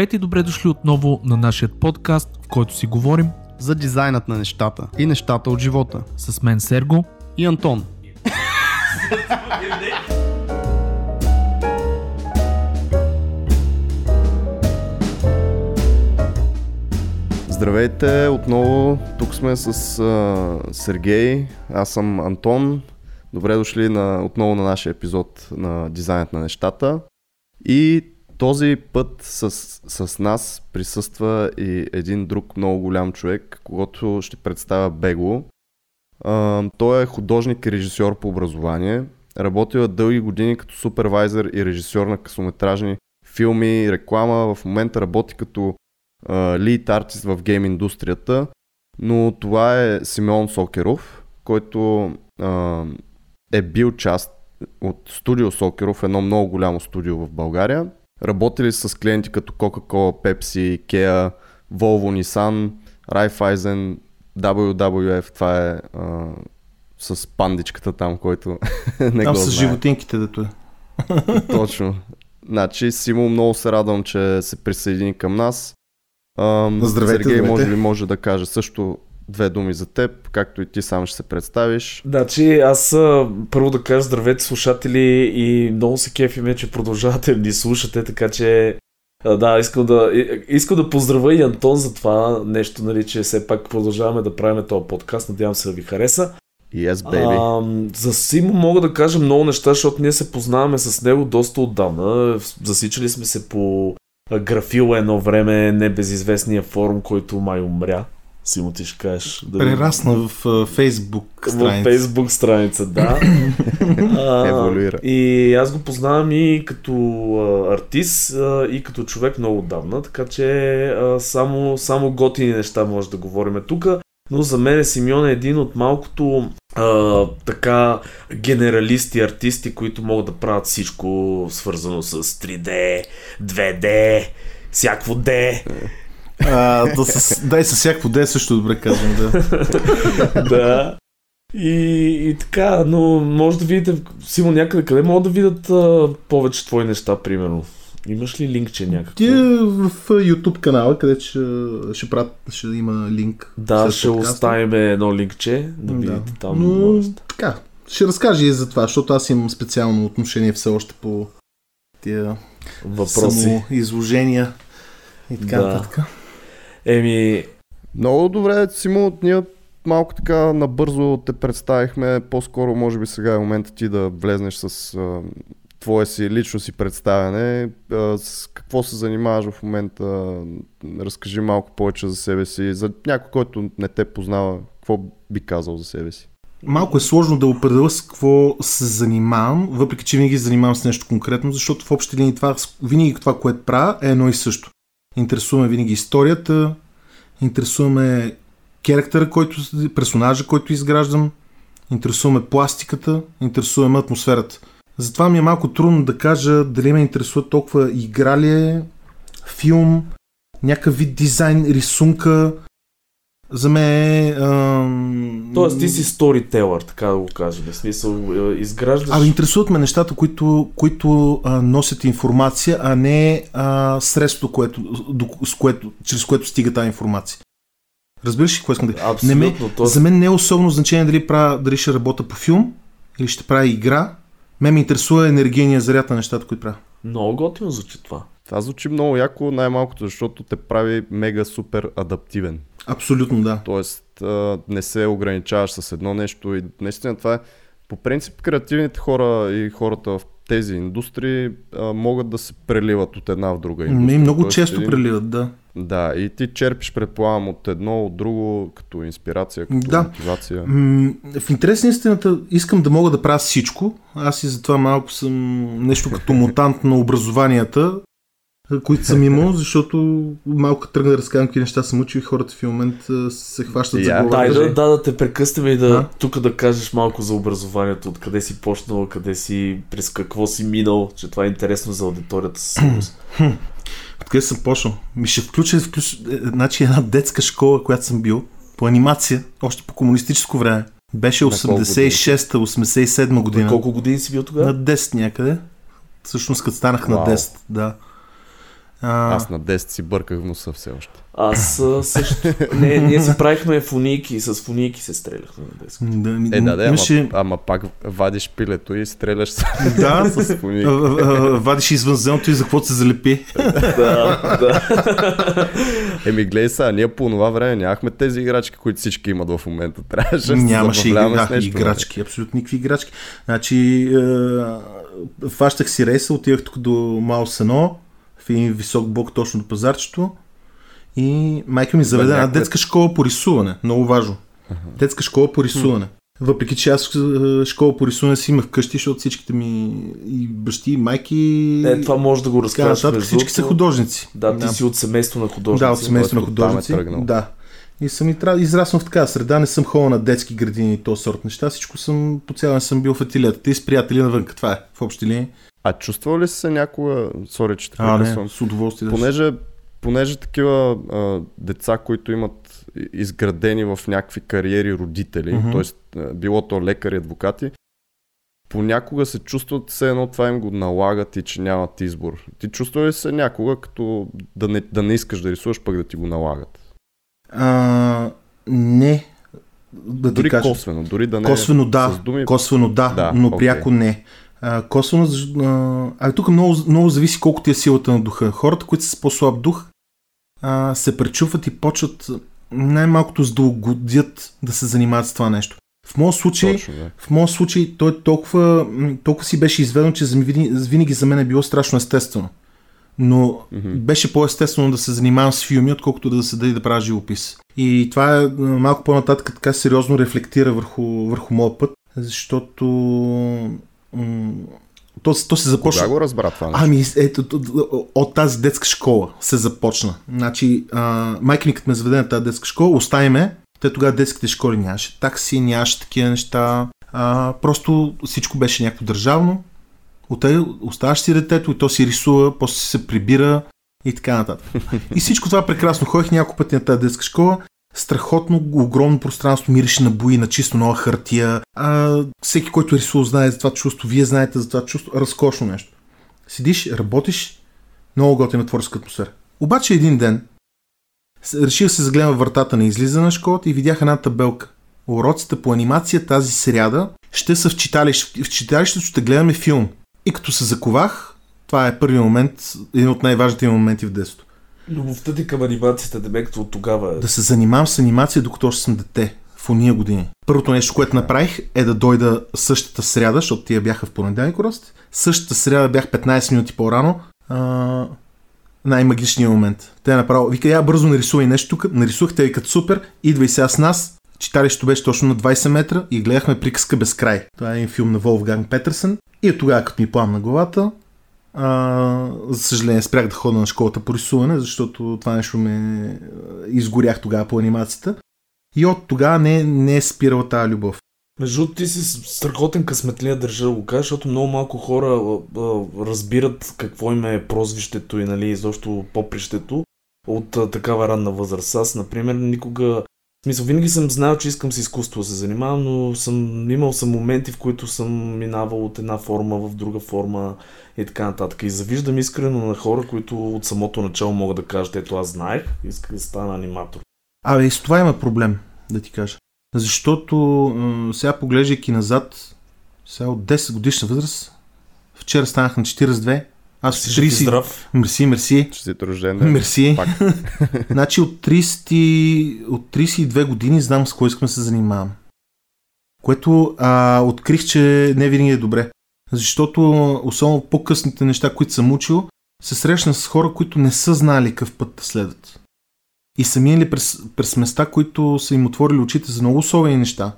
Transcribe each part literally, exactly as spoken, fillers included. Здравейте и добре дошли отново на нашия подкаст, в който си говорим за дизайнът на нещата и нещата от живота. С мен Серго и Антон. Здравейте, отново тук сме с а, Сергей, аз съм Антон. Добре дошли на, отново на нашия епизод на Дизайнът на нещата. И този път с, с нас присъства и един друг много голям човек, когото ще представя бегло. А, той е художник и режисьор по образование. Работил дълги години като супервайзър и режисьор на късометражни филми, реклама. В момента работи като лид uh, артист в гейм индустрията, но това е Симеон Сокеров, който uh, е бил част от студио Сокеров, едно много голямо студио в България. Работили с клиенти като Coca-Cola, Pepsi, Kia, Volvo, Nissan, Райфайзен, дабъл ю дабъл ю еф, това е uh, с пандичката там, който не там го знае. Там с животинките, дето е. Точно. Значи, Симо, много се радвам, че се присъедини към нас. Uh, здравейте, Сергей, здравейте. Може би може да каже също две думи за теб, както и ти сам ще се представиш. Да, че аз първо да кажа здравейте слушатели и много се кефиме, че продължавате да ни слушате, така че да, искам да, искам да поздравя и Антон за това нещо, нали, че все пак продължаваме да правим този подкаст, надявам се да ви хареса. Yes, baby. А, за Симо мога да кажа много неща, защото ние се познаваме с него доста отдавна, засичали сме се по... Графил едно време, небезизвестния форум, който май умря. Симо, ти ще кажеш. Да... Прерасна в Facebook страница. В Facebook страница, да. а, Еволюира. И аз го познавам и като артист, и като човек много отдавна, така че само, само готини неща може да говорим тук. Но за мен Симеон е един от малкото а, така генералисти, артисти, които могат да правят всичко свързано с три Д, две Д, всякво Д. А, да с, да и с всякво Д също добре казвам, да. Да. И, и така, но може да видите, Симеон, някъде къде могат да видят а, повече твои неща, примерно. Имаш ли линкче някакво? Ти в YouTube канала, където ще, ще, прат, ще има линк. Да, ще оставим едно линкче, да видите да. Там. Но, така, ще разкажа и за това, защото аз имам специално отношение все още по тия въпроси, самоизложения и така да. Нататък. Еми... Много добре, Симо, ние малко така набързо те представихме, по-скоро може би сега е момента ти да влезнеш с... твое си лично си представяне, с какво се занимаваш в момента, разкажи малко повече за себе си, за някой, който не те познава, какво би казал за себе си? Малко е сложно да определя с какво се занимавам, въпреки че винаги се занимавам с нещо конкретно, защото в общи линии това, винаги това, което правя е едно и също. Интересуваме винаги историята, интересуваме керактера, който, персонажа, който изграждам, интересуваме пластиката, интересуваме атмосферата. Затова ми е малко трудно да кажа дали ме интересува толкова игра ли е, филм, някакъв вид дизайн, рисунка. За мен е... Ам... Тоест ти си сторителър, така да го кажем. В смисъл, изграждаш... Абе, интересуват ме нещата, които, които а, носят информация, а не а, средство, което, до, с което, чрез което стига тази информация. Разбираш ли какво искам да кажа? Абсолютно. Тоест... За мен не е особено значение дали, правя, дали ще работя по филм или ще правя игра. Ме ме интересува енергийния заряд на нещата, които правя. Много готино звучи това. Това звучи много яко, най-малкото, защото те прави мега супер адаптивен. Абсолютно, да. Тоест не се ограничаваш с едно нещо и наистина това е... По принцип креативните хора и хората в тези индустрии могат да се преливат от една в друга индустрия. Ме много Тоест, често един... преливат, да. Да, и ти черпиш, предполагам, от едно, от друго, като инспирация, като да. Мотивация. В интерес на истината искам да мога да правя всичко. Аз и затова малко съм нещо като мутант на образованията, които съм имал, защото малко тръгна да разказвам какви неща съм учил и хората в момент се хващат yeah. за глава. Дай, да, да, да те прекъснем и да, тук да кажеш малко за образованието, откъде си почнал, къде си, през какво си минал, че това е интересно за аудиторията със сигурност. Откъде съм почнал? Ми ще включа, включа значи една детска школа, която съм бил, по анимация, още по комунистическо време. Беше осемдесет и шеста осемдесет и седма година. На колко години си бил тогава? На десет някъде. Всъщност като станах wow. на десет, да. А... Аз на десет си бърках в носа все още. Аз също. Не, ние си правихме фуники, с фуники се стреляхме на десет. Да, ми... Е, да, да, имаше... ама, ама пак вадиш пилето и стреляш с, да, с фуники. А, а, вадиш извънземното и за какво се залепи. Да, да. Еми гледай сега, ние по това време нямахме тези играчки, които всички имат в момента. Трябваше нямаше да, играчки, абсолютно никакви играчки. Значи, е, фащах си рейса, отивах тук до Маусено, в един висок блок точно до пазарчето, и майка ми заведе една детска школа по рисуване. Много важно. Uh-huh. Детска школа по рисуване. Въпреки че аз школа по рисуване си имах вкъщи, защото всичките ми и бащи, и майки... Е, това може да го разкажеш. Да, всички са художници. Да, ти да. Си от семейство на художници. Да, от семейство на художници. Да. И съм и тра... израснал в такава среда, не съм ходил на детски градини и този сорт неща. Всичко съм, по цял ден съм бил в ателиетата и с приятели навънка. Това е в общи линии. А чувствал ли се някога... Сори, че така не, с удоволствие. Понеже, понеже такива а, деца, които имат изградени в някакви кариери родители, mm-hmm. т.е. било то лекари, адвокати, понякога се чувстват все едно това им го налагат и че нямат избор. Ти чувствал ли се някога, като да не, да не искаш да рисуваш, пък да ти го налагат? А, не. Да дори кажа, косвено, дори да не... Косвено да, с думи, косвено да, да но okay. пряко не. А, косвено, а, а тук много, много зависи колко ти е силата на духа. Хората, които са с по-слаб дух, а, се пречупват и почват най-малкото с да угодят да се занимават с това нещо. В моят случай, да. случай той толкова, толкова си беше изведен, че винаги за мен е било страшно естествено. Но mm-hmm. беше по-естествено да се занимавам с филми, отколкото да се седя и да правя живопис. И това е малко по-нататък така сериозно рефлектира върху, върху моя път, защото... То, то се започна. Кога го разбра това нещо? Ами, ето, от тази детска школа се започна. Значи, а, майка ми като ме заведе на тази детска школа, остави ме, те тогава детските школи нямаше такси, нямаше такива неща, а, просто всичко беше някакво държавно. Оставаш си детето и то си рисува, после се прибира и така нататък. И всичко това прекрасно. Ходих няколко пъти на тази детска школа. Страхотно огромно пространство, мирише на бои, на чисто нова хартия. А, всеки, който рисува, знае за това чувство, вие знаете за това чувство, разкошно нещо. Седиш, работиш, много готина творческа атмосфера. Обаче един ден реших да се загледам вратата на излизане на школата и видях една табелка. Уроците по анимация тази сряда ще са в читалище. В читалището ще гледаме филм. И като се заковах, това е първи момент, един от най-важните моменти в детството. Любовта ти към анимацията, демекто от тогава... Да се занимавам с анимация, докато още съм дете, в ония години. Първото нещо, което направих, е да дойда същата сряда, защото тия бяха в понеделник рост. Същата сряда бях петнайсет минути по-рано. А... Най-магичният момент. Те направо, вика, я бързо нарисувай нещо тук, нарисувах те, викат супер, идвай сега с нас. Читалището беше точно на двайсет метра и гледахме Приказка без край. Това е един филм на Волфганг Петърсен. И от тогава, като ми пламна главата, А, за съжаление спрях да ходя на школата по рисуване, защото това нещо ме изгорях тогава по анимацията. И от тогава не, не е спирала тази любов. Между ти си страхотен късметлия, държа да го кажа, защото много малко хора а, а, разбират какво им е прозвището и нали, изобщо попрището от а, такава ранна възраст. Аз, например, никога... В смисъл, винаги съм знал, че искам с изкуство да се занимавам, но съм имал съм моменти, в които съм минавал от една форма в друга форма и така нататък. И завиждам искрено на хора, които от самото начало могат да кажат, ето аз знаех, исках да стана аниматор. Абе, и с това има проблем, да ти кажа. Защото сега поглеждайки назад, сега от десет годишна възраст, вчера станах на четирийсет и две. Аз си трийсет... здрав. Мерси, мерси. Честит рожден ден. Мерси. Значи от трийсет и две години знам с кой искам да се занимавам. Което а, открих, че не винаги е добре. Защото особено по-късните неща, които съм учил, се срещна с хора, които не са знали какъв път да следват. И са минали през, през места, които са им отворили очите за много особени неща.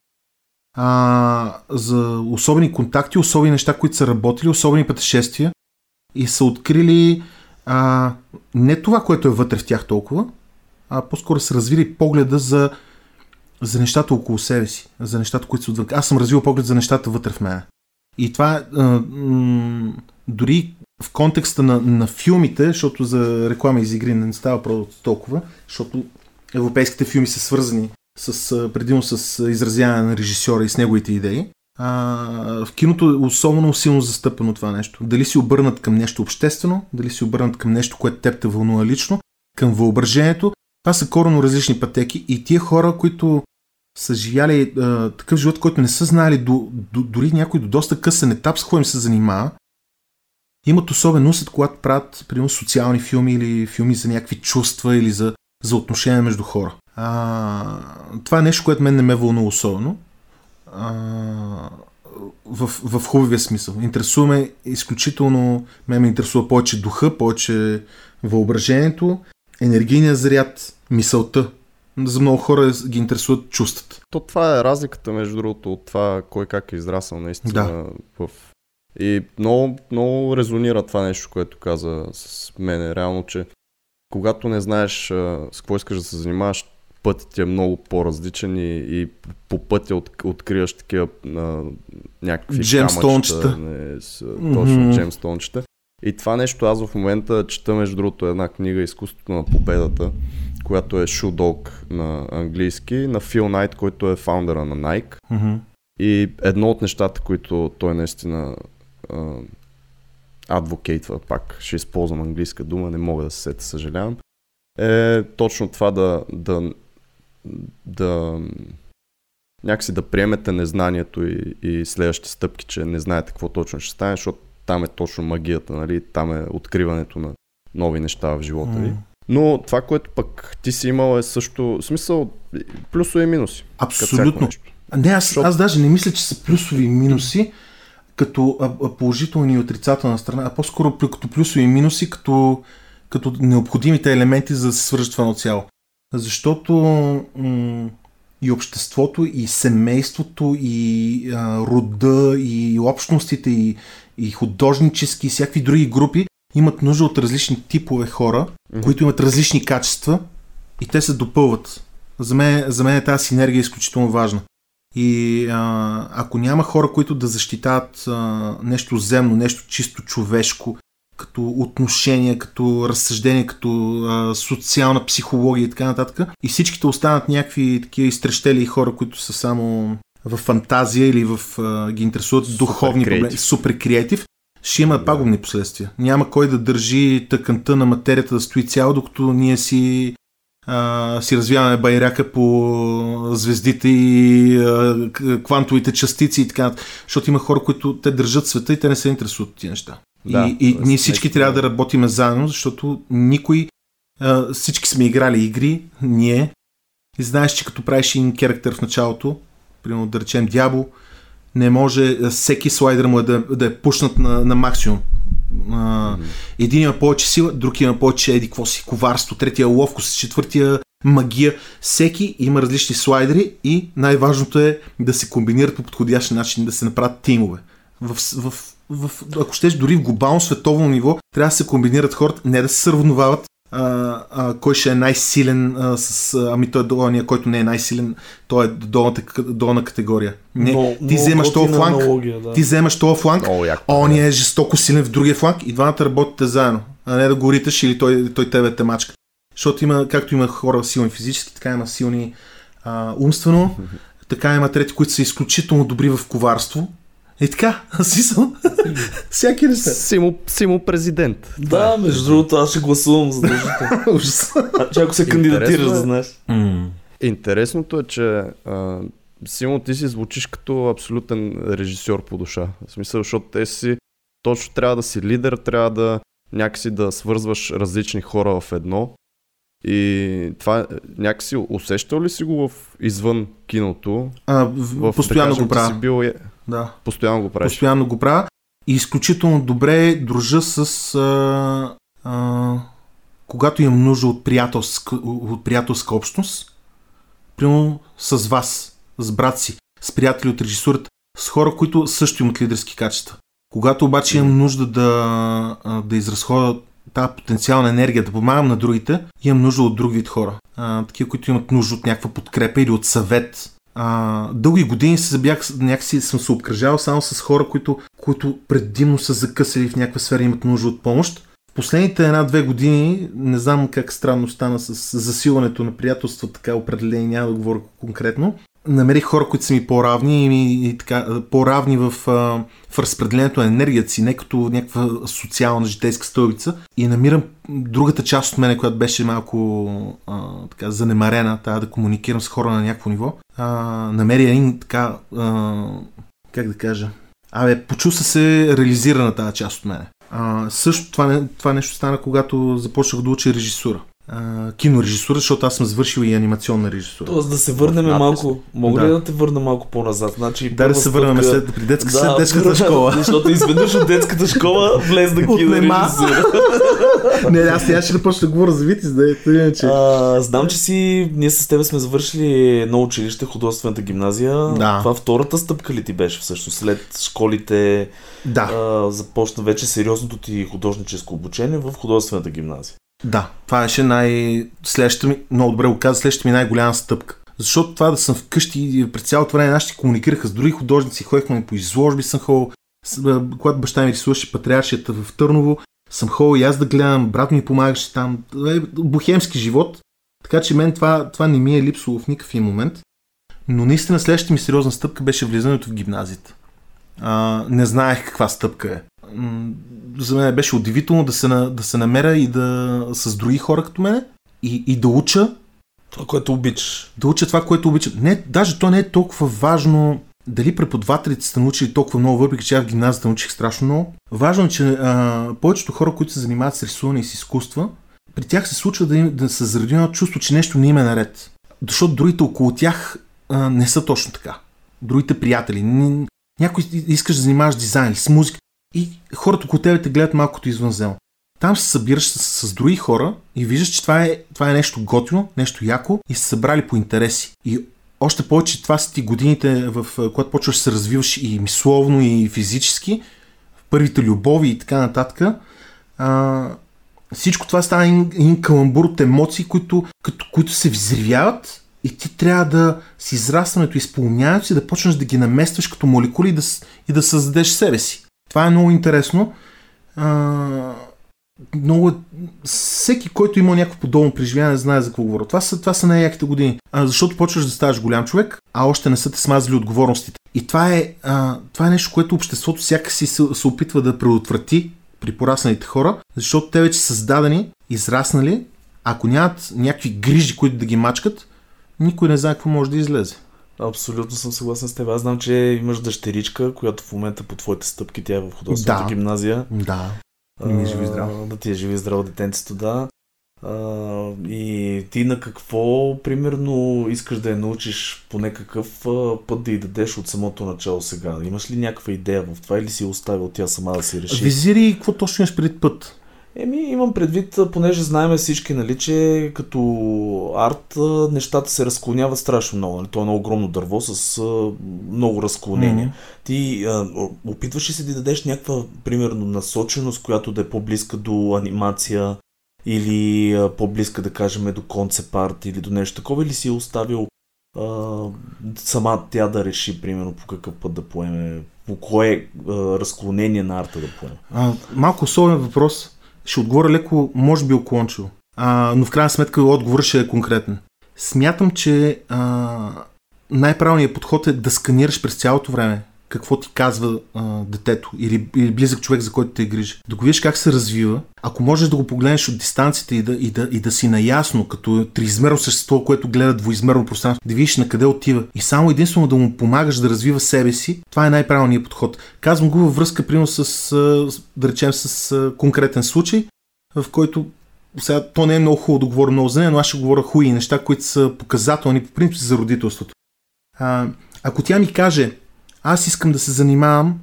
А, за особени контакти, особени неща, които са работили, особени пътешествия. И са открили а, не това, което е вътре в тях толкова, а по-скоро са развили погледа за, за нещата около себе си, за нещата, които са отвън. Аз съм развил поглед за нещата вътре в мене. И това а, м- дори в контекста на, на филмите, защото за реклама и за игри не става продукт толкова, защото европейските филми са свързани с, предимно с изразяване на режисьора и с неговите идеи. А, в киното е особено силно застъпено това нещо. Дали си обърнат към нещо обществено, дали си обърнат към нещо, което теб те вълнува лично, към въображението. Това са коренно различни пътеки и тия хора, които са живяли а, такъв живот, който не са знаели до, до, дори някой до доста късен етап с какво им се занимава, имат особен усет, когато правят примерно социални филми или филми за някакви чувства или за, за отношения между хора. А, това е нещо, което мен не ме вълнува особено. А, в, в хубавия смисъл. Интересуваме изключително, мен ме интересува повече духа, повече въображението, енергийния заряд, мисълта. За много хора ги интересуват чувствата. То това е разликата, между другото, от това кой как е израсъл наистина. Да. В... И много, много резонира това нещо, което каза с мене. Реално, че когато не знаеш с какво искаш да се занимаваш, пътят ти е много по-различен и, и по пътя от, откриваш такива а, някакви джемстончета. Не, с, mm-hmm. Точно джемстончета. И това нещо аз в момента чета, между другото, една книга "Изкуството на победата", която е Шу Дог на английски, на Фил Найт, който е фаундъра на Nike. Mm-hmm. И едно от нещата, които той наистина а, адвокейтва, пак ще използвам английска дума, не мога да се сета, съжалявам, е точно това да, да, да някакси да приемете незнанието и, и следващите стъпки, че не знаете какво точно ще стане, защото там е точно магията, нали? Там е откриването на нови неща в живота ви. Mm. Но това, което пък ти си имал е също, в смисъл, плюсови и минуси. Абсолютно. Не, аз, Шо... аз даже не мисля, че са плюсови и минуси като положителни и отрицателна страна, а по-скоро като плюсови и минуси, като, като необходимите елементи за да се свържат това на цяло. Защото м- и обществото, и семейството, и а, рода, и общностите, и, и художнически, и всякакви други групи имат нужда от различни типове хора, mm-hmm. които имат различни качества и те се допълват. За мен, за мен тази синергия е изключително важна. И а, ако няма хора, които да защитават а, нещо земно, нещо чисто човешко, като отношение, като разсъждение, като а, социална психология и така нататък, и всичките останат някакви такива изтрещели хора, които са само в фантазия или в, а, ги интересуват супер духовни креатив. Проблеми, супер креатив, ще има пагубни последствия. Няма кой да държи тъканта на материята да стои цяло, докато ние си а, си развяваме байрака по звездите и а, квантовите частици и така нататък. Защото има хора, които те държат света и те не се интересуват от тия неща. Да, и и ние всички не... трябва да работим заедно, защото никой, а, всички сме играли игри, ние, и знаеш, че като правиш един керактер в началото, примерно да речем Дявол, не може всеки слайдер му е да, да е пушнат на, на максимум. А, един има повече сила, друг има повече еди какво си, коварство, третия ловкост, четвъртия магия. Всеки има различни слайдери и най-важното е да се комбинират по подходящ начин, да се направят тимове. В, в В, ако щеш дори в глобално световно ниво, трябва да се комбинират хората, не да се съревновават а, а, кой ще е най-силен а, с, ами той е долния, който не е най-силен, той е долната, долна категория. Не, но, ти, вземаш този фланг, аналогия, да. ти вземаш този фланг, он е жестоко силен в другия фланг и двамата работите заедно, а не да го риташ или той, той тебе те мачка. Защото има, както има хора силни физически, така има силни а, умствено, така има трети, които са изключително добри в коварство. И така, си съм. Всяки неща. Си му президент. Да, между другото, аз ще гласувам за дължата. Че ако се кандидатираш, да знаеш. Интересното е, че Симо, ти си звучиш като абсолютен режисьор по душа. В смисъл, защото те си точно трябва да си лидер, трябва да някакси да свързваш различни хора в едно. И това някакси усещал ли си го в извън киното? А, в, в, постоянно да кажем, го правя. Ти си бил, да. Постоянно го правиш. Постоянно го правя. И изключително добре дружа с... А, а, когато имам нужда от приятелска, от приятелска общност, примерно с вас, с брат си, с приятели от режисурата, с хора, които също имат лидерски качества. Когато обаче имам нужда да, да изразходя тази потенциална енергия, да помагам на другите, имам нужда от друг вид хора. А, такива, които имат нужда от някаква подкрепа или от съвет. А, дълги години се бях, някакси съм се обкръжавал само с хора, които, които предимно са закъсали в някаква сфера и имат нужда от помощ. В последните една-две години, не знам как странно стана с засилването на приятелства, така определени, няма да говоря конкретно, намерих хора, които са ми по-равни и, ми, и така, по-равни в, в разпределението на енергията си, не като някаква социална житейска стълбица. И намирам другата част от мене, която беше малко а, така, занемарена, тая да комуникирам с хора на някакво ниво. А, намеря един така, а, как да кажа, абе, почувства се реализирана тази част от мене. А, също това, това нещо стана, когато започнах да уча режисура. Uh, кинорежисура, защото аз съм завършил и анимационна режисура. Тоест да се върнем малко. Мога да. ли да те върна малко по-назад? Значи, да, да се върнем след при детска, да, след детската да, школа. Защото изведнъж от детската школа влез да кинорежисура. Не, аз сега ще започна да говоря за Витис, да е иначе. Uh, знам, че си ние с теб сме завършили на училище, художествената гимназия. Да. Това втората стъпка ли ти беше всъщност? След школите да. uh, започна вече сериозното ти художническо обучение в художествената гимназия. Да, това беше най... следващата ми, много добре го каза, следващата ми най-голяма стъпка. Защото това да съм вкъщи през цялото време нашите комуникираха с други художници, ходихме по изложби, съм ходил, когато баща ми рисуваше Патриаршията в Търново, съм ходил и аз да гледам, брат ми помагаше там, бухемски живот. Така че мен това, това не ми е липсвало в никакъв момент. Но наистина следващата ми сериозна стъпка беше влизането в гимназията. А, не знаех каква стъпка е. За мен беше удивително да се, да се намеря и да с други хора като мене и, и да уча това, което обичаш. Да уча това, което обичам. Не, даже то не е толкова важно дали преподавателите са научили толкова много, въпреки че аз в гимназията научих страшно много. Важно е, че а, повечето хора, които се занимават с рисуване и с изкуства, при тях се случва да, им, да се заради едно чувство, че нещо не им е наред. Защото другите около тях а, не са точно така. Другите приятели. Някой искаш да занимаваш дизайн, с музика. И хората около тебе те гледат малкото извънземно. Там се събираш с, с други хора и виждаш, че това е, това е нещо готино, нещо яко и са събрали по интереси. И още повече това са ти годините, в когато почваш да се развиваш и мисловно, и физически, първите любови и така нататък. А, всичко това става един, един каламбур от емоции, които, като, които се взривяват. И ти трябва да с израстването и изпълняването си да почнеш да ги наместваш като молекули и да, и да създадеш себе си. Това е много интересно. А, много... Всеки, който има някакво подобно преживяване, знае за какво говоря. Това са, това са най-яките години. А, защото почваш да ставаш голям човек, а още не са те смазали отговорностите. И това е, а, това е нещо, което обществото сякаш си се, се опитва да предотврати при порасналите хора, защото те вече са създадени, израснали, ако нямат някакви грижи, които да ги мачкат, никой не знае какво може да излезе. Абсолютно съм съгласен с теб. Аз знам, че имаш дъщеричка, която в момента по твоите стъпки тя е в художествената да. гимназия. Да, ми е живи здраво. Да ти е живи здраво детенцето, да. А, и ти на какво, примерно, искаш да я научиш по някакъв път да й дадеш от самото начало сега? Имаш ли някаква идея в това или си оставил тя сама да си реши? Визири, какво точно имаш пред път? Еми, имам предвид, понеже знаем всички, нали, че като арт нещата се разклоняват страшно много. Нали? То е едно огромно дърво с много разклонения. Mm-hmm. Ти а, опитваш ли се да дадеш някаква, примерно, насоченост, която да е по-близка до анимация или а, по-близка, да кажем, до концепт арт или до нещо такова, или си е оставил а, сама тя да реши, примерно, по какъв път да поеме, по кое а, разклонение на арта да поеме? А, малко особен въпрос. Ще отговоря леко, може би околончиво, но в крайна сметка отговорът ще е конкретен. Смятам, че а, най-правилният подход е да сканираш през цялото време какво ти казва а, детето или, или близък човек, за който те грижи. Да го видиш как се развива, ако можеш да го погледнеш от дистанцията и да, и да, и да си наясно, като триизмерно същество, което гледа двоизмерно пространство, да видиш на къде отива и само единствено да му помагаш да развива себе си, това е най-правилният подход. Казвам го във връзка, примерно, с, да речем, с конкретен случай, в който сега то не е много хубаво да говоря много за нея, но аз ще говоря хуи неща, които са показателни по принцип за родителството. А, ако тя ми каже: аз искам да се занимавам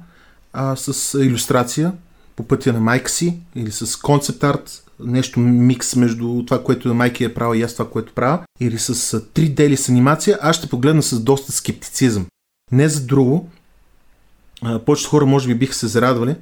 а, с илюстрация по пътя на майка си или с концепт арт, нещо микс между това, което майка е правила и аз това, което правя, или с три Д или с анимация, аз ще погледна с доста скептицизъм. Не за друго, повечето хора може би биха се зарадвали,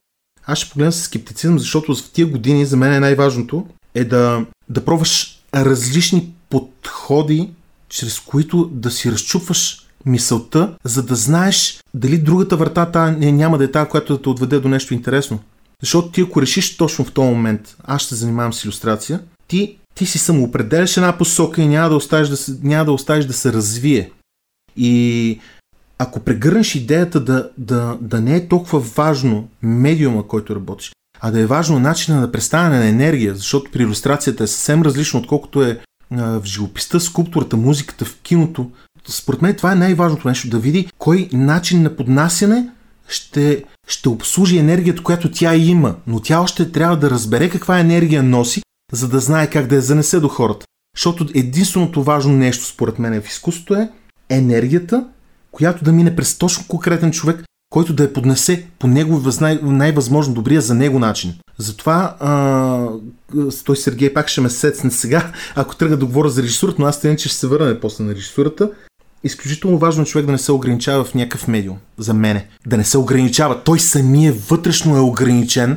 аз ще погледна с скептицизъм, защото в тия години за мен най-важното е да, да пробваш различни подходи, чрез които да си разчупваш мисълта, за да знаеш дали другата врата няма да е тая, която да те отведе до нещо интересно. Защото ти ако решиш точно в този момент, аз ще се занимавам с илюстрация, ти, ти си самоопределяш една посока и няма да оставиш да се, няма да оставиш да се развие. И ако прегърнеш идеята да, да, да не е толкова важно медиума, който работиш, а да е важно начина на представяне на енергия, защото при илюстрацията е съвсем различно, отколкото е в живописта, скулптурата, музиката, в киното. Според мен това е най-важното нещо, да види кой начин на поднасяне ще, ще обслужи енергията, която тя има, но тя още трябва да разбере каква енергия носи, за да знае как да я занесе до хората. Защото единственото важно нещо, според мен, в изкуството е енергията, която да мине през точно конкретен човек, който да я поднесе по него най- най-възможно добрия за него начин. Затова а, той Сергей пак ще ме сецне сега, ако тръгна да говоря за режисурата, но аз тъй, че ще се върна после на режисурата. Изключително важно е човек да не се ограничава в някакъв медиум, за мене. Да не се ограничава. Той самия вътрешно е ограничен,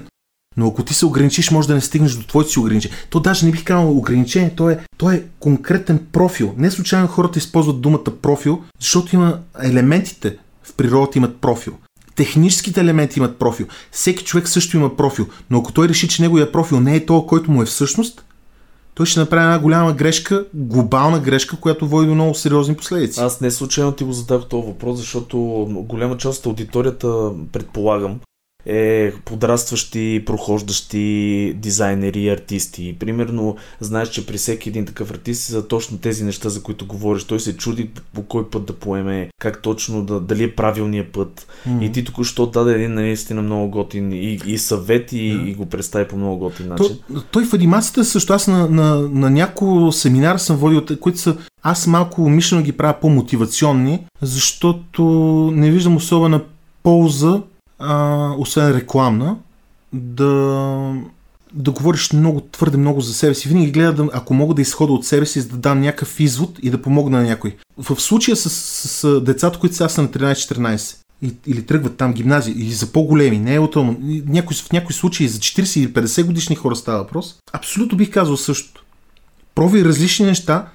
но ако ти се ограничиш, може да не стигнеш до твоето си ограничение. То даже не бих казал ограничение, то е, то е конкретен профил. Не случайно хората използват думата профил, защото има елементите. В природата имат профил. Техническите елементи имат профил. Всеки човек също има профил. Но ако той реши, че неговия профил не е този, който му е всъщност, той ще направи една голяма грешка, глобална грешка, която води до много сериозни последици. Аз не случайно ти го задах този въпрос, защото голяма част от аудиторията, предполагам, е подрастващи, прохождащи дизайнери и артисти. Примерно, знаеш, че при всеки един такъв артист са точно тези неща, за които говориш. Той се чуди по кой път да поеме, как точно, да, дали е правилният път. Mm-hmm. И ти току-що даде един наистина много готин и, и съвет, и, yeah. и го представи по много готин начин. То, той в анимацията също, аз на, на, на няколко семинара съм водил, които са аз малко умишлено ги правя по-мотивационни, защото не виждам особена полза, Uh, освен рекламна, да, да говориш много, твърде много за себе си. Винаги гледам, ако мога да изходя от себе си, за да дам някакъв извод и да помогна на някой. В случая с, с, с децата, които сега са на тринайсет-четиринайсет и, или тръгват там гимназия, и за по-големи, не е отълно. Някой, в някои случаи за четирийсет или петдесет годишни хора става въпрос. Абсолютно бих казал същото. Прови различни неща,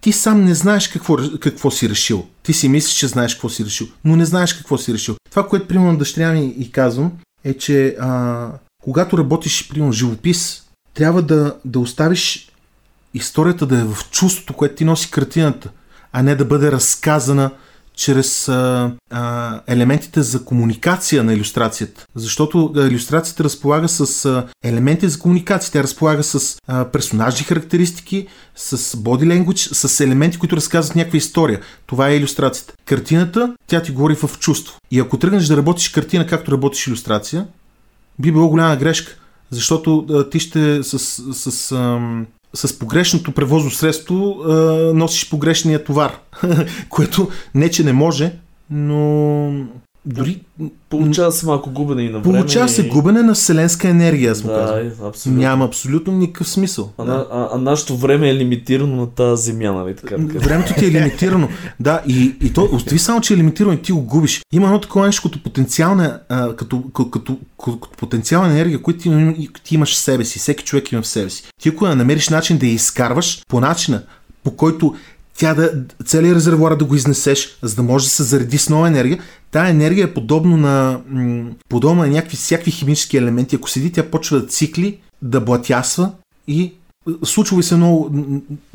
ти сам не знаеш какво, какво си решил. Ти си мислиш, че знаеш какво си решил, но не знаеш какво си решил. Това, което примерно дъщеря ми и казвам, е, че а, когато работиш примерно живопис, трябва да, да оставиш историята да е в чувството, което ти носи картината, а не да бъде разказана чрез а, а, елементите за комуникация на илюстрацията. Защото а, илюстрацията разполага с а, елементи за комуникация. Тя разполага с а, персонажни характеристики, с body language, с елементи, които разказват някаква история. Това е илюстрацията. Картината, тя ти говори в чувство. И ако тръгнеш да работиш картина, както работиш илюстрация, би било голяма грешка. Защото а, ти ще с... с, с ам... с погрешното превозно средство а, носиш погрешния товар, което не, че не може, но дори... Получава се малко губене и на време. Получава се губене на вселенска енергия, аз му казвам. Абсолютно. Няма абсолютно никакъв смисъл. А, да. а, а нашето време е лимитирано на тази земя, нали така? Времето ти е лимитирано, да, и, и то отви само, че е лимитирано и ти го губиш. Има едно такова нещо като потенциална, а, като, като, като, като потенциална енергия, която ти, ти имаш в себе си, всеки човек има в себе си. Ти ако намериш начин да я изкарваш по начина, по който тя да, целият резервуар да го изнесеш, за да може да се зареди с нова енергия. Тая енергия е подобно на, м- подобно на някакви всякакви химически елементи. Ако седи, тя почва да цикли, да блатясва и случва ви се много,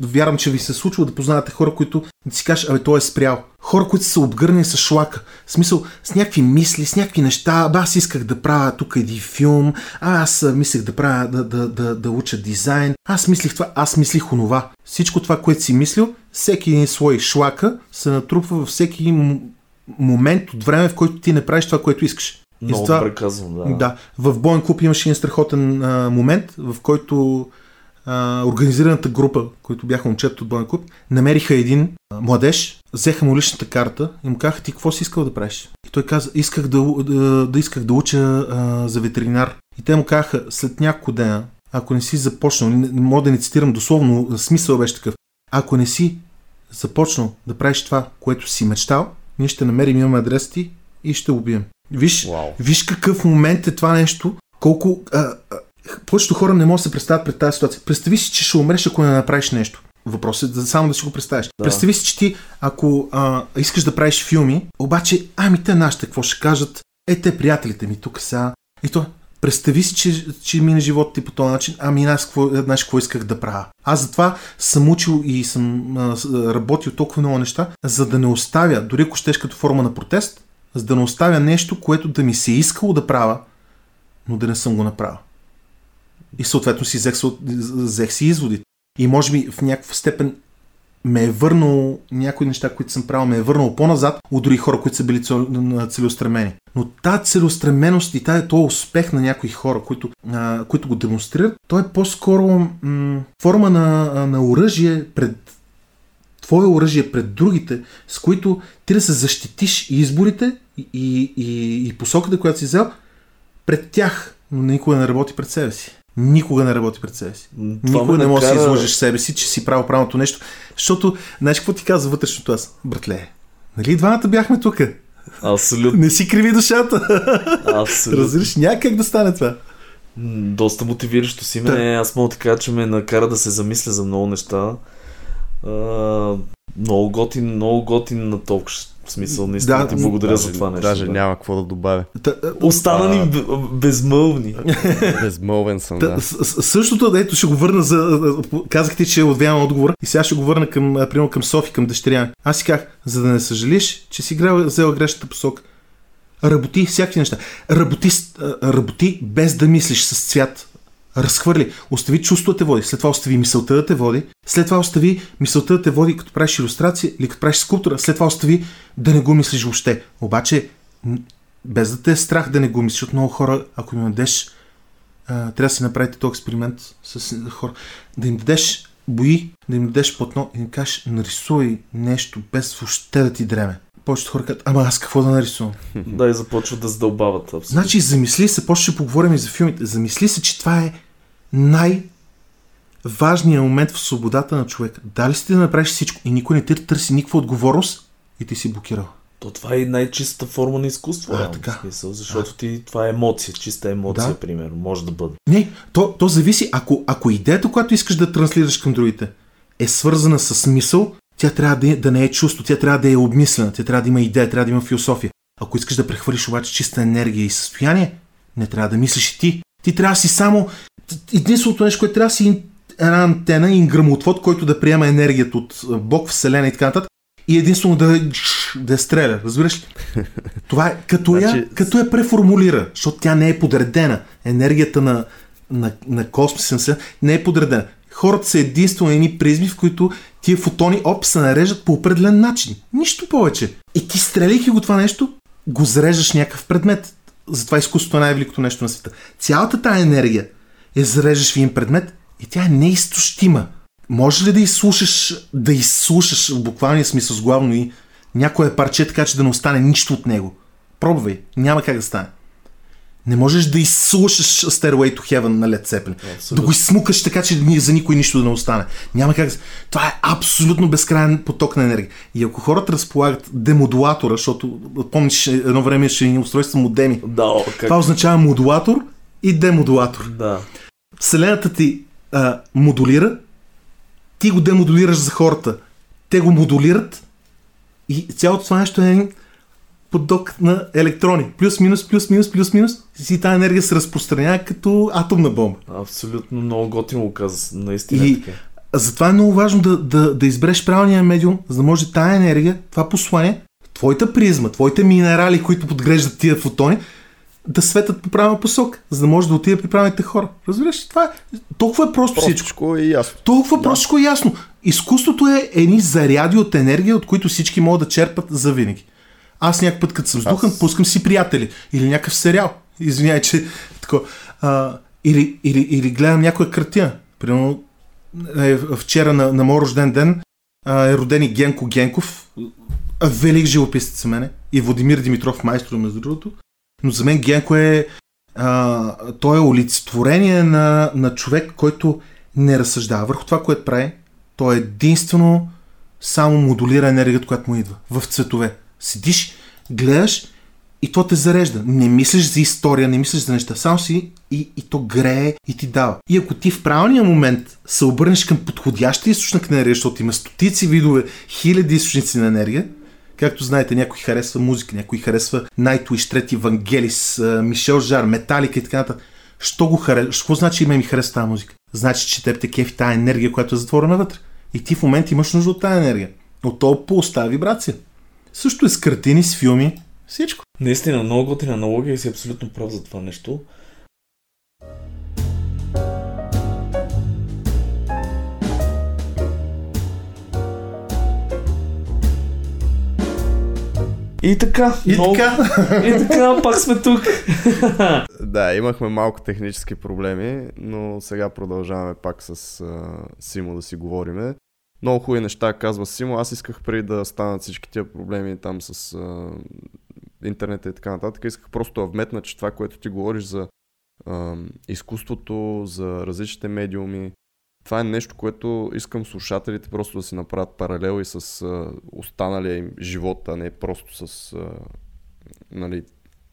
вярвам, че ви се случва да познавате хора, които да си кажеш, абе, той е спрял. Хора, които са обгърнени с шлака. В смисъл, с някакви мисли, с някакви неща. Абе, аз исках да правя тук един филм. А, аз мислех да правя, да, да, да, да уча дизайн. Аз мислих това, аз мислих онова. Всичко това, което си мислил, всеки един слой шлака се натрупва във всеки м- момент от време, в който ти не правиш това, което искаш. Много добре казвам, да. Да. В Боен Клуб имаше един страхотен а, момент, в който Uh, организираната група, които бяха момчета от Боен Клуб, намериха един uh, младеж, взеха му личната карта и му казаха, ти какво си искал да правиш? И той каза, исках да, да, да, исках да уча uh, за ветеринар. И те му казаха, след няколко дена, ако не си започнал, не, не мога да не цитирам дословно, смисъл беше такъв, ако не си започнал да правиш това, което си мечтал, ние ще намерим, имаме адрес ти и ще убием. Виж, wow. виж какъв момент е това нещо, колко... Uh, повечето хора не могат да се представят пред тази ситуация. Представи си, че ще умреш, ако не направиш нещо. Въпросът е само да си го представиш. Да. Представи си, че ти, ако а, искаш да правиш филми, обаче, ами те нашите, какво ще кажат? Е, те приятелите ми тук сега. И то, представи си, че, че мина живота ти по този начин, ами аз какво, знаеш, какво исках да правя. Аз затова съм учил и съм а, работил толкова много неща, за да не оставя, дори ако щеш като форма на протест, за да не оставя нещо, което да ми се искало да правя, но да не съм го направил. И съответно си взех, взех си изводите. И може би в някаква степен ме е върнал някои неща, които съм правил, ме е върнал по-назад от други хора, които са били целеустремени. Но тази целеустременост и тази този успех на някои хора, които, а, които го демонстрират, то е по-скоро м- форма на, на оръжие пред твое оръжие пред другите, с които ти да се защитиш и изборите и, и, и, и посоката, която си взял пред тях, но никога не работи пред себе си. Никога не работи пред себе си. Това никога не можеш да си изложиш себе си, че си правил правилното нещо. Защото, знаеш какво ти каза вътрешното аз? Братле, нали двамата бяхме тук? Абсолютно. Не си криви душата. Абсолютно. Разбираш, някак да стане това. Доста мотивиращо си ме. Да. Аз мога така, че ме накара да се замисля за много неща. А, много готин, много готин на толкова. В смисъл, наистина да, ти благодаря даже, за това нещо. Даже да. Няма какво да добавя. Та, Остана ни а... безмълвни. Безмълвен съм, да. Та, същото, ето ще го върна за... Казах ти, че отвявам отговора и сега ще го върна към, примерно, към Софи, към дъщеря ми. Аз си казах, за да не съжалиш, че си взела грешната посока. Работи всякакви неща. Работи, работи без да мислиш с цвят. Разхвърли. Остави чувството да те води. След това остави мисълта да те води. След това остави мисълта да те води, като правиш илюстрация или като правиш скулптура. След това остави да не го мислиш въобще. Обаче, без да те е страх да не го мислиш. От много хора, ако им дадеш, трябва да си направите този експеримент с хора. Да им дадеш бои, да им дадеш платно и им кажеш, нарисуй нещо без въобще да ти дреме. Повечето хора казват, ама аз какво да нарисувам? Да, и започват да задълбават. Абсолютно. Значи, замисли се, после ще поговорим и за филмите, замисли се, че това е най-важният момент в свободата на човека. Дали си ти да направиш всичко и никой не ти търси никаква отговорност и ти си блокирал. То това е най-чистата форма на изкуство. А, така. Смисъл, защото а. Ти, това е емоция, чиста емоция, да. Примерно, може да бъде. Не, то, то зависи, ако, ако идеята, която искаш да транслираш към другите, е свързана с смисъл, тя трябва да, да не е чувство, тя трябва да е обмислена, тя трябва да има идея, трябва да има философия. Ако искаш да прехвърлиш обаче чиста енергия и състояние, не трябва да мислиш и ти. Ти трябва да си само... Единственото нещо, което трябва да си една антена и гръмотвод, който да приема енергията от Бог, Вселена и така нататък. И единствено да, да стреля, разбираш ли? Това е като, значи... я, като я преформулира, защото тя не е подредена. Енергията на, на, на космоса не е подредена. Хората са единствено едни призми, в които тия фотони оп се нареждат по определен начин. Нищо повече. И ти стреляйки го това нещо, го зареждаш някакъв предмет. Затова изкуството е най-великото нещо на света. Цялата тая енергия я зареждаш в един предмет и тя е неизтощима. Може ли да изслушаш, да изслушаш в буквалния смисъл с главно и някое парче, така че да не остане нищо от него? Пробвай, няма как да стане. Не можеш да изслушаш Stairway to Heaven на Led Zeppelin. Absolutely. Да го изсмукаш така, че за никой нищо да не остане. Няма как. Това е абсолютно безкрайен поток на енергия. И ако хората разполагат демодулатора, защото помниш едно време ще ни устройства модеми. Да, как... Това означава модулатор и демодулатор. Да. Вселената ти а, модулира, ти го демодулираш за хората. Те го модулират и цялото това нещо е поток на електрони. Плюс, минус, плюс, минус, плюс, минус. И тази енергия се разпространява като атомна бомба. Абсолютно много готино го каза. Наистина и така. Затова е много важно да, да, да избереш правилния медиум, за да може тази енергия, това послание, твоята призма, твоите минерали, които подгреждат тия фотони, да светат по правилна посока, за да може да отида при правилните хора. Разбираш ли? Това е толкова е просто всичко. Простичко е ясно. Толкова да. Простичко е ясно. Изкуството е едни заряди от енергия, от които всички могат да черпат за винаги. Аз някакъв път, като съм сдухан, аз... пускам си приятели. Или някакъв сериал. Извинявай, че тако. А, или, или, или гледам някоя картина. Примерно, е, вчера на, на моя рожден ден а, е роден и Генко Генков. Велик живописец за мене. И Владимир Димитров, майстор, между другото. Но за мен Генко е... А, той е олицетворение на, на човек, който не разсъждава върху това, което прави. Той единствено само модулира енергията, която му идва. В цветове. Седиш, гледаш и то те зарежда. Не мислиш за история, не мислиш за неща. Само си и, и то грее и ти дава. И ако ти в правилния момент се обърнеш към подходящия източник на енергия, защото има стотици видове, хиляди източници на енергия, както знаете, някой харесва музика, някой харесва Nightwish, трети Вангелис, Мишел Жар, Металика и така нататък. Що го харесва? Що значи има ми хареса тази музика? Значи, че теб те кефи тази енергия, която е затворена вътре. И ти в момента имаш нужда от тази енергия. От този пулс, тази вибрация. Също е с картини, с филми, всичко. Наистина, много готина аналогия и си абсолютно прав за това нещо. И така, и, много... така. и така, пак сме тук. Да, имахме малко технически проблеми, но сега продължаваме пак с а, Симо да си говориме. Много хубави неща казва Симо. Аз исках преди да станат всички тия проблеми там с а, интернета и така нататък. Исках просто да вметна, че това, което ти говориш за а, изкуството, за различните медиуми, това е нещо, което искам слушателите просто да си направят паралел и с а, останалия им живот, а не просто с а, нали,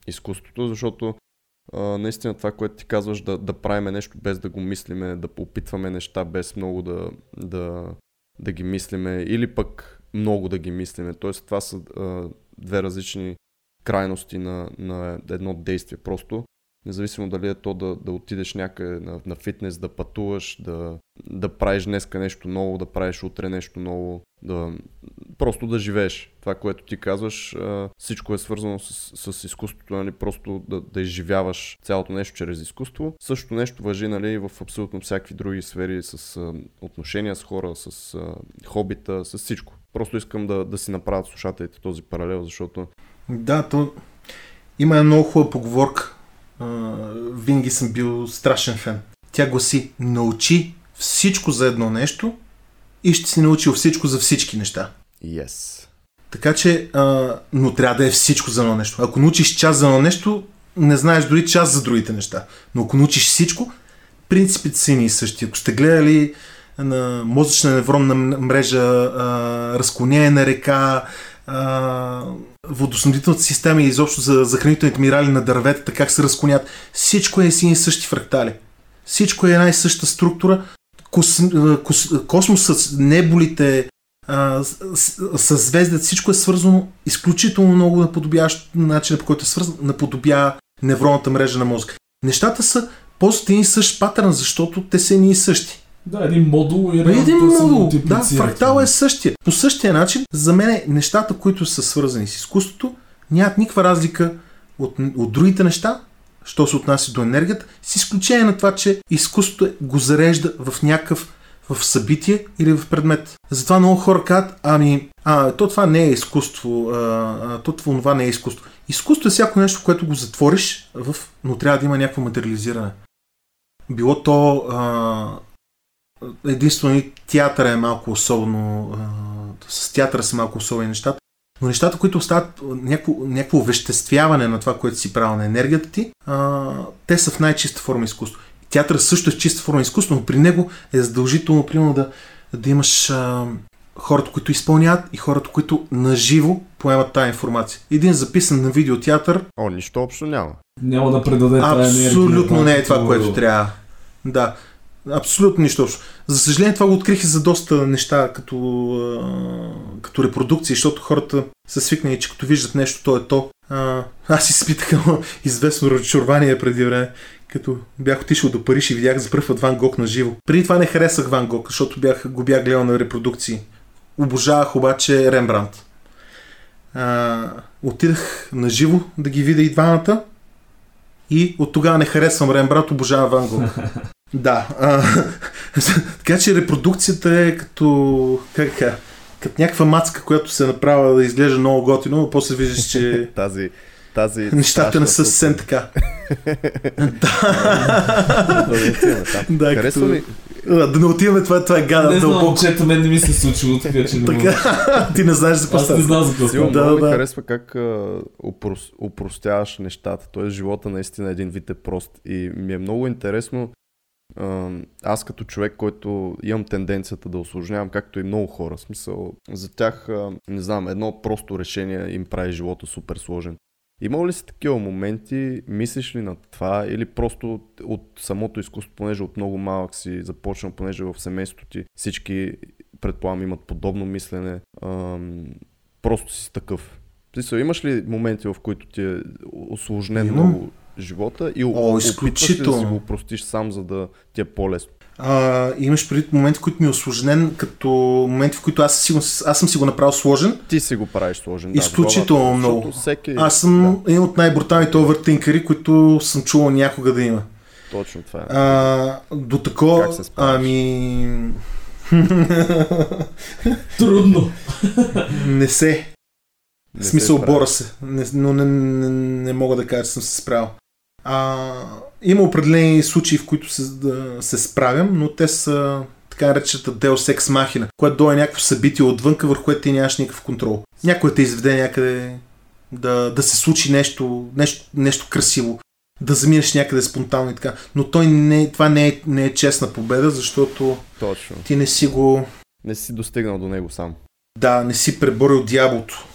изкуството, защото а, наистина това, което ти казваш, да, да правиме нещо без да го мислиме, да опитваме неща без много да, да, да ги мислиме или пък много да ги мислиме. Тоест това са а, две различни крайности на, на едно действие просто. Независимо дали е то да, да отидеш някъде на, на фитнес, да пътуваш, да, да правиш днеска нещо ново, да правиш утре нещо ново, да, просто да живееш. Това, което ти казваш, всичко е свързано с, с изкуството, нали? Просто да, да изживяваш цялото нещо чрез изкуство. Същото нещо важи, нали, в абсолютно всякакви други сфери, с отношения с хора, с хобита, с всичко. Просто искам да, да си направят слушателите този паралел, защото... Да, то има една много хубава поговорка. Uh, винаги съм бил страшен фен. Тя гласи: научи всичко за едно нещо и ще си научил всичко за всички неща. Yes. Така че, uh, но трябва да е всичко за едно нещо. Ако научиш част за едно нещо, не знаеш дори част за другите неща. Но ако научиш всичко, принципите са ни същи. Ако сте гледали на мозъчна невронна мрежа, uh, разклонение на река, Uh, водоснабдителната система и изобщо за, за хранителните минерали на дърветата, как се разклонят. Всичко е си и същи фрактали. Всичко е една и съща структура. Кос, кос, космосът, неболите, uh, съзвездият, всичко е свързано изключително много наподобяващ начина, по който е свързано, наподобява невронната мрежа на мозъка. Нещата са после един и същ патърн, защото те са едни и същи. Да, един модул и един модул. Да, фрактал е същия. По същия начин, за мен нещата, които са свързани с изкуството, нямат никаква разлика от, от другите неща, що се отнася до енергията, с изключение на това, че изкуството го зарежда в някакъв в събитие или в предмет. Затова много хора казват: ами, а, то това не е изкуство, а, а, то това не е изкуство. Изкуство е всяко нещо, което го затвориш, в... но трябва да има някакво материализиране. Било то... А... Единствено театър е малко особено, с театъра са малко особени нещата, но нещата, които остават някакво, някакво овеществяване на това, което си правил на енергията ти, те са в най-чиста форма изкуство. Театърът също е в чиста форма изкуство, но при него е задължително примерно да, да имаш а, хората, които изпълняват и хората, които наживо поемат тази информация. Един записан на видеотеатър... О, нищо общо няма. Няма да предаде тази енергия. Абсолютно не е това, което трябва. Да. Абсолютно нищо общо. За съжаление, това го открих и за доста неща, като, а, като репродукции, защото хората са свикнали, че като виждат нещо, то е то. А, аз изпитах известно разочарование преди време, като бях отишъл до Париж и видях за пръв път Ван Гог на живо. Преди това не харесах Ван Гог, защото бях, го бях гледал на репродукции. Обожавах обаче Рембранд. А, отидах на живо да ги видя и двамата и от тогава не харесвам Рембранд, обожавам Ван Гог. Да, а, така че репродукцията е като, как, като някаква мацка, която се направя да изглежда много готино, а после виждаш, че тази, тази нещата не са съвсем така. Да, харесва ми. Да не отиваме, това, това е гадно. Не знам, момчето, мен не ми се случило, така че не мога. Ти не знаеш за какво става. Аз не знам за какво става. Да, много ми харесва как опростяваш нещата, т.е. живота наистина един вид е прост и ми е много интересно. Аз като човек, който имам тенденцията да усложнявам, както и много хора, в смисъл, за тях, не знам, едно просто решение им прави живота супер сложен. Имал ли си такива моменти, мислиш ли на това или просто от самото изкуство, понеже от много малък си започнал, понеже в семейството ти всички, предполагам, имат подобно мислене, просто си такъв. Имаш ли моменти, в които ти е усложнено? живота и опитваш да си го простиш сам, за да ти е по-лесно. А, имаш преди моменти, в които ми е осложнен, като моменти, в които аз, сигур... аз съм си го направил сложен. Ти си го правиш сложен. Изключително да, много. Всеки... Аз съм да. един от най-бруталните овертинкъри, които съм чувал някога да има. Точно това е. А, до такова... Как се справиш? Ами... Трудно. Не се. В смисъл, бора се. Не, но не, не, не мога да кажа, че съм се справил. А, има определени случаи, в които се, да, се справям, но те са така наречената Deus Ex Machina, което дойде някакво събитие отвънка, върху което ти нямаш никакъв контрол. Някой те изведе някъде да, да се случи нещо, нещо, нещо красиво, да заминеш някъде спонтанно и така. Но той не, това не е, не е честна победа, защото Точно. ти не си го... Не си достигнал до него сам. Да, не си преборил дяволото.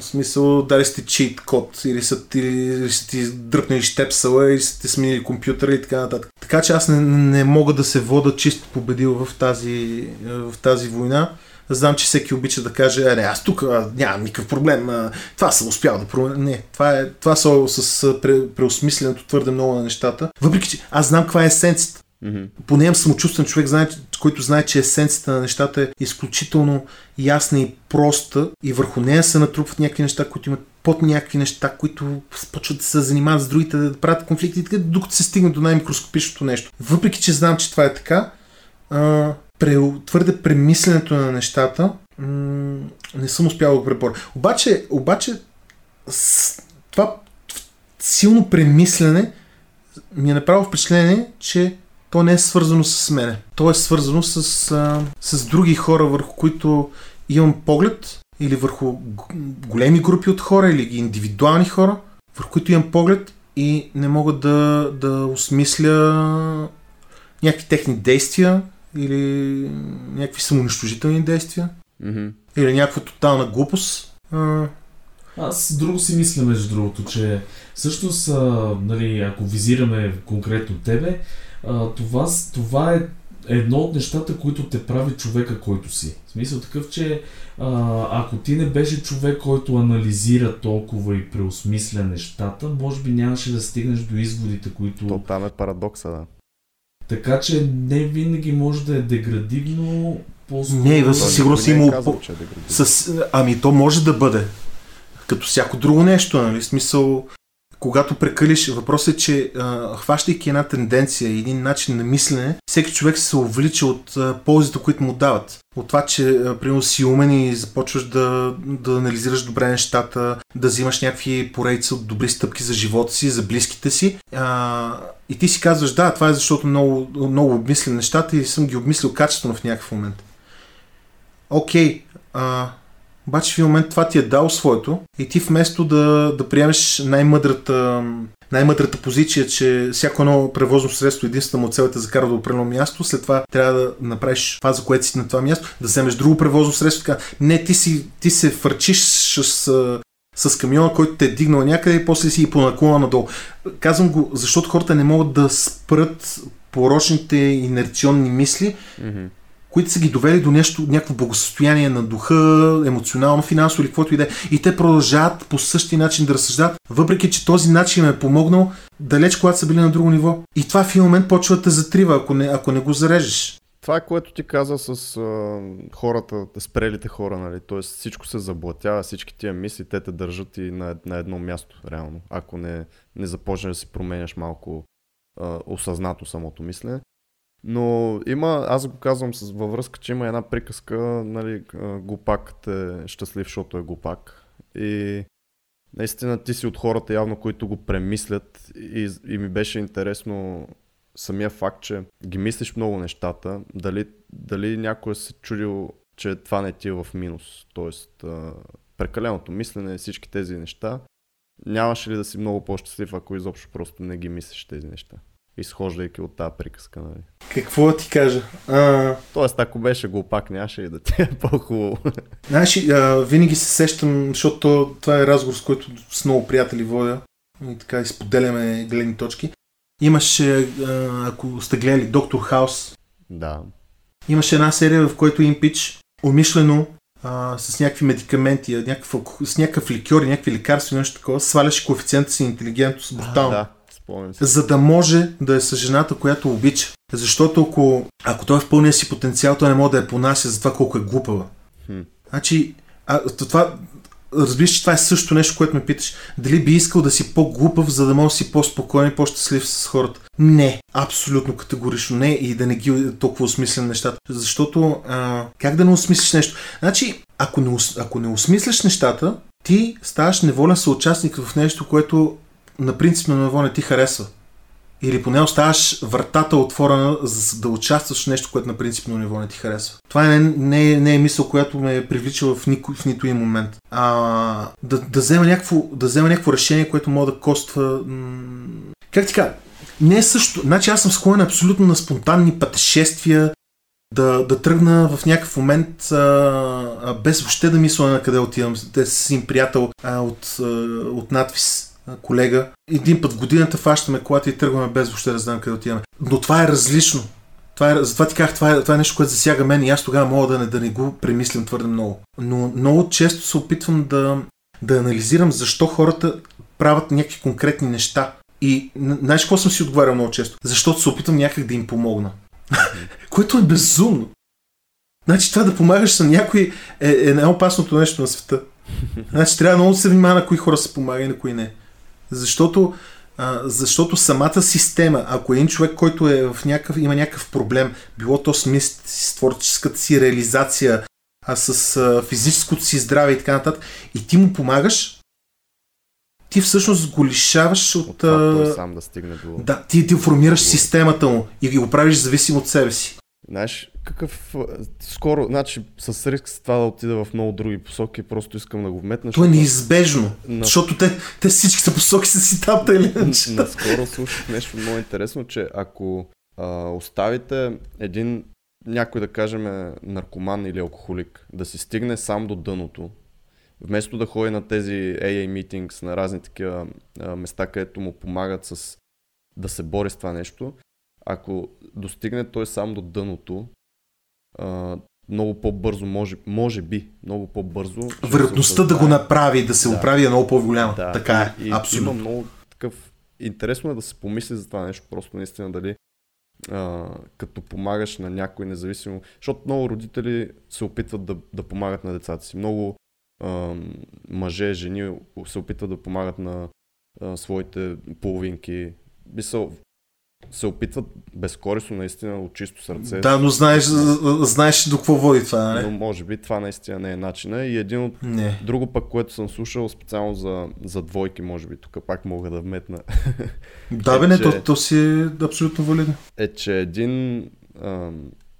В смисъл, дали сте чийт код, или са ти, или са ти дръпнали щепсала, или са ти сменили компютъра и така нататък. Така че аз не, не мога да се вода чисто победил в тази, в тази война. Знам, че всеки обича да каже, е, не, аз тук нямам никакъв проблем, това съм успял да променя. Не, това е, това са с преосмисленето твърде много на нещата. Въпреки, че аз знам каква е есенцията. Mm-hmm. Поне съм самочувствен човек, знае, който знае, че есенцията на нещата е изключително ясна и проста и върху нея се натрупват някакви неща, които имат под някакви неща, които почват да се занимават с другите, да правят конфликти и така, докато се стигне до най-микроскопичното нещо. Въпреки, че знам, че това е така, а, пре, твърде премисленето на нещата м- не съм успял да го преборя. Обаче, обаче с, това силно премислене ми е направило впечатление, че то не е свързано с мене. То е свързано с, а, с други хора, върху които имам поглед, или върху големи групи от хора, или индивидуални хора, върху които имам поглед и не мога да, да осмисля някакви техни действия или някакви самоунищожителни действия, mm-hmm. или някаква тотална глупост. А... Аз друго си мисля, между другото, че всъщност, а, нали, ако визираме конкретно тебе, А, това, това е едно от нещата, които те прави човека, който си. В смисъл такъв, че а, ако ти не беше човек, който анализира толкова и преосмисля нещата, може би нямаше да стигнеш до изводите, които... То там е парадокса, да. Така че не винаги може да е деградивно... По-скоро... Не, да със сигурност има... Е казал, че е с... Ами то може да бъде. Като всяко друго нещо, нали? Смисъл... Когато прекалиш, въпросът е, че а, хващайки една тенденция и един начин на мислене, всеки човек се увлича от а, ползите, които му дават. От това, че а, примерно си умен и започваш да, да анализираш добре нещата, да взимаш някакви поредица от добри стъпки за живота си, за близките си. А, и ти си казваш, да, това е защото много, много обмисля нещата и съм ги обмислил качествено в някакъв момент. Окей, а... Обаче в един момент това ти е дал своето и ти вместо да, да приемеш най-мъдрата, най-мъдрата позиция, че всяко едно превозно средство единствено му цел е да закара до определено място, след това трябва да направиш това, за което си на това място, да вземеш друго превозно средство. Така. Не, ти, си, ти се фърчиш с, с камиона, който те е дигнал някъде и после си и понаклона надолу. Казвам го, защото хората не могат да спрат порочните инерционни мисли, mm-hmm. които са ги довели до нещо, някакво благосъстояние на духа, емоционално, финансово или каквото и да е. И те продължават по същия начин да разсъждат, въпреки че този начин им е помогнал далеч, когато са били на друго ниво. И това в един момент почва да те затрива, ако не, ако не го зарежеш. Това е, което ти каза с а, хората, спрелите хора, нали? Тоест всичко се заблатява, всички тия мисли, те те държат и на, на едно място, реално. Ако не, не започнеш да си променяш малко а, осъзнато самото мислене. Но има, аз го казвам с, във връзка, че има една приказка, нали, глупакът е щастлив, защото е глупак. И наистина ти си от хората явно, които го премислят и, и ми беше интересно самия факт, че ги мислиш много нещата, дали, дали някой се чудил, че това не ти е в минус, т.е. прекаленото мислене, всички тези неща, нямаше ли да си много по-щастлив, ако изобщо просто не ги мислиш тези неща? Изхождайки от тази приказка, нали? Какво ти кажа? А... Тоест, ако беше глупак, нямаше и да ти е по-хубаво. Знаеш, а, винаги се сещам, защото това е разговор, с който с много приятели водя и така изподеляме гледни точки. Имаше, а, ако сте гледали Доктор Хаус, да. Имаше една серия, в която Импич умишлено а, с някакви медикаменти, някакъв, с някакъв ликьор и някакви лекарства, нещо такова, сваляше коефициента си на интелигентност брутално. А, да. Спомням се. За да може да е с жената, която обича. Защото ако, ако той е в пълния си потенциал, той не може да я понася за това колко е глупава. Хм. Значи, а, това, разбираш, че това е също нещо, което ме питаш. Дали би искал да си по-глупав, за да може да си по-спокоен и по-щастлив с хората? Не, абсолютно категорично не, и да не ги толкова осмислям нещата. Защото, а, как да не осмислиш нещо? Значи, ако не, ако не осмисляш нещата, ти ставаш неволен съучастник в нещо, което на принцип на ниво не ти харесва. Или поне оставаш вратата отворена, за да участваш в нещо, което на принципно ниво не ти харесва. Това не, не, не е мисъл, която ме привлича в, нико, в нито и момент. А, да, да, взема някакво, да взема някакво решение, което мога да коства... М- как ти кажа? Не е също... Значи аз съм склонен абсолютно на спонтанни пътешествия, да, да тръгна в някакъв момент а, а, без въобще да мисля на къде отивам. Те си им приятел а, от, а, от НАТФИЗ. Колега. Един път в годината фащаме колата и тръгваме без въобще да знаем къде отиваме. Но това е различно. Това е, затова ти казах, това е, това е нещо, което засяга мен и аз тогава мога да не, да не го премислям твърде много. Но много често се опитвам да, да анализирам защо хората правят някакви конкретни неща. И знаеш какво съм си отговарял много често? Защото се опитвам някак да им помогна. Което е безумно. Значи това да помагаш на някой е, е най-опасното нещо на света. Значи трябва много да се внимава на кои хора се помага и на кои не. Защото, а, защото самата система, ако един човек, който е в някакъв, има някакъв проблем, било то с, мис, с творческата си реализация, а с а, физическото си здраве и така нататък, и ти му помагаш, ти всъщност го лишаваш от... от това, той сам да стигне до... Да, ти, ти формираш системата му и го правиш зависим от себе си. Знаеш, какъв... Скоро, значи, с риск с това да отида в много други посоки, просто искам да го вметна. То е неизбежно, на... защото те, те всичките посоки са си там, тъй ленчета. Наскоро слушах нещо много интересно, че ако а, оставите един, някой да кажем наркоман или алкохолик, да си стигне сам до дъното, вместо да ходи на тези ей ей meetings, на разни такива а, места, където му помагат с да се бори с това нещо, ако достигне той сам до дъното, а, много по-бързо, може, може би, много по-бързо... Вероятността да го направи, да се да, оправи е много по-голяма. Да, така е, и, абсолютно. Има много такъв... Интересно е да се помисли за това нещо, просто наистина дали а, като помагаш на някой независимо... Защото много родители се опитват да, да помагат на децата си. Много а, мъже, жени се опитват да помагат на а, своите половинки. Мисъл... се опитват безкорисно, наистина, от чисто сърце. Да, но знаеш, знаеш до какво води това, не? Но може би това наистина не е начина. И един от не. Друго пък, което съм слушал специално за, за двойки, може би, тук пак мога да вметна. Да, бе, не, че, то, то си е абсолютно валидно. Е, че един, а,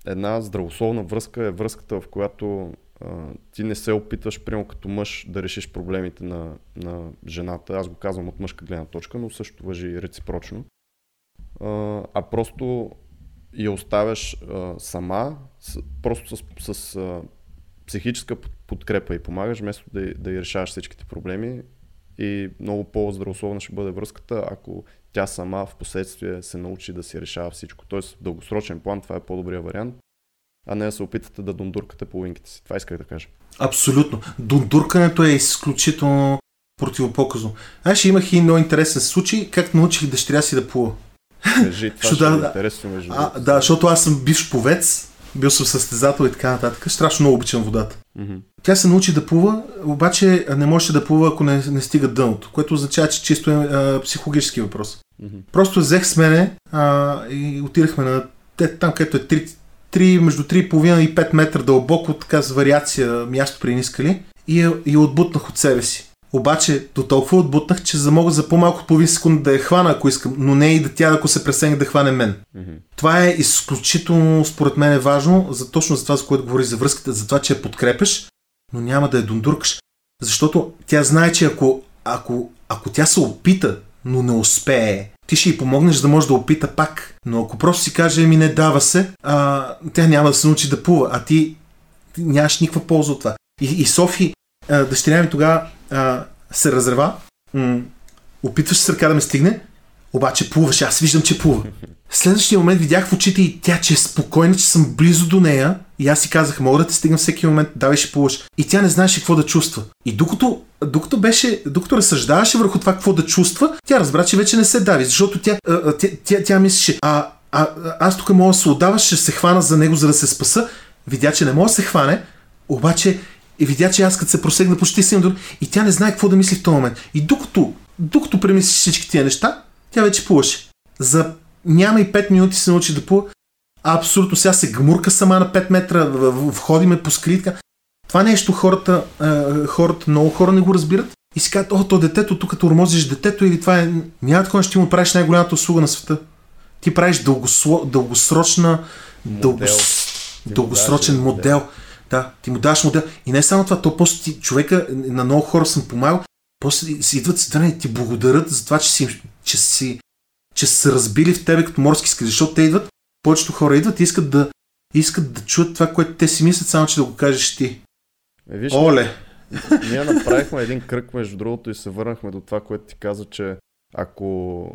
една здравословна връзка е връзката, в която а, ти не се опитваш, прямо като мъж, да решиш проблемите на, на жената. Аз го казвам от мъжка гледна точка, но също важи реципрочно. Uh, а просто я оставяш uh, сама, с, просто с, с uh, психическа подкрепа и помагаш, вместо да, да я решаваш всичките проблеми, и много по-здравословна ще бъде връзката, ако тя сама в последствие се научи да си решава всичко. Тоест в дългосрочен план това е по-добрия вариант, а не да се опитате да дундуркате половинките си. Това исках да кажа. Абсолютно. Дундуркането е изключително противопоказно. Аз имах и много интересен случай, как научих дъщеря си да плува. Кажи, това ще да, е интересно между другото. Да, защото аз съм бивш пловец, бил съм състезател и така нататък. Страшно много обичам водата. Mm-hmm. Тя се научи да плува, обаче не може да плува, ако не, не стига дъното, което означава, че чисто е а, психологически въпрос. Mm-hmm. Просто взех с мене а, и отидахме на там, където е три, три, между три цяло и пет и пет метра дълбоко, така с вариация място приискали, и, и отбутнах от себе си. Обаче до толкова отбутнах, че за мога за по-малко от половин секунда да я хвана, ако искам, но не и да тя, ако се пресегне, да хване мен. Mm-hmm. Това е изключително, според мен, е важно, за точно за това, за което говори за връзката, за това, че я подкрепеш, но няма да я дундуркаш. Защото тя знае, че ако, ако, ако тя се опита, но не успее, ти ще й помогнеш да може да опита пак. Но ако просто си каже, ми не дава се, а, тя няма да се научи да плува, а ти, ти нямаш никаква полза от това. И, и Софи, а, дъщеря ми тогава, А, се разрева, м- опитваше с ръка да ме стигне, обаче плуваше, аз виждам, че плува. В следващия момент видях в очите и тя, че е спокойна, че съм близо до нея И аз си казах, мога да те стигна всеки момент, давай ще получиш. И тя не знаеше какво да чувства. И докато, докато беше, докато разсъждаваше върху това какво да чувства, тя разбра, че вече не се дави, защото тя, тя, тя, тя, тя мислеше, а, а аз тук мога да се отдаваш, ще се хвана за него, за да се спаса. Видя, че не мога да се хване, обаче и видя, че аз като се просегна почти си имам, и тя не знае какво да мисли в този момент. И докато, докато премислиш всички тия неща, тя вече плуваше. За няма и пет минути се научи да плува. Абсолютно, сега се гмурка сама на пет метра, входиме по скритка. Това нещо хората, хората, много хора не го разбират и си казват, о, то детето, тук като урмозиш детето или това е... Няма такова, ще му правиш най-голямата услуга на света. Ти правиш дългосло... дългосрочна... Дългос... дългосрочен модел. Да, ти му даваш модел. И не само това, то после ти, човека, на много хора съм помагал, после си идват си дърни и ти благодарят за това, че си, че си, че са разбили в тебе като морски скри, защото те идват. Повечето хора идват и искат да, искат да чуят това, което те си мислят, само че да го кажеш ти. Е, виж, Оле! Ние направихме един кръг между другото и се върнахме до това, което ти каза, че ако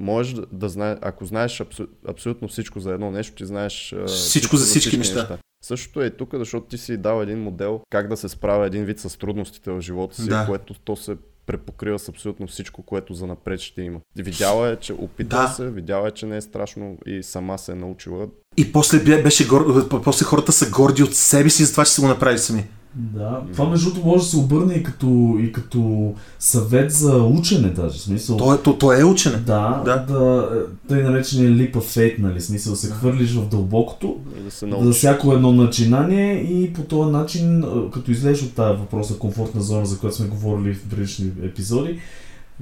можеш да знаеш, ако знаеш абсу, абсолютно всичко за едно нещо, ти знаеш всичко, всичко за всички, всички неща. неща. Същото е и тук, защото ти си дал един модел как да се справя един вид с трудностите в живота си, да. Което то се препокрива с абсолютно всичко, което занапред ще има. Видяла е, че опитала да. се, видяла е, че не е страшно и сама се е научила. И после, беше гор... после хората са горди от себе си за това, че са го направили сами. Да, това между другото може да се обърне и като, и като съвет за учене даже, смисъл. То е, то, то е учене. Да, да, да, тъй наречения leap of faith, нали, смисъл, се хвърлиш в дълбокото, да за всяко едно начинание и по този начин, като излезеш от тази въпроса комфортна зона, за която сме говорили в предишни епизоди,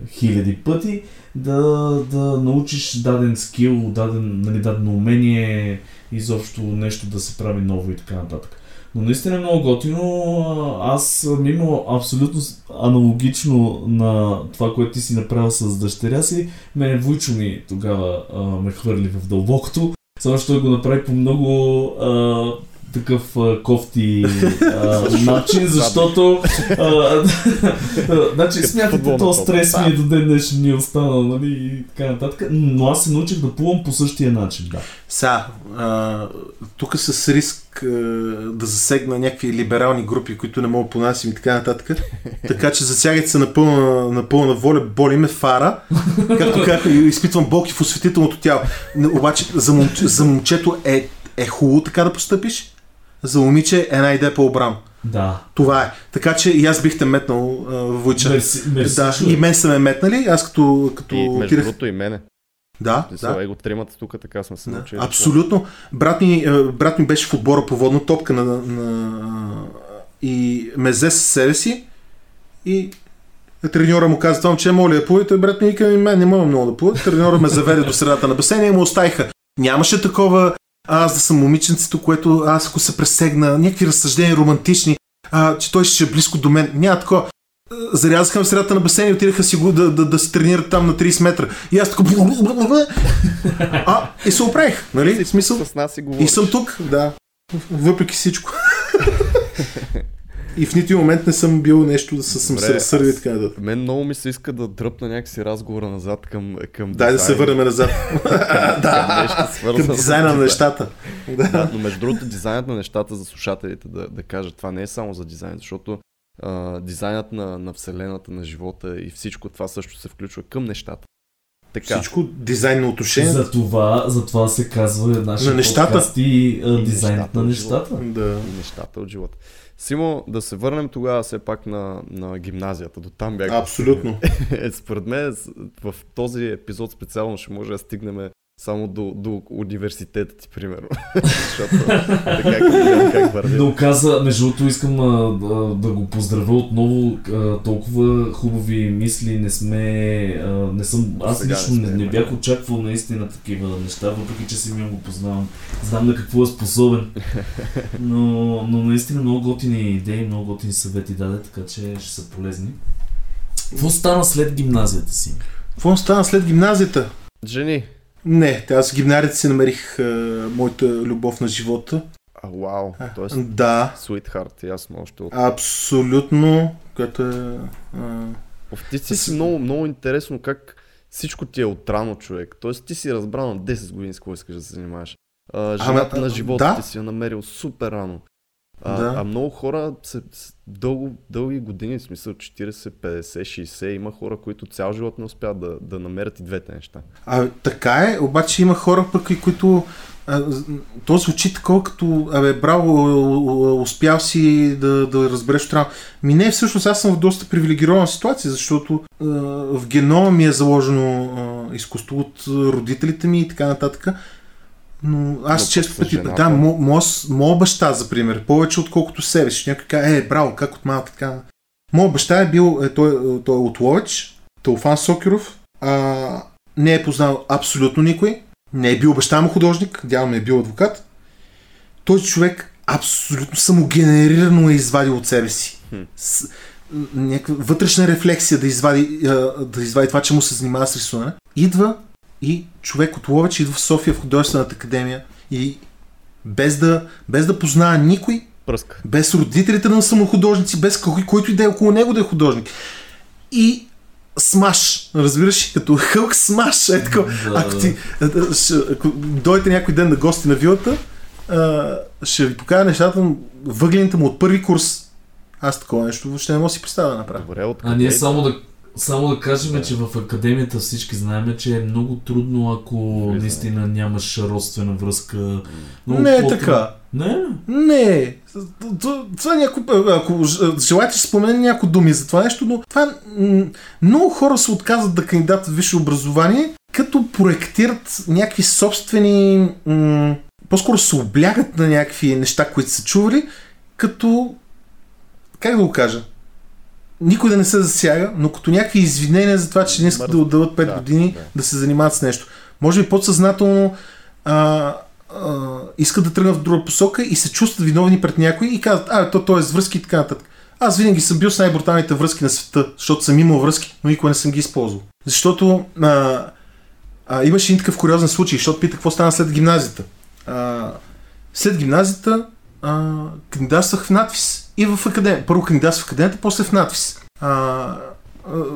хиляди пъти, да, да научиш даден скил, даден, нали, дадено умение, изобщо нещо да се прави ново и така нататък. Но наистина е много готино. Аз съм имал абсолютно аналогично на това, което ти си направил с дъщеря си. Мене Вуйчо ми тогава а, ме хвърли в дълбокото. Само че той го направи по много а, такъв а, кофти а, начин, защото а, значи смятате, този стрес ми е до ден днешен ми е останал, нали, и така нататък. Но аз се научих да плувам по същия начин. Да. Са, а, тук с риск а, да засегна някакви либерални групи, които не мога понасим и така нататък. Така че засягайте се на пълна, на пълна воля, боли ме фара, както както изпитвам болки в осветителното тяло. Обаче за, мом, за момчето е е хубаво така да постъпиш, за момиче е най-де по-обрано. Да. Това е. Така че и аз бих те метнал във Вуйча. Мерси, мерси, да, и мен са ме метнали, аз като... като и между другото тирах... и мене. Да, да. Его тримата тук, така сме се научили. Да. Абсолютно. Брат ми, брат ми беше в отбора по водна топка на, на... и ме взе със себе си и треньора му каза, това момче, моля да плува, и той брат ми вика, мен не мога много да плува. Треньора ме заведе до средата на басейна и му оставиха. Нямаше такова аз да съм момиченцето, което аз ако се пресегна, някакви разсъждения романтични, а, че той ще е близко до мен. Няма такова. Зарязаха ме в средата на басейна и отидаха си го да, да, да се тренират там на трийсет метра. И аз така... А, и се оправих, нали? В смисъл? И съм тук, да. Въпреки всичко. И в нито момент не съм бил нещо да съм се разсърдил така да. Мен много ми се иска да дръпна някакси разговора назад към, към Дай дизайн. Да се върнем назад. Да, към дизайна на нещата. Да. Да, но между другото дизайнът на нещата за слушателите да, да кажа, това не е само за дизайн, защото а, дизайнът на, на вселената, на живота и всичко това също се включва към нещата. Така. Всичко дизайн на отношение. За това, за това се казва нашия подкаст и а, дизайнът на нещата. Да. И нещата от живота. Симо, да се върнем тогава все пак на, на гимназията, до там бях. Абсолютно. Е, според мен в този епизод специално ще може да стигнем само до, до университета ти, примерно. Защото така как върви. Да оказа, между другото искам а, да го поздравя отново, а, толкова хубави мисли не сме, а, не съм, аз лично не, не бях очаквал наистина такива неща, въпреки че си ми го познавам, знам на какво е способен, но, но наистина много готини идеи, много готини съвети даде, така че ще са полезни. Какво стана след гимназията си? Какво стана след гимназията? Жени. Не, аз в гимнарията си намерих а, моята любов на живота. А, вау, т.е. да. Sweetheart, ясно още. Абсолютно, като е... Ти си с... много, много интересно как всичко ти е отрано, човек. Т.е. ти си разбрал на десет години с какво искаш да се занимаваш. а, жената а, на живота да? си я намерил супер рано. А, да. а много хора са дълго, дълги години, в смисъл четирийсет, петдесет, шейсет, има хора, които цял живот не успяват да, да намерят и двете неща. А, така е, обаче има хора, пърки, които а, то звучи такова като абе, браво, успял си да, да разбереш трябва. Ми не, всъщност аз съм в доста привилегирована ситуация, защото а, в генома ми е заложено а, изкуство от родителите ми и така нататък. Но аз но често пъти, да, моя мо баща, за пример, повече отколкото себе си. Някой казва, е, браво, как от малка така. Моя баща е бил, е, той, той е от Ловеч, Теофан Сокеров, а, не е познал абсолютно никой, не е бил баща му художник, дядо ми е бил адвокат. Той човек абсолютно самогенерирано е извадил от себе си. Хм. С, някаква вътрешна рефлексия да извади, да извади това, че му се занимава с рисуване. Идва и човек от Ловеч идва в София в Художествената академия и без да, без да познава никой, пръска. Без родителите да са му художници, без който, който и да е около него да е художник. И смаш, разбираш, като Хълк смаш. Е, така, да, ако ти ако дойдете някой ден на гости на вилата, ще ви покажа нещата, въглените му от първи курс. Аз такова нещо въобще не мога си представя да направя. Добре, а ние само да Само да кажем, да. че в академията всички знаем, че е много трудно, ако Влиза. наистина нямаш родствена връзка. Много не е плотно. така. Не? Не. Това някой, ако желаете, ще спомена някои думи за това нещо, но това много хора се отказват да кандидатат в висше образование, като проектират някакви собствени... М- по-скоро се облягат на някакви неща, които са чували, като... Как да го кажа? Никой да не се засяга, но като някакви извинения за това, че не искат да отдават пет да, години да. да се занимават с нещо. Може би подсъзнателно а, а, искат да тръгнат в друга посока и се чувстват виновни пред някой и казват, а, то, то е с връзки и така нататък. Аз винаги съм бил с най-бруталните връзки на света, защото съм имал връзки, но никога не съм ги използвал. Защото а, а, имаше един такъв куриозен случай, защото питах какво стана след гимназията. А, след гимназията а, кандидатствах в НАТФИЗ. И в академията. Първо кандидатствах в академията, после в НАТФИЗ. А, а,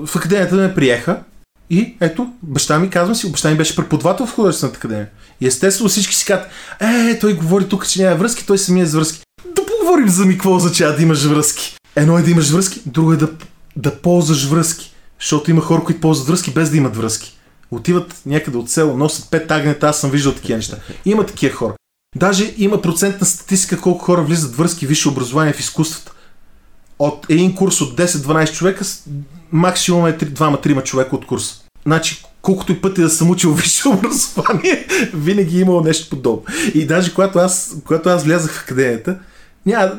в академията ме приеха и ето, баща ми, казвам си, баща ми беше преподавател в Художествената академия. И естествено всички си казват, е, той говори тук, че няма връзки, той самия е с връзки. Да поговорим за ми, какво означава да имаш връзки. Едно е да имаш връзки, друго е да, да ползваш връзки. Защото има хора, които ползват връзки без да имат връзки. Отиват някъде от село, носят пет агнета, аз съм виждал такива неща. Има такива хора. Даже има процентна статистика колко хора влизат в връзки висше образование в изкуствата. От един курс от десет-дванайсет човека, максимум е двама-трима човека от курса. Значи, колкото и пъти да съм учил висше образование, винаги е имало нещо подобно. И даже когато аз, когато аз влязах в академията, ня,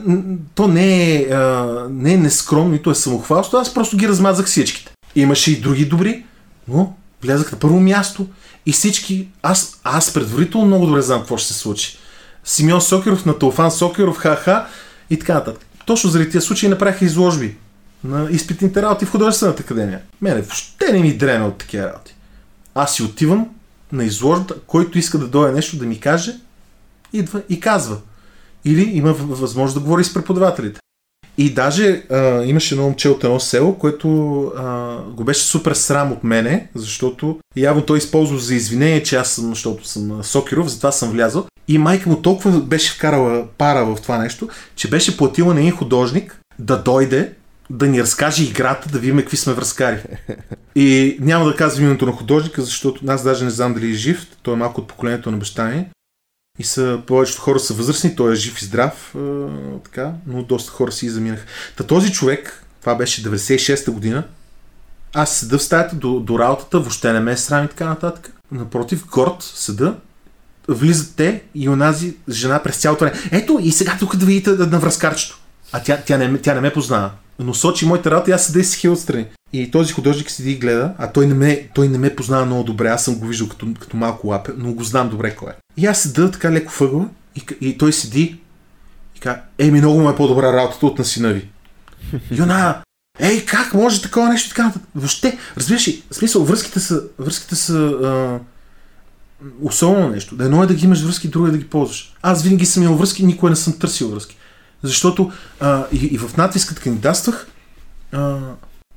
то не е, а, не е нескромно, нито е самохвалство, аз просто ги размазах всичките. Имаше и други добри, но влязах на първо място и всички... Аз, аз предварително много добре знам какво ще се случи. Симеон Сокеров на Теофан Сокеров, ха-ха и така нататък. Точно заради тия случаи направиха изложби на изпитните работи в Художествената академия. Мене въобще не ми дреме от такива работи. Аз си отивам на изложбата, който иска да дойде нещо да ми каже, идва и казва. Или има възможност да говори с преподавателите. И даже а, имаше едно момче от едно село, което а, го беше супер срам от мене, защото явно той използва за извинение, че аз съм, защото съм Сокеров, затова съм влязъл. И майка му толкова беше вкарала пара в това нещо, че беше платила на един художник да дойде, да ни разкаже играта, да видим какви сме връзкари. И няма да казвам името на художника, защото аз даже не знам дали е жив, той е малко от поколението на баща ми. И са, повечето хора са възрастни, той е жив и здрав, е, така, но доста хора си заминаха. Та този човек, това беше деветдесет и шеста година, аз седа в стаята до, до работата, въобще не ме е срам и така нататък. Напротив, горд седа, влизат те и онази жена през цялото време. Ето и сега тук да видите на връзкарчето. А тя, тя, не, тя не ме познава. Но сочи моята работа и аз седа и се хил отстрани. И този художник седи и гледа, а той не ме, той не ме познава много добре, аз съм го виждал като, като малко лапе, но го знам добре кой е. И аз седа така леко въгъла и, и той седи и казва, еми много му е по-добра работата от на сина ви. Юна, ей как може такова нещо така нататък? Въобще, разбираш ли, в смисъл връзките са, връзките са а, особено нещо. Да едно е да ги имаш връзки, друго е да ги ползваш. Аз винаги съм имал връзки, никога не съм търсил връзки. Защото а, и, и в НАТФИЗ, като кандидатствах, а,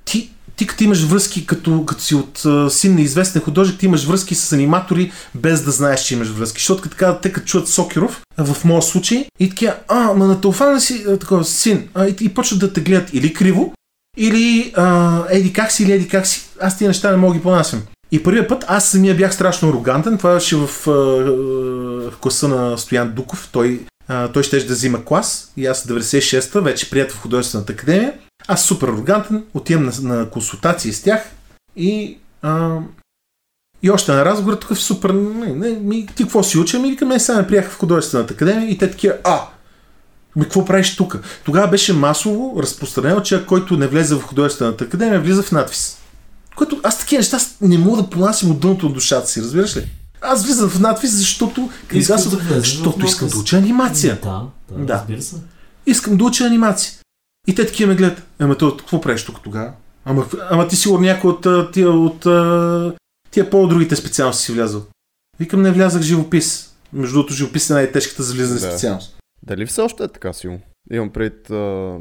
ти ти като имаш връзки, като, като си от а, син на известен художник, ти имаш връзки с аниматори, без да знаеш, че имаш връзки. Защото така, те като чуят Сокеров, в моя случай, и така, а, ма на телефона си а, такова, син, а, и, и почват да те гледат или криво, или а, еди как си, или еди как си, аз тия неща не мога ги понасям. И първия път аз самия бях страшно арогантен, това беше в, а, в класа на Стоян Дуков, той, а, той щеше да взима клас, и аз деветдесет и шеста, вече приятел в Художествената академия. Аз супер арогантен, отивам на, на консултации с тях и, а, и още на разговор такъв супер, не, не, ми, ти какво си уча? Ми към мен сега ме приеха в Художествената академия и те такива, а, ми какво правиш тук? Тогава беше масово разпространено, че който не влезе в Художествената академия, влиза в НАТФИЗ. Което аз такива неща не мога да понасям от дъното от душата си, разбираш ли? Аз влизам в НАТФИЗ, защото, искам, аз, да влезе, защото искам да уча анимация. Да, да, да. Разбира се. Искам да уча анимация. И те такива ме гледат. Ама той, какво правиш тук тогава? Ама, ама ти сигурно някой от тия, от тия по-другите специалности си влязъл. Викам, не влязах в живопис. Между другото, живопис е най-тежката за влизане да. Специалност. Дали все още е така, сигурно? Имам пред... А,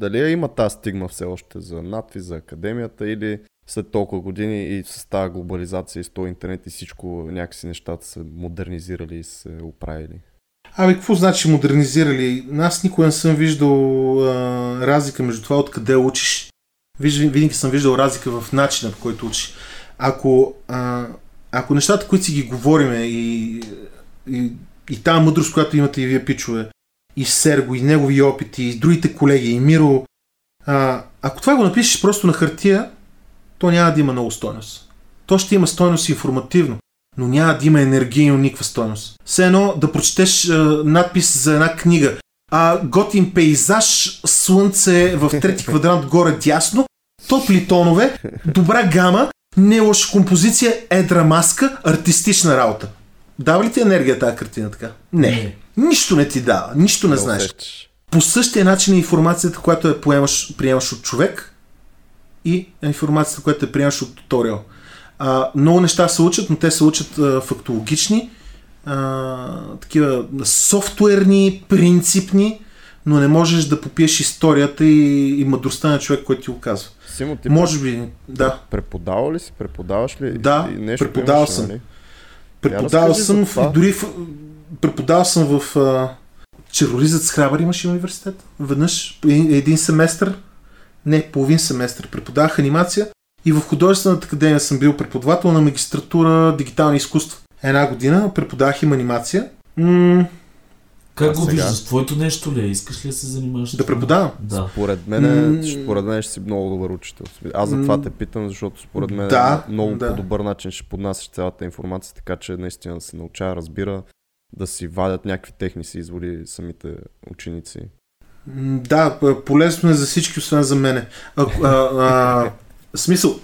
дали има тази стигма все още за НАТФИЗ, за академията или след толкова години и с тази глобализация и с този интернет и всичко някакси нещата са модернизирали и се оправили? Абе, какво значи модернизирали? Аз никога не съм виждал а, разлика между това откъде учиш. Виж, винаги съм виждал разлика в начина, по който учиш. Ако, а, ако нещата, които си ги говориме и, и, и тая мъдрост, която имате и вие пичове, и Серго, и негови опити, и другите колеги, и Миро, а, ако това го напишеш просто на хартия, то няма да има много стойност. То ще има стойност информативно. Но няма да има енергийно никаква стойност. Все едно да прочетеш е, надпис за една книга. А готин пейзаж, слънце в трети квадрант горе дясно, топли тонове, добра гама, не лоша композиция, едра маска, артистична работа. Дава ли ти енергия тази картина така? Не. Нищо не ти дава, нищо не знаеш. По същия начин е информацията, която я поемаш, приемаш от човек и информацията, която я приемаш от туториал. А, много неща се учат, но те се учат а, фактологични, а, такива софтуерни, принципни, но не можеш да попиеш историята и, и мъдростта на човек, който ти го казва. Симо, ти може би, да. Преподавал ли си? Преподаваш ли? Да, и нещо преподавал имаш, съм. Нали? Преподавал съм, в, дори в, преподавал съм в а, Чероризът с храбър имаш университет. Веднъж, един семестър, не, половин семестър, преподавах анимация. И в Художествената академия съм бил преподавател на магистратура дигитални изкуства. Една година преподавах им анимация. М- как го виждаш? Твоето нещо ли е? Искаш ли да се занимаваш? Да преподавам? Да. Според мен, м- според мен ще си много добър учител. Аз за това те питам, защото според мен да, много да. По-добър начин ще поднасяш цялата информация, така че наистина да се науча, разбира, да си вадят някакви техници, изводи самите ученици. М- да, полезно е за всички, освен за мене. А- а- а- Смисъл,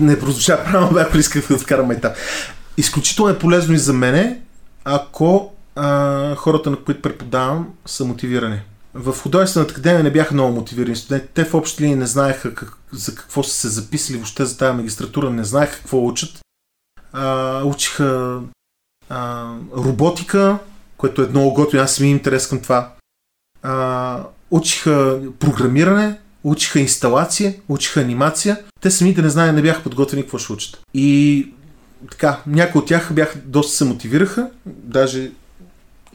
не прозвуча правилно, бе, ако исках да вкарам и там. Изключително е полезно и за мене, ако а, хората, на които преподавам, са мотивирани. В Художествената академия не бяха много мотивирани студенти. Те в общи линии не знаеха как, за какво са се записали, въобще за тази магистратура не знаеха какво учат. А, учиха а, роботика, което е много готино, аз съм интерес към това. А, учиха програмиране, учиха инсталация, учиха анимация. Те самите не знаят, не бяха подготвени какво ще учат. И така, някои от тях бяха, доста се мотивираха. Даже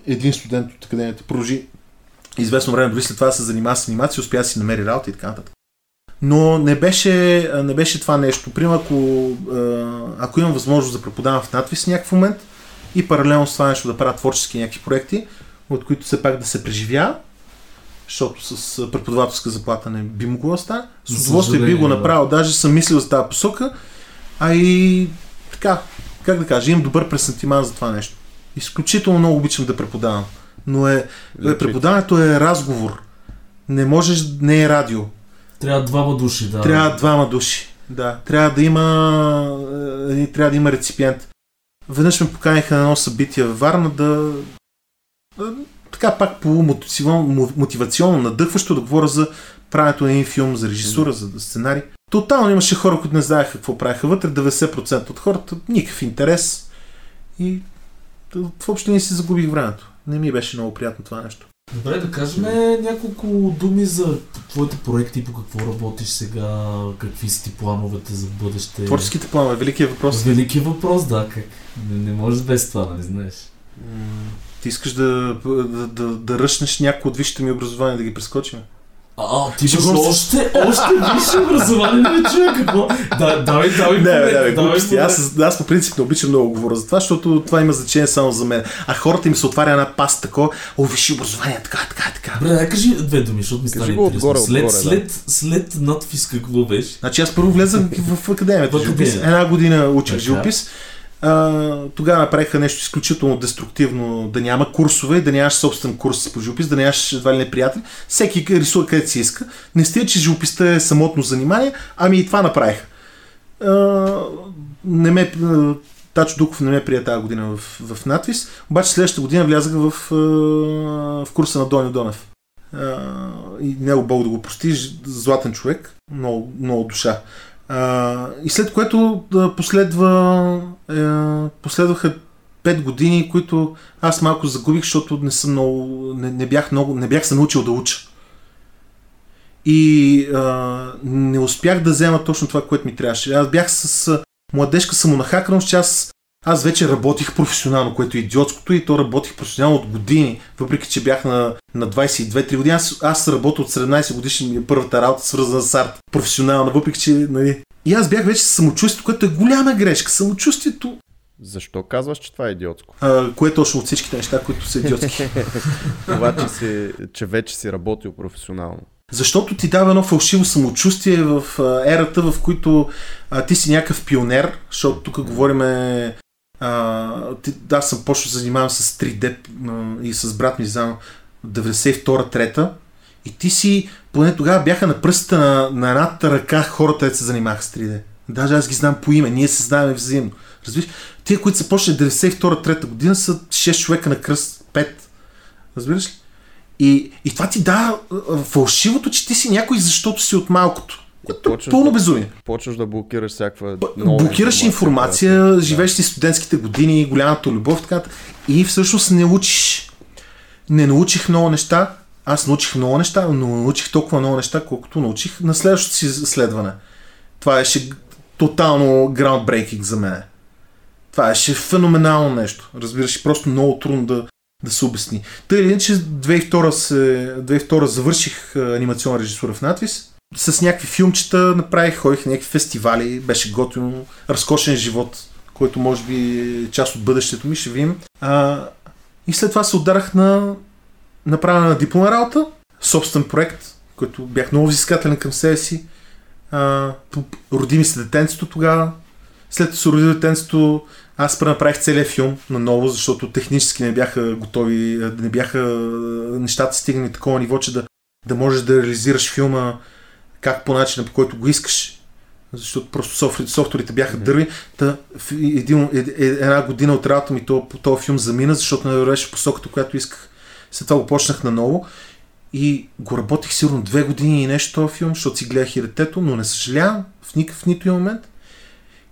един студент от академията продължи известно време, дори след това се занимава с анимация, успя да си намери работа и така нататък. Но не беше, не беше това нещо. Примерно, ако, ако имам възможност да преподавам в НАТФИЗ в някакъв момент и паралелно с това нещо да правя творчески някакви проекти, от които все пак да се преживя, защото с преподавателска заплата не би могло да стане. С удоволствие би го направил, даже съм мислил за тази посока, а и така, как да кажа, имам добър пресантимент за това нещо. Изключително много обичам да преподавам, но е, е преподаването е разговор. Не можеш, не е радио. Трябва двама души, да. Трябва двама души, да. Трябва да има, трябва да има реципиент. Веднъж ме поканиха на едно събитие във Варна да... Така пак полумотивационно, надъхващо да говоря за правенето на един филм, за режисура, за сценарий. Тотално имаше хора, които не знаеха какво правиха вътре, деветдесет процента от хората, никакъв интерес и въобще не си загубих времето. Не ми беше много приятно това нещо. Добре, да кажем няколко думи за твоите проекти, по какво работиш сега, какви са ти плановете за бъдеще. Творческите планове, великият въпрос. Велики въпрос, да, как? Не, не можеш без това, нали знаеш. М- ти искаш да, да, да, да ръшнеш някои от висшите ми образования, да ги прескочим? А, ти ще го още, още висше образование на човека, какво? Да, давай, давай, давай. Не, не, глупости. Аз, аз по принцип не обичам много говоря за това, защото това има значение само за мен. А хората им се отваря една паста такова, о, висше образование, така, така, така. Бре, да кажи две думи, защото ми стане интересно. След, след, след надфиз какво беше? Значи аз първо влезах в академията. Една година учих живопис. Тогава направиха нещо изключително деструктивно, да няма курсове, да нямаш собствен курс по живопис, да нямаш едва ли неприятели. Всеки рисува където си иска. Не стига, че живописта е самотно занимание, ами и това направиха. Не ме... Тачо Дуков не ме прия тази година в, в НАТФИЗ, обаче следващата година влязах в, в курса на Доню Донев. И него Бог да го прости, златен човек, много, много душа. Uh, и след което uh, последва, uh, последваха пет години, които аз малко загубих, защото не, съм много, не, не, бях, много, не бях се научил да уча. И uh, не успях да взема точно това, което ми трябваше. Аз бях с uh, младежка самонахаканост, че аз, аз вече работих професионално, което е идиотското, и то работих професионално от години, въпреки че бях на, на двайсет и две три години. Аз, аз работя от седемнайсет годишни, първата работа, свързана с арт, професионална, въпреки че, нали... И аз бях вече с самочувствието, което е голяма грешка. Самочувствието... Защо казваш, че това е идиотско? А, кое точно от всичките неща, които са идиотски? Това, че, си, че вече си работил професионално. Защото ти дава едно фалшиво самочувствие в а, ерата, в които а, ти си някакъв пионер, защото тук говорим е... Uh, аз съм почнал да се занимавам с три Д uh, и с брат ми заедно деветдесет и втора трета и ти си, поне тогава бяха на пръстите на, на едната ръка хората, които се занимаваха с три Д. Даже аз ги знам по име, ние се знаем взаимно. Разбираш? Тие, които са почнали деветдесет и втора трета година са шест човека на кръст, пет. Разбираш ли? И, и това ти дава фалшивото, че ти си някой, защото си от малкото. Почваш пълно да, безумие. Почваш да блокираш всякаква... Блокираш информация, информация да. Живееш си студентските години, голямата любов, така. И всъщност не учиш. Не научих много неща. Аз научих много неща, но научих толкова много неща, колкото научих на следващото си следване. Това беше тотално groundbreaking за мен. Това беше феноменално нещо. Разбираш, просто много трудно да, да се обясни. Тъй или иначе, две хиляди и втора завърших анимационна режисура в НАТФИЗ. С някакви филмчета направих, ходих на някакви фестивали, беше готино, разкошен живот, който може би е част от бъдещето ми, ще видим. А, и след това се ударах на направена на дипломна работа, собствен проект, който бях много взискателен към себе си. А, роди ми се детенцето тогава. След като се роди детенцето, аз пренаправих целият филм наново, защото технически не бяха готови, не бяха нещата стигнали такова ниво, че да, да можеш да реализираш филма как по начина, по който го искаш, защото просто софтуерите бяха дърви. Та, един, е, е, една година от работа ми този то филм замина, защото не вървеше посоката, която исках. След това го почнах наново и го работих сигурно две години и нещо този филм, защото си гледах и детето, но не съжалявам в никакъв нито момент.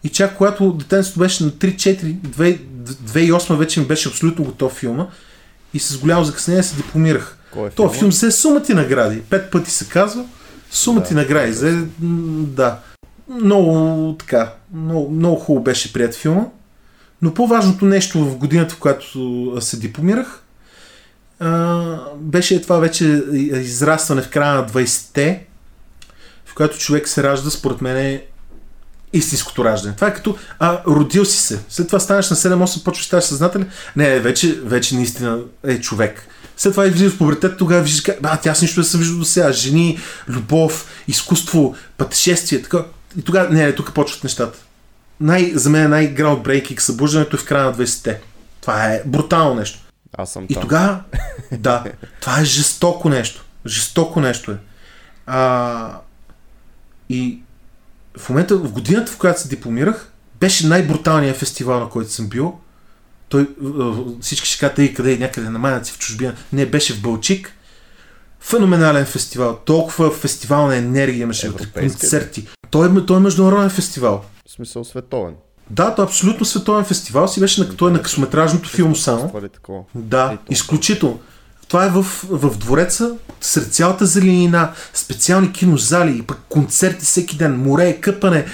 И чак когато детенството беше на три четири, две хиляди и осма вече ми беше абсолютно готов филма и с голямо закъснение се дипломирах. Е този филм се е сума ти награди, пет пъти се казва. Сума да, ти награди, да. За... да. Много така, много, много хубаво беше прият филма, но по-важното нещо в годината, в която се дипломирах, беше това вече израстване в края на двайсетте, в която човек се ражда, според мен е истинското раждане. Това е като а, родил си се, след това станеш на седем-осем, почваш ставаш съзнателен, не, вече, вече наистина е човек. След това и влизаш в пубертет, тогава виждаш как, а, аз нищо не съм виждал до сега. Жени, любов, изкуство, пътешествие, така. И тогава, не, не, тук почват нещата. Най, за мен е най-groundbreaking събуждането е в края на двайсетте. Това е брутално нещо. Аз съм и там. И тогава, да, това е жестоко нещо. Жестоко нещо е. А, и в момента, в годината, в която се дипломирах, беше най-бруталният фестивал, на който съм бил. Той, всички ще кажат, и къде е някъде на майната си в чужбина. Не, беше в Бълчик. Феноменален фестивал. Толкова фестивална енергия имаше вътре. Концерти. Той, той е международен фестивал. В смисъл световен. Да, той е абсолютно световен фестивал. Си беше на, той е на късометражното филмо само. Да, изключително. Това е в, в двореца, сред цялата зеленина, специални кинозали, и пък концерти всеки ден, море, къпане,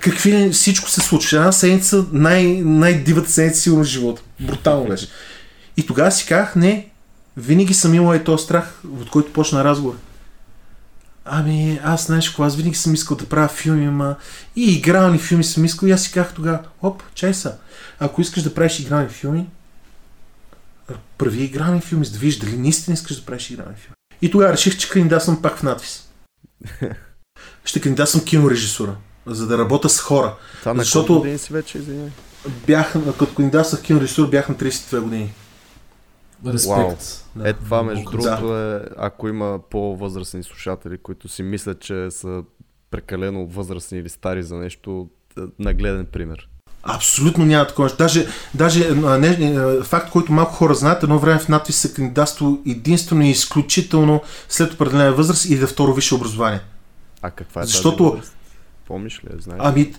какви, всичко се случва. Една седмица, най, най-дивата седмица сигурно в живота. Брутално беше. И тогава си казах, не, винаги съм имал и този страх, от който почна разговор. Ами, аз знаеш какво, аз винаги съм искал да правя филми, ама и игрални филми съм искал, и аз си казах тогава, оп, чай са, ако искаш да правиш игрални филми, прави игрални филми, за да видиш дали наистина искаш да правиш игрални филми. И тогава реших, че кандидатствам пак в НАТФИЗ. Ще кандидатствам кинорежисура, за да работя с хора. Това на колко години си вече, извиняй? Бях, като кандидатствах в кинорежисура, бях на тридесет и две години. Респект. Да. Е, това между другото е, ако има по-възрастни слушатели, които си мислят, че са прекалено възрастни или стари за нещо, нагледен пример. Абсолютно няма такова. Даже, даже не, факт, който малко хора знаят, едно време в НАТФИЗ се кандидатство единствено и изключително след определена възраст и да второ висше образование. А каква е тази Защото... възраст? Помниш ли, знаеш? Ами,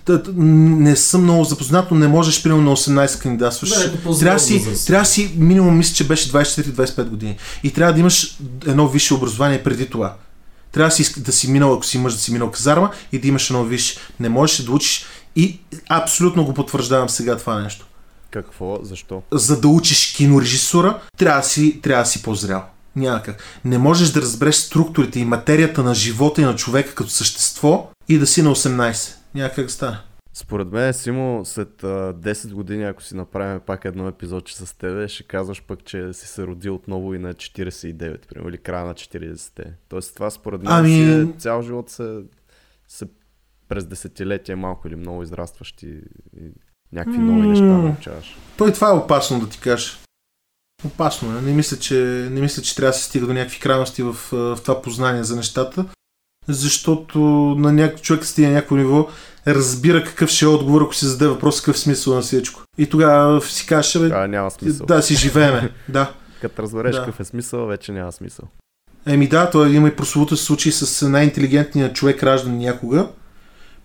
не съм много запознат, но не можеш примерно на осемнадесет кандидатстваш. Трябва си, трябва си, минимум мисля, че беше двадесет и четири двадесет и пет години. И трябва да имаш едно висше образование преди това. Трябва да си, да си минал, ако си мъж, да си минал казарма и да имаш едно висше. Не можеш да учиш и абсолютно го потвърждавам сега това нещо. Какво? Защо? За да учиш кинорежисура, трябва да си, трябва да си по-зрял. Няма как. Не можеш да разбереш структурите и материята на живота и на човека като същество и да си на осемнадесет. Няма как да стане. Според мен, Симо, след десет години, ако си направим пак едно епизодче с тебе, ще казваш пък, че си се родил отново и на четиридесет и девет, примерно, или края на четиридесетте. Тоест това според мен ами... си е, цял живот се, се през десетилетия малко или много израстващи и, и някакви mm. нови неща научаваш. Той това е опасно да ти кажеш. Опасно е. Не мисля, че, не мисля, че трябва да се стига до някакви крайности в, в това познание за нещата, защото на някой човек стига на някакво ниво, разбира какъв ще е отговор, ако си зададе въпрос, какъв смисъл на всичко. И тогава си кажеш, бе, а, няма смисъл. Да, си живееме. Да. Като разбереш да. Какъв е смисъл, вече няма смисъл. Еми да, това има и прословуто случай с най-интелигентния човек раждан някога.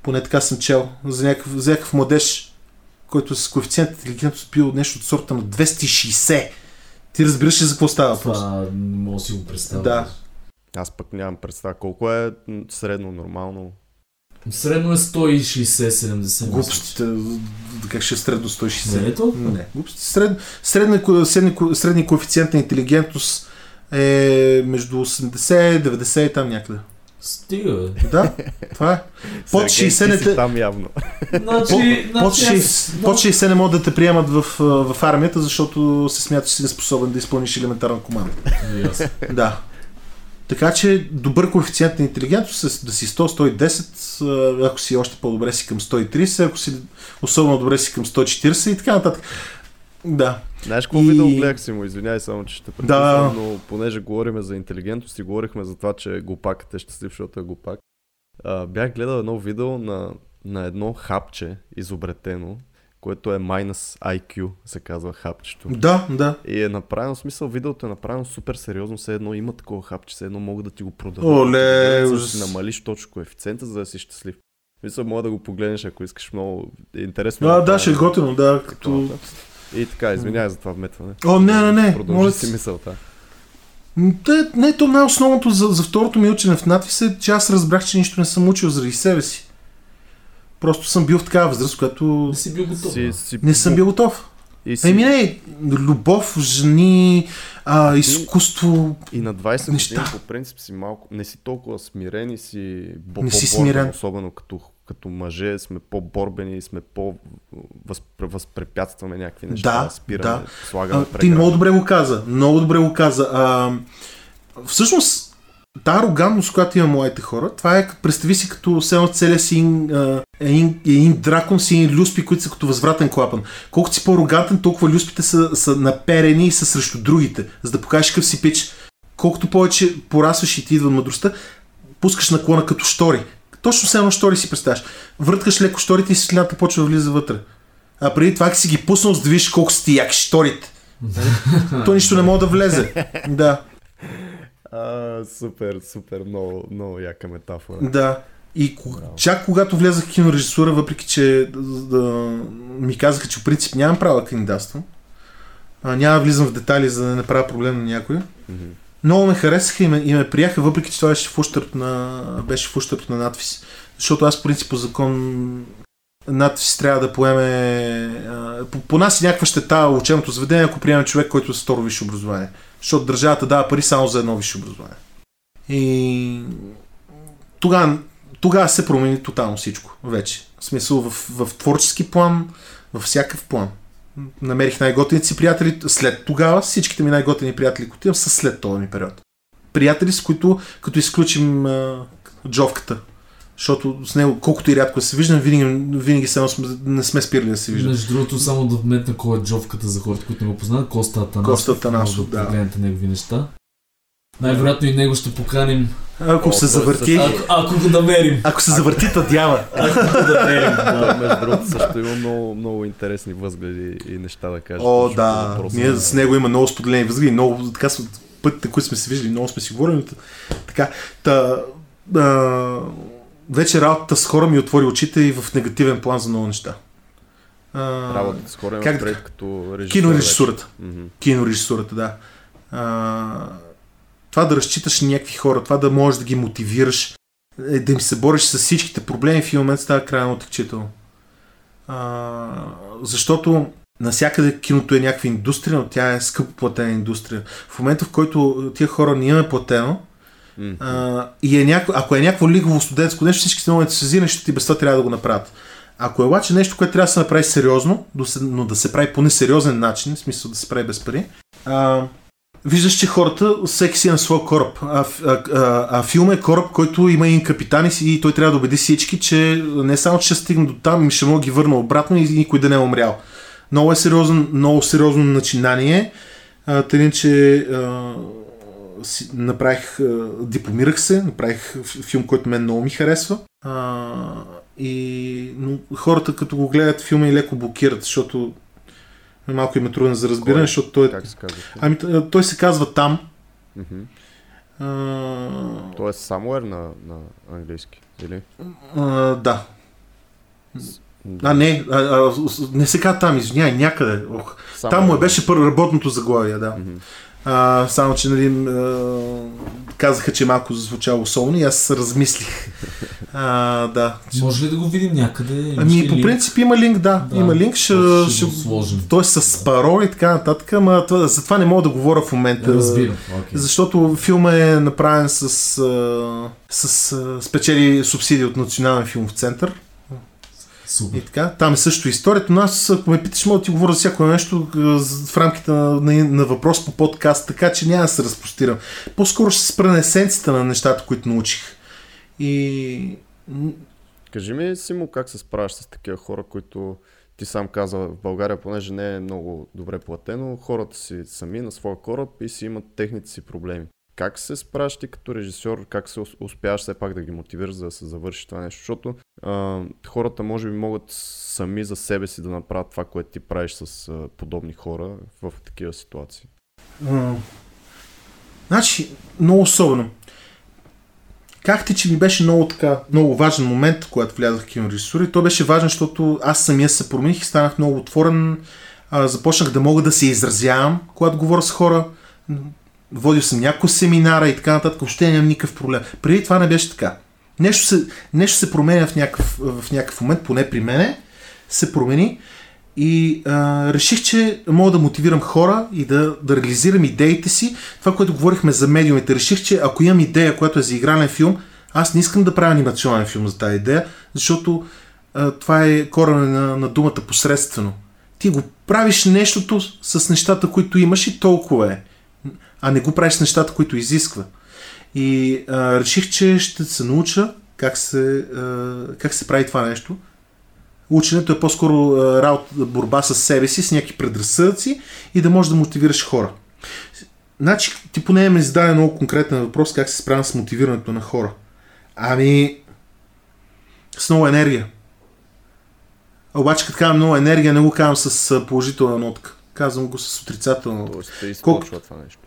Поне така съм чел. За някакъв, за някакъв младеж, който с коефициент интелигентност бил нещо от сорта на двеста и шейсет. Ти разбираш ли за какво става въпрос? Това не мога да си го представя. Да. Аз пък нямам представа. Колко е средно, нормално? Средно е сто и шейсет до седемдесет. Глупостите, как ще е средно сто и шейсет? Не е то? Не. Средно, средно, средно, средния коефициент на интелигентност е между осемдесет и деветдесет и там някъде. Стига, бе. Да, това е. Под шейсет там явно. Значи, под, под, шейсет, под шейсет не могат да те приемат в, в армията, защото се смята, че си неспособен да изпълниш елементарна команда. Да. Така че добър коефициент на интелигентност да си сто до сто и десет, ако си още по-добре си към сто и тридесет, ако си особено добре си към сто и четиридесет и така нататък. Да. Знаеш какво и... видео гледах си му, извиняй само, че ще прекъсвам, да. Но понеже говорим за интелигентност и говорихме за това, че глупакът е щастлив, защото е глупак. А, бях гледал едно видео на, на едно хапче, изобретено, което е minus ай кю, се казва хапчето. Да, да. И е направено, в смисъл, видеото е направено супер сериозно, все едно има такова хапче, все едно могат да ти го продадат. Оле, да си намалиш точно коефициента, за да си щастлив. Мисля, мога да го погледнеш, ако искаш, много интересно. А, да, да, ще е готино, да, като... И така, извинявай за това вметване. О, не, не, не. Продължи си мисълта. Не, не, то най-основното за, за второто ми учене в НАТФИЗ е, че аз разбрах, че нищо не съм учил заради себе си. Просто съм бил в такава възраст, която... Не си бил готов. Си, си... Не съм бил готов. Си... Еми не, любов, жени, а, изкуство... И на двадесет неща. Години по принцип си малко... Не си толкова смирен и си по-борен, особено като... като мъже сме по-борбени, сме по-възпрепятстваме някакви неща, да, спираме, да. Слагаме прегради. Ти много добре го каза, много добре го каза. А, всъщност, та арогантност, която има младите хора, това е, представи си като селно целия си един дракон, си един люспи, които са като възвратен клапан. Колкото си по-арогантен, толкова люспите са, са наперени и са срещу другите, за да покажеш какъв си пич. Колкото повече порасваш и ти идва мъдростта, пускаш наклона като штори. Точно само штори си представяш. Върткаш леко шторите и светлината почва да влиза вътре. А преди това си ги пуснал, за да видиш колко си ти яки шторите. То нищо не може да влезе. Да. А, супер, супер, много, много яка метафора. Да. И кога, чак когато влезах в кинорежисура, въпреки че да, ми казаха, че в принцип нямам право да кандидатствам, няма влизам в детали, за да не правя проблем на някой. Mm-hmm. Много ме харесаха и ме, и ме прияха, въпреки че това беше в ущърб на, беше в ущърб на НАТФИЗ. Защото аз, в принцип, по закон НАТФИЗ трябва да поеме... А, по, по нас и някаква щета учебното заведение, ако приеме човек, който е с второ висше образование. Защото държавата дава пари само за едно висше образование. И... Тогава тога се промени тотално всичко вече. В смисъл в, в творчески план, във всякакъв план. Намерих най-готените си приятели след тогава. Всичките ми най-готени приятели, които имам, са след този ми период. Приятели, с които, като изключим а, джовката, защото с него, колкото и рядко да се виждам, винаги, винаги само сме, не сме спирали да се виждам. Между другото, само да вметна кой е джовката за хората, които не го познават. Коста Атанасов. Коста Атанасов, да. Гледате негови неща. Най-вероятно и него ще поканим. Ако О, се завърти... Ако, ако го намерим. Ако се завърти тъдява. Ако го намерим. Да, между другото също има много, много интересни възгледи и неща да кажа. О, да. Ние с него има много споделени възгледи. Много така пътите, които сме се виждали, много сме си говорили. Така. Та, а, вече работата с хора ми отвори очите и в негативен план за много неща. А, работата с хора ми е пред като режисура. Кинорежисурата. Mm-hmm. Кинорежисурата, да. А, това да разчиташ някакви хора, това да можеш да ги мотивираш, да им се бориш с всичките проблеми, в един момент става крайно отекчително. Защото насякъде киното е някаква индустрия, но тя е скъпо платена индустрия. В момента, в който тия хора не имаме платено, а, и е няко... ако е някакво лигово студентско нещо, всички снимаме да се взимат, защото ти без това трябва да го направят. Ако е обаче нещо, което трябва да се направи сериозно, но да се прави по несериозен начин, в смисъл да се прави без пари, а, виждаш, че хората, всеки си е на своя кораб, а, а, а, а филм е кораб, който има един капитан и той трябва да убеди всички, че не само че ще стигна до там и ще мога ги върна обратно и никой да не е умрял. Много е сериозно, много сериозно начинание, тъй че а, си, направих, а, дипломирах се, направих филм, който мен много ми харесва. А, и, но хората като го гледат филма и леко блокират, защото малко им е трудно за разбиране, Кой? защото той... Как се казва? Ами, той се казва там. Mm-hmm. А... Той е somewhere на, на английски, или? А, да. А, не, а, а, не се казва там, извиняй, някъде. Ох. Там му е беше първо работното заглавие, да. Mm-hmm. А, само, че нали, а, казаха, че малко зазвучало солно и аз се размислих. А, да. Може ли да го видим някъде? Ами по принцип има линк, да. да има линк, ще, ще, ще... той е с пароли и така нататък, ама това, за това не мога да говоря в момента. Разбирам. Okay. Защото филмът е направен с, с, с спечели субсидии от Национален филмов център. Супер. И така. Там е също историята, но аз, ако ме питаш, мога да ти говоря за всяко нещо в рамките на, на, на въпрос по подкаст, така че няма да се разпростирам. По-скоро ще се спра на есенцията на нещата, които научих. И... Кажи ми, Симо, как се справяш с такива хора, които ти сам каза в България, понеже не е много добре платено, хората си сами на своя кораб и си имат техните си проблеми. Как се справяш ти като режисьор, как се успяваш все пак да ги мотивираш, за да се завърши това нещо, защото а, хората може би могат сами за себе си да направят това, което ти правиш с а, подобни хора в такива ситуации? А, значи, много особено. Как ти, че ми беше много, така, много важен момент, когато влязах в кинорежисура, и той беше важен, защото аз самия се промених и станах много отворен, а, започнах да мога да се изразявам, когато говоря с хора, водил съм някои семинара и така нататък, въобще нямам никакъв проблем. Преди това не беше така. Нещо се, нещо се променя в някакъв, в някакъв момент, поне при мене, се промени и а, реших, че мога да мотивирам хора и да, да реализирам идеите си. Това, което говорихме за медиумите, реших, че ако имам идея, която е за игрален филм, аз не искам да правя анимационен филм за тази идея, защото а, това е корена на, на думата посредствено. Ти го правиш нещото с нещата, които имаш и толкова е. А не го правиш нещата, които изисква. И а, реших, че ще се науча как се, а, как се прави това нещо. Ученето е по-скоро а, работа, борба с себе си, с някакви предразсъдъци и да можеш да мотивираш хора. Значи, ти поне ме зададе много конкретен въпрос, как се справя с мотивирането на хора. Ами, с много енергия. Обаче, като казвам много енергия, не го казвам с положителна нотка. Казвам го с отрицателна нотка. Ще източва това нещо.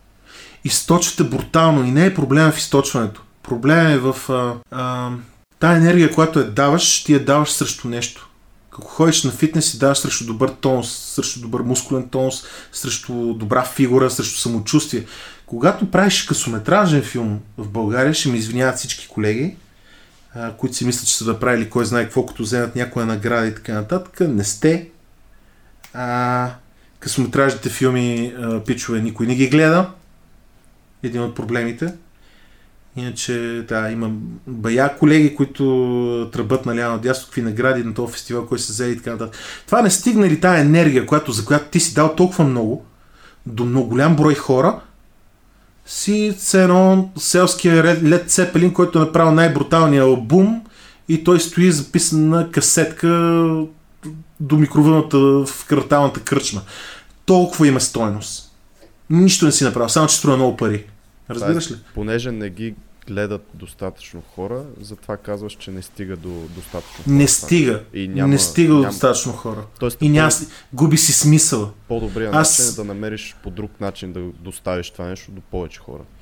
Източвате брутално и не е проблема в източването. Проблема е в а, а, тая енергия, която я даваш, ти я даваш срещу нещо. Ако ходиш на фитнес и даваш срещу добър тонус, срещу добър мускулен тонус, срещу добра фигура, срещу самочувствие. Когато правиш късометражен филм в България, ще ми извиняват всички колеги, които си мислят, че са да правили кой знае какво, като вземат някоя награда и така нататък. Не сте. А, късометражните филми, пичове, никой не ги гледа. Един от проблемите. Иначе, да, има бая колеги, които тръбат наляво надясно, какви награди на този фестивал, който се взе и така нататък. Това не стигна ли тая енергия, която, за която ти си дал толкова много, до много голям брой хора, си цено селския Лед Цепелин, който е направил най-бруталния албум и той стои записан на касетка до микровълната в кварталната кръчма. Толкова има стойност. Нищо не си направил, само че струва много пари. Разбираш ли? Понеже не ги гледат достатъчно хора, затова казваш, че не стига до достатъчно хора. Не стига. И няма, не стига до достатъчно хора. Тоест, и няма, губи си смисъла. По-добрият Аз... начин е да намериш по друг начин да доставиш това нещо до повече хора. Това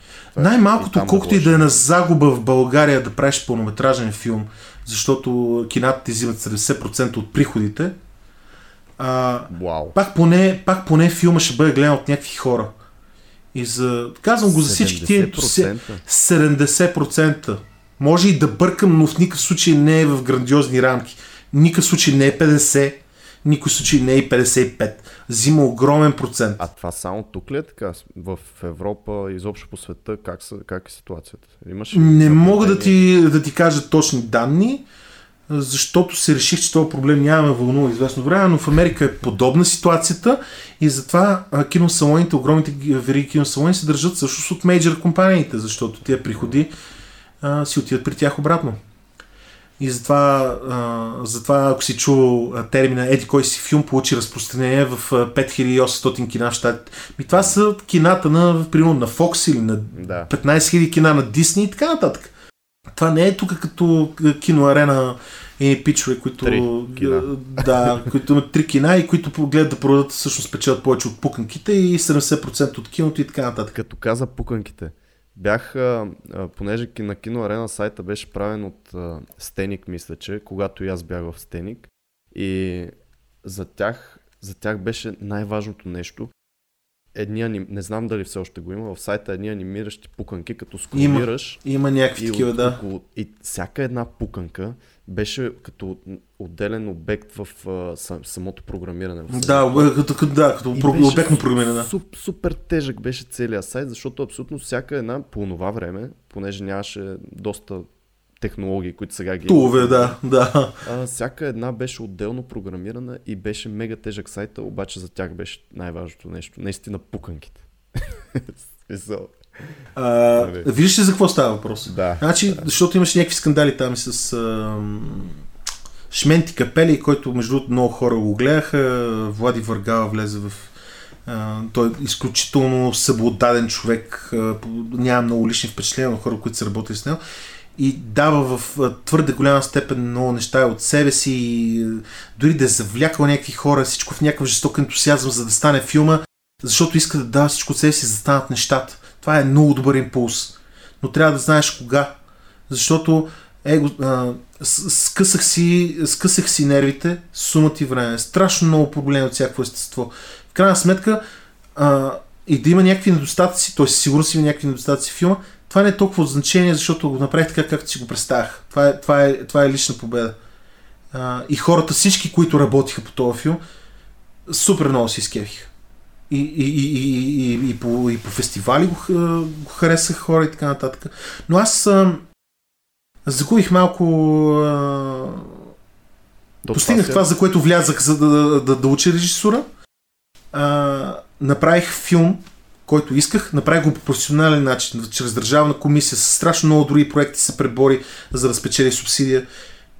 най-малкото, е, колкото и да е на загуба в България да правиш пълнометражен филм, защото кината ти взимат седемдесет процента от приходите, а, пак, поне, пак поне филма ще бъде гледан от някакви хора. И за... Казвам го за всички тия седемдесет процента. Може и да бъркам, но в никакъв случай не е в грандиозни рамки. Никакъв случай не е петдесет, никакъв случай не е петдесет и пет. Взима огромен процент. А това само тук ли е така? В Европа, изобщо по света, как, са, как е ситуацията? Имаш не мога да ти, да ти кажа точни данни, защото се реших, че този проблем няма ме вълнува известно време, но в Америка е подобна ситуацията и затова киносалоните, огромните вериги киносалони се държат всъщност от мейджър компаниите, защото тия приходи а, си отиват при тях обратно. И затова, а, затова ако си чувал термина еди кой си филм получи разпространение в пет хиляди и осемстотин кина в щатите. Ми това са кината на, примерно, на Fox или на петнайсет хиляди кина на Дисни и така нататък. Това не е тук като киноарена и пичове, които да, които имат три кина и които гледат да продадат, всъщност печелят повече от пуканките и седемдесет процента от киното и така нататък. Като каза пуканките, бях, понеже на киноарена сайта беше правен от Стеник, мисля, че когато и аз бях в Стеник и за тях, за тях беше най-важното нещо. Едни, не знам дали все още го има, в сайта едни анимиращи пуканки, като скролираш. Има, има някакви такива, да. Около, и всяка една пуканка беше като отделен обект в а, самото програмиране. В да, като, да, като про- обектно програмиране. Суп, супер тежък беше целият сайт, защото абсолютно всяка една по това време, понеже нямаше доста технологии, които сега ги... Тулове, да, да. А, всяка една беше отделно програмирана и беше мега тежък сайта, обаче за тях беше най-важното нещо. Наистина пуканките. а, виждаш ли за какво става въпрос? Да. Значи, да. Защото имаше някакви скандали там с а, Шменти Капели, който между другото много хора го гледаха. Влади Варгала влезе в... А, той е изключително съблодаден човек. А, няма много лични впечатления на хора, които са работили с него. И дава в твърде голяма степен много неща от себе си и дори да е завлякал някакви хора, всичко в някакъв жесток ентусиазъм, за да стане филма, защото иска да дава всичко от себе си, за да станат нещата. Това е много добър импулс. Но трябва да знаеш кога. Защото его, а, скъсах, си, скъсах си нервите, сума ти време. Страшно много проблеми от всяко естество. В крайна сметка а, и да има някакви недостатъци, т.е. сигурно си има някакви недостатъци в филма, това не е толкова от значение, защото го направих така, както си го представях. Това е, това е, това е лична победа. А, и хората, всички, които работиха по този филм, супер много се изкефиха. И, и, и, и, и, и, по, и по фестивали го, го харесаха хора и така нататък. Но аз а, загубих малко... А, постигнах това, за което влязах, за да, да, да, да уча режисура. А, направих филм, който исках, направих го по професионален начин, чрез държавна комисия, с страшно много други проекти се пребори, за да спечели субсидия.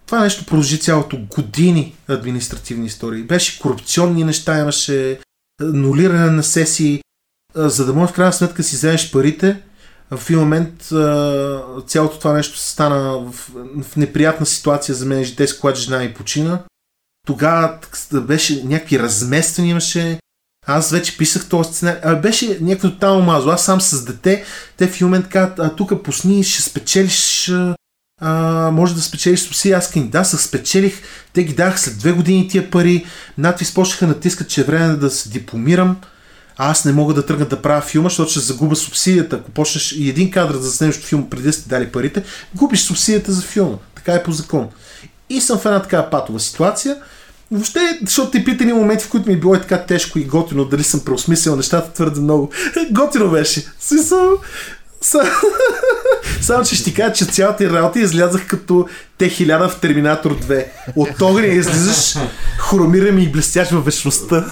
Това нещо продължи цялото години административни истории. Беше корупционни неща, имаше нулиране на сесии, за да може в крайна сметка си вземеш парите. В един момент цялото това нещо стана в неприятна ситуация за мен, житейска, когато жена ми почина. Тогава беше някакви размествания имаше. Аз вече писах този сценарий. А беше някакво тотално мазо. Аз сам с дете, те в момент казват, а тук пусни, ще спечелиш а, може да спечелиш субсидия. Аз казах, да, се спечелих, те ги дадах след две години тия пари, НАТФИЗ почнаха натискат, че е време да се дипломирам, а аз не мога да тръгна да правя филма, защото ще загубя субсидията. Ако почнеш и един кадър да заснемеш филма преди да сте дали парите, губиш субсидията за филма. Така е по закон. И съм в една такава патова ситуация. Въобще, защото те питани моменти, в които ми е било е така тежко и готино, дали съм преосмислил нещата твърде много. Готино беше. Смисъл... Само, Само че ще ти кажа, че цялата работа излязах като Т хиляда в Терминатор две. От огъня излизаш, хромирам и блестяш във вечността.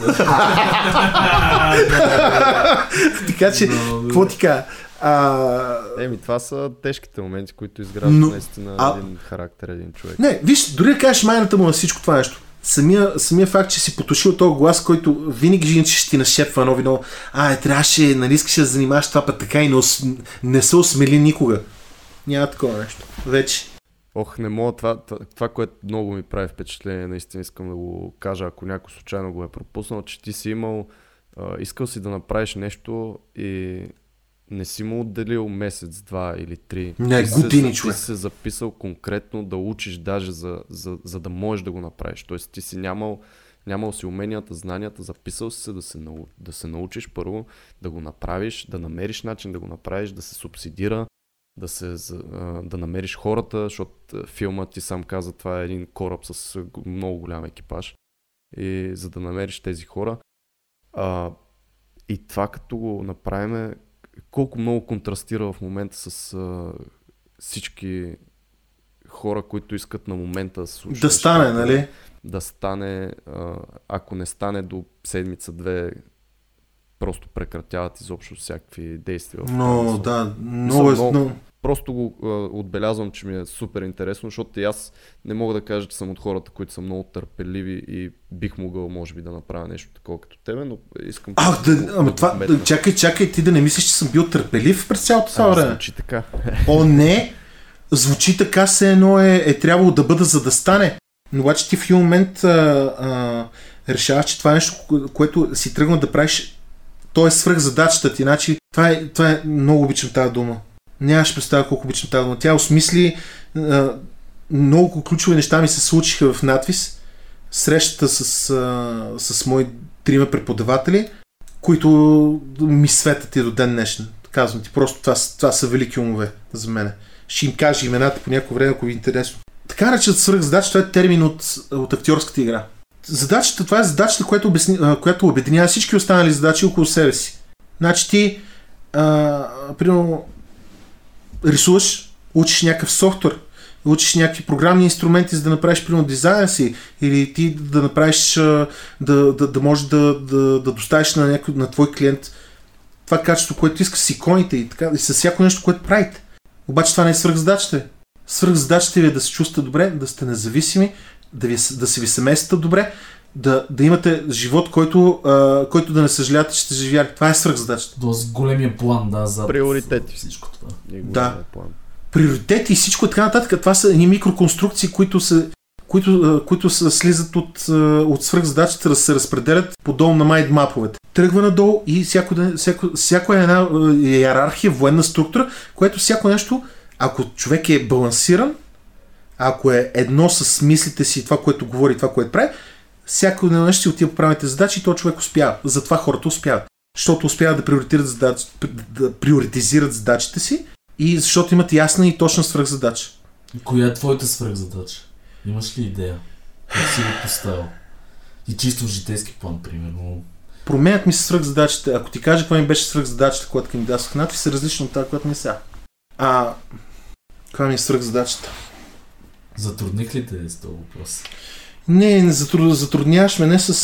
Така че, какво ти кажа? А... Еми, това са тежките моменти, които изграждат но... наистина а... един характер, един човек. Не, виж, дори да кажеш майната му на всичко това нещо. Самия, самия факт, че си потушил този глас, който винаги жени, че ще ти нашепва нови нови. А, е, трябваше, нали искаш да занимаваш това път така и не, ос... не се осмели никога. Няма такова нещо. Вече. Ох, не мога. Това, това, това, което много ми прави впечатление, наистина искам да го кажа, ако някой случайно го е пропуснал, че ти си имал, а, искал си да направиш нещо и не си му отделил месец, два или три. Не, години, човек. Ти си се записал конкретно да учиш даже за, за, за да можеш да го направиш. Тоест ти си нямал, нямал си уменията, знанията, записал си се да се, нау, да се научиш първо, да го направиш, да намериш начин да го направиш, да се субсидира, да, се, да намериш хората, защото филма ти сам каза, това е един кораб с много голям екипаж. И за да намериш тези хора. А, и това като го направиме, колко много контрастира в момента с а, всички хора, които искат на момента да слушат. Да стане, ще, нали? Да стане, а, ако не стане до седмица-две, просто прекратяват изобщо всякакви действия. Но, да, много е... Много... Просто го а, отбелязвам, че ми е супер интересно, защото и аз не мога да кажа, че съм от хората, които са много търпеливи и бих могъл, може би, да направя нещо такова като тебе, но искам... А, да, да, ама да това... Да, чакай, чакай, ти да не мислиш, че съм бил търпелив през цялото това време. Звучи така. О, не! Звучи така, се едно е, е трябвало да бъда, за да стане. Но обаче ти в един момент а, а, решаваш, че това е нещо, което си тръгнал да правиш. То е свръх задачата ти, иначе това е, това е... Много обичам тази дума. Нямаш представя колко обичам тази дума. Тя осмисли, а, много ключови неща ми се случиха в НАТФИЗ. Срещата с, а, с мои трима преподаватели, които ми светят и до ден днешен. Казвам ти, просто това, това са велики умове за мен. Ще им кажа имената по някое време, ако ви е интересно. Така наречат свръхзадача, това е термин от, от актьорската игра. Задачата, това е задачата, която, обясни, която обединява всички останали задачи около себе си. Значи ти, а, примерно, рисуваш, учиш някакъв софтуер, учиш някакви програмни инструменти, за да направиш примерно дизайна си, или ти да направиш, да, да, да можеш да, да, да доставиш на, някой, на твой клиент това качество, което иска с иконите и така, и с всяко нещо, което правите. Обаче това не е свръхзадачата ви. Свръхзадачата ви е да се чувствате добре, да сте независими, да, ви, да се ви семействата добре, да, да имате живот, който, а, който да не съжалявате, че сте живяли. Това е свръхзадачата. Тоест големия план, да, за приоритети, всичко това. Да. План. Приоритети и всичко така нататък. Това са едни микроконструкции, които, са, които, които са, слизат от, от свръхзадачата, да се разпределят подолу на майндмаповете. Тръгва надолу и всяко, всяко, всяко е една иерархия, военна структура, което всяко нещо, ако човек е балансиран, ако е едно с мислите си, това, което говори, това, което прави, всяко едно нещо си отива по правилните задачи и този човек успява. Затова хората успяват. Защото успяват да приоритизират, задач... да приоритизират задачите си и защото имат ясна и точна свръхзадача. Коя е твоята свръхзадача? Имаш ли идея? Как си го поставил? И чисто в житейски план, примерно. Променят ми се свръхзадачите. Ако ти кажа каква ми беше свръхзадачата, която към дадох в НАТФИЗ, са различни от тази, която ми сега. А каква ми е свръхзадачата? Затрудних ли те с този въпрос? Не, не затру... затрудняваш мене с,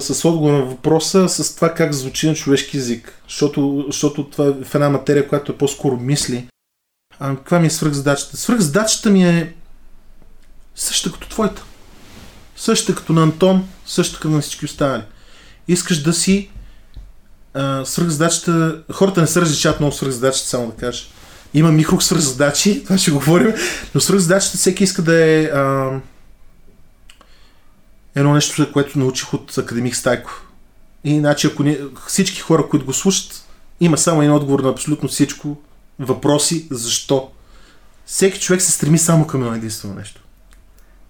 с отговор на въпроса, с това как звучи на човешки език. Защото, защото това е в една материя, която е по-скоро мисли. А каква ми е свръхзадачата? Свръхзадачата ми е същата като твоята. Същата като на Антон, същата като на всички останали. Искаш да си а, свръхзадачата... Хората не се различават много свръхзадачата, само да кажа. Има микро свръхзадачи, това ще говорим, но свръхзадачата всеки иска да е... А... Едно нещо, което научих от Академик Стайков. Иначе, ако не, всички хора, които го слушат, има само един отговор на абсолютно всичко. Въпроси, защо? всеки човек се стреми само към едно единствено нещо.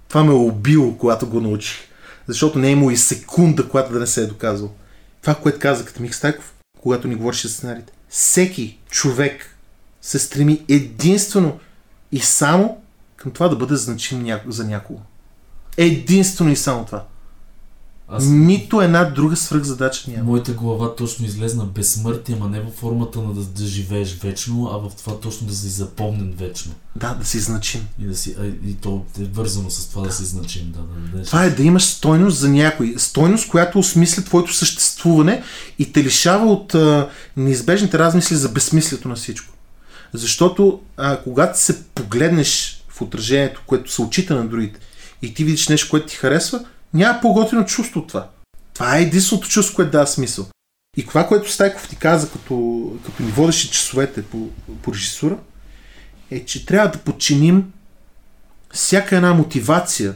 Това ме е убило, когато го научих. Защото не е имало и секунда, която да не се е доказал. Това, което каза Академик Стайков, когато ни говореше за сценарите. Всеки човек се стреми единствено и само към това да бъде значим няко... за някого. Единствено и само това. Аз... Нито една друга свръхзадача няма. Моята глава точно излезна безсмъртие, ама не във формата на да, да живееш вечно, а в това точно да си запомнен вечно. Да, да си значим. И, да си, а, и то е вързано с това да, да си значим. Да, да, да, това е да имаш стойност за някой. Стойност, която осмисля твоето съществуване и те лишава от а, неизбежните размисли за безсмислието на всичко. Защото а, когато се погледнеш в отражението, което се отчита на другите и ти видиш нещо, което ти харесва, няма по-готино чувство от това. Това е единственото чувство, което дава смисъл. И това, което Стайков ти каза, като, като ни водеше часовете по, по режисура, е, че трябва да подчиним всяка една мотивация.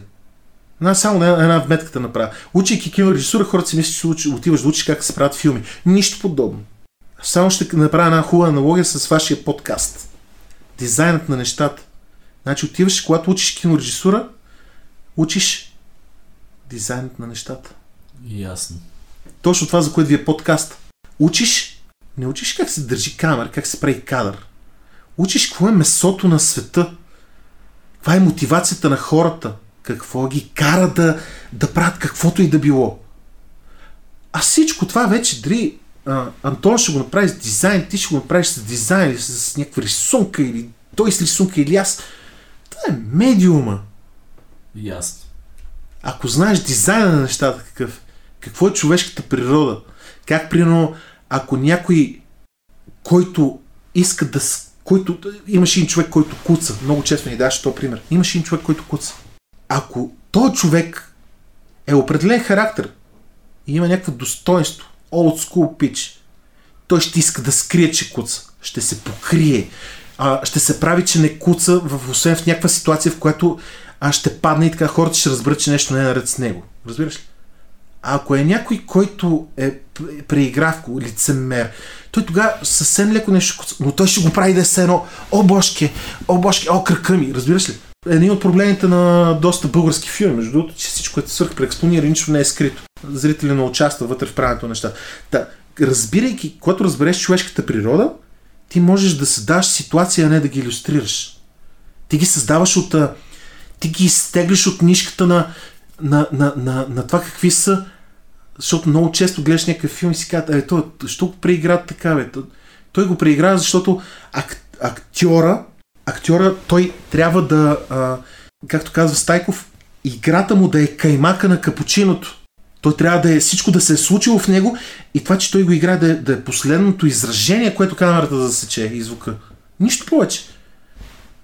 Една, само една, една вметка да направя. Учейки кинорежисура, хората си мислят, че отиваш да учиш как се правят филми. Нищо подобно. Само ще направя една хубава аналогия с вашия подкаст. Дизайнът на нещата. Значи отиваш, когато учиш кинорежисура, учиш дизайнът на нещата. Ясно. Точно това, за което ви е подкаст. Учиш, не учиш как се държи камера, как се прави кадър. Учиш какво е месото на света. Каква е мотивацията на хората. Какво ги кара да, да правят каквото и да било. А всичко това вече, дали а, Антон ще го направи с дизайн, ти ще го направиш с дизайн, или с някаква рисунка, или той с рисунка, или аз. Това е медиума. Ясно. Ако знаеш дизайна на нещата какъв, какво е човешката природа, как примерно, ако някой, който иска да... Който, имаш един човек, който куца, много често ни даваш този пример, имаш един човек, който куца. Ако този човек е определен характер и има някакво достоинство, old school pitch, той ще иска да скрие, че куца, ще се покрие, а, ще се прави, че не куца, в, освен в някаква ситуация, в която аз ще падна и така хората ще разберат, че нещо не е наред с него. Разбираш ли? А ако е някой, който е преигравко, лицемер, той тогава съвсем леко нещо, но той ще го прави да е все едно о бошке, о бошке, о кръка ми, разбираш ли? Един от проблемите на доста български филми, между другото, че всичко, което свърх преекспонира, нищо не е скрито. Зрителя не участва вътре в правенето на нещата. Та, разбирайки, когато разбереш човешката природа, ти можеш да създаваш ситуация, а не да ги илюстрираш. Ти ги създаваш от... Ти ги изтеглиш от нишката на, на, на, на, на това какви са, защото много често гледаш някакъв филм и си казват, е, той, защо го преигра така, бе? Той го преиграва, защото ак, актьора, актьора, той трябва да, а, както казва Стайков, играта му да е каймака на капучиното. Той трябва да е всичко да се е случило в него и това, че той го играе, да е, да е последното изражение, което камерата да засече и звука. Нищо повече.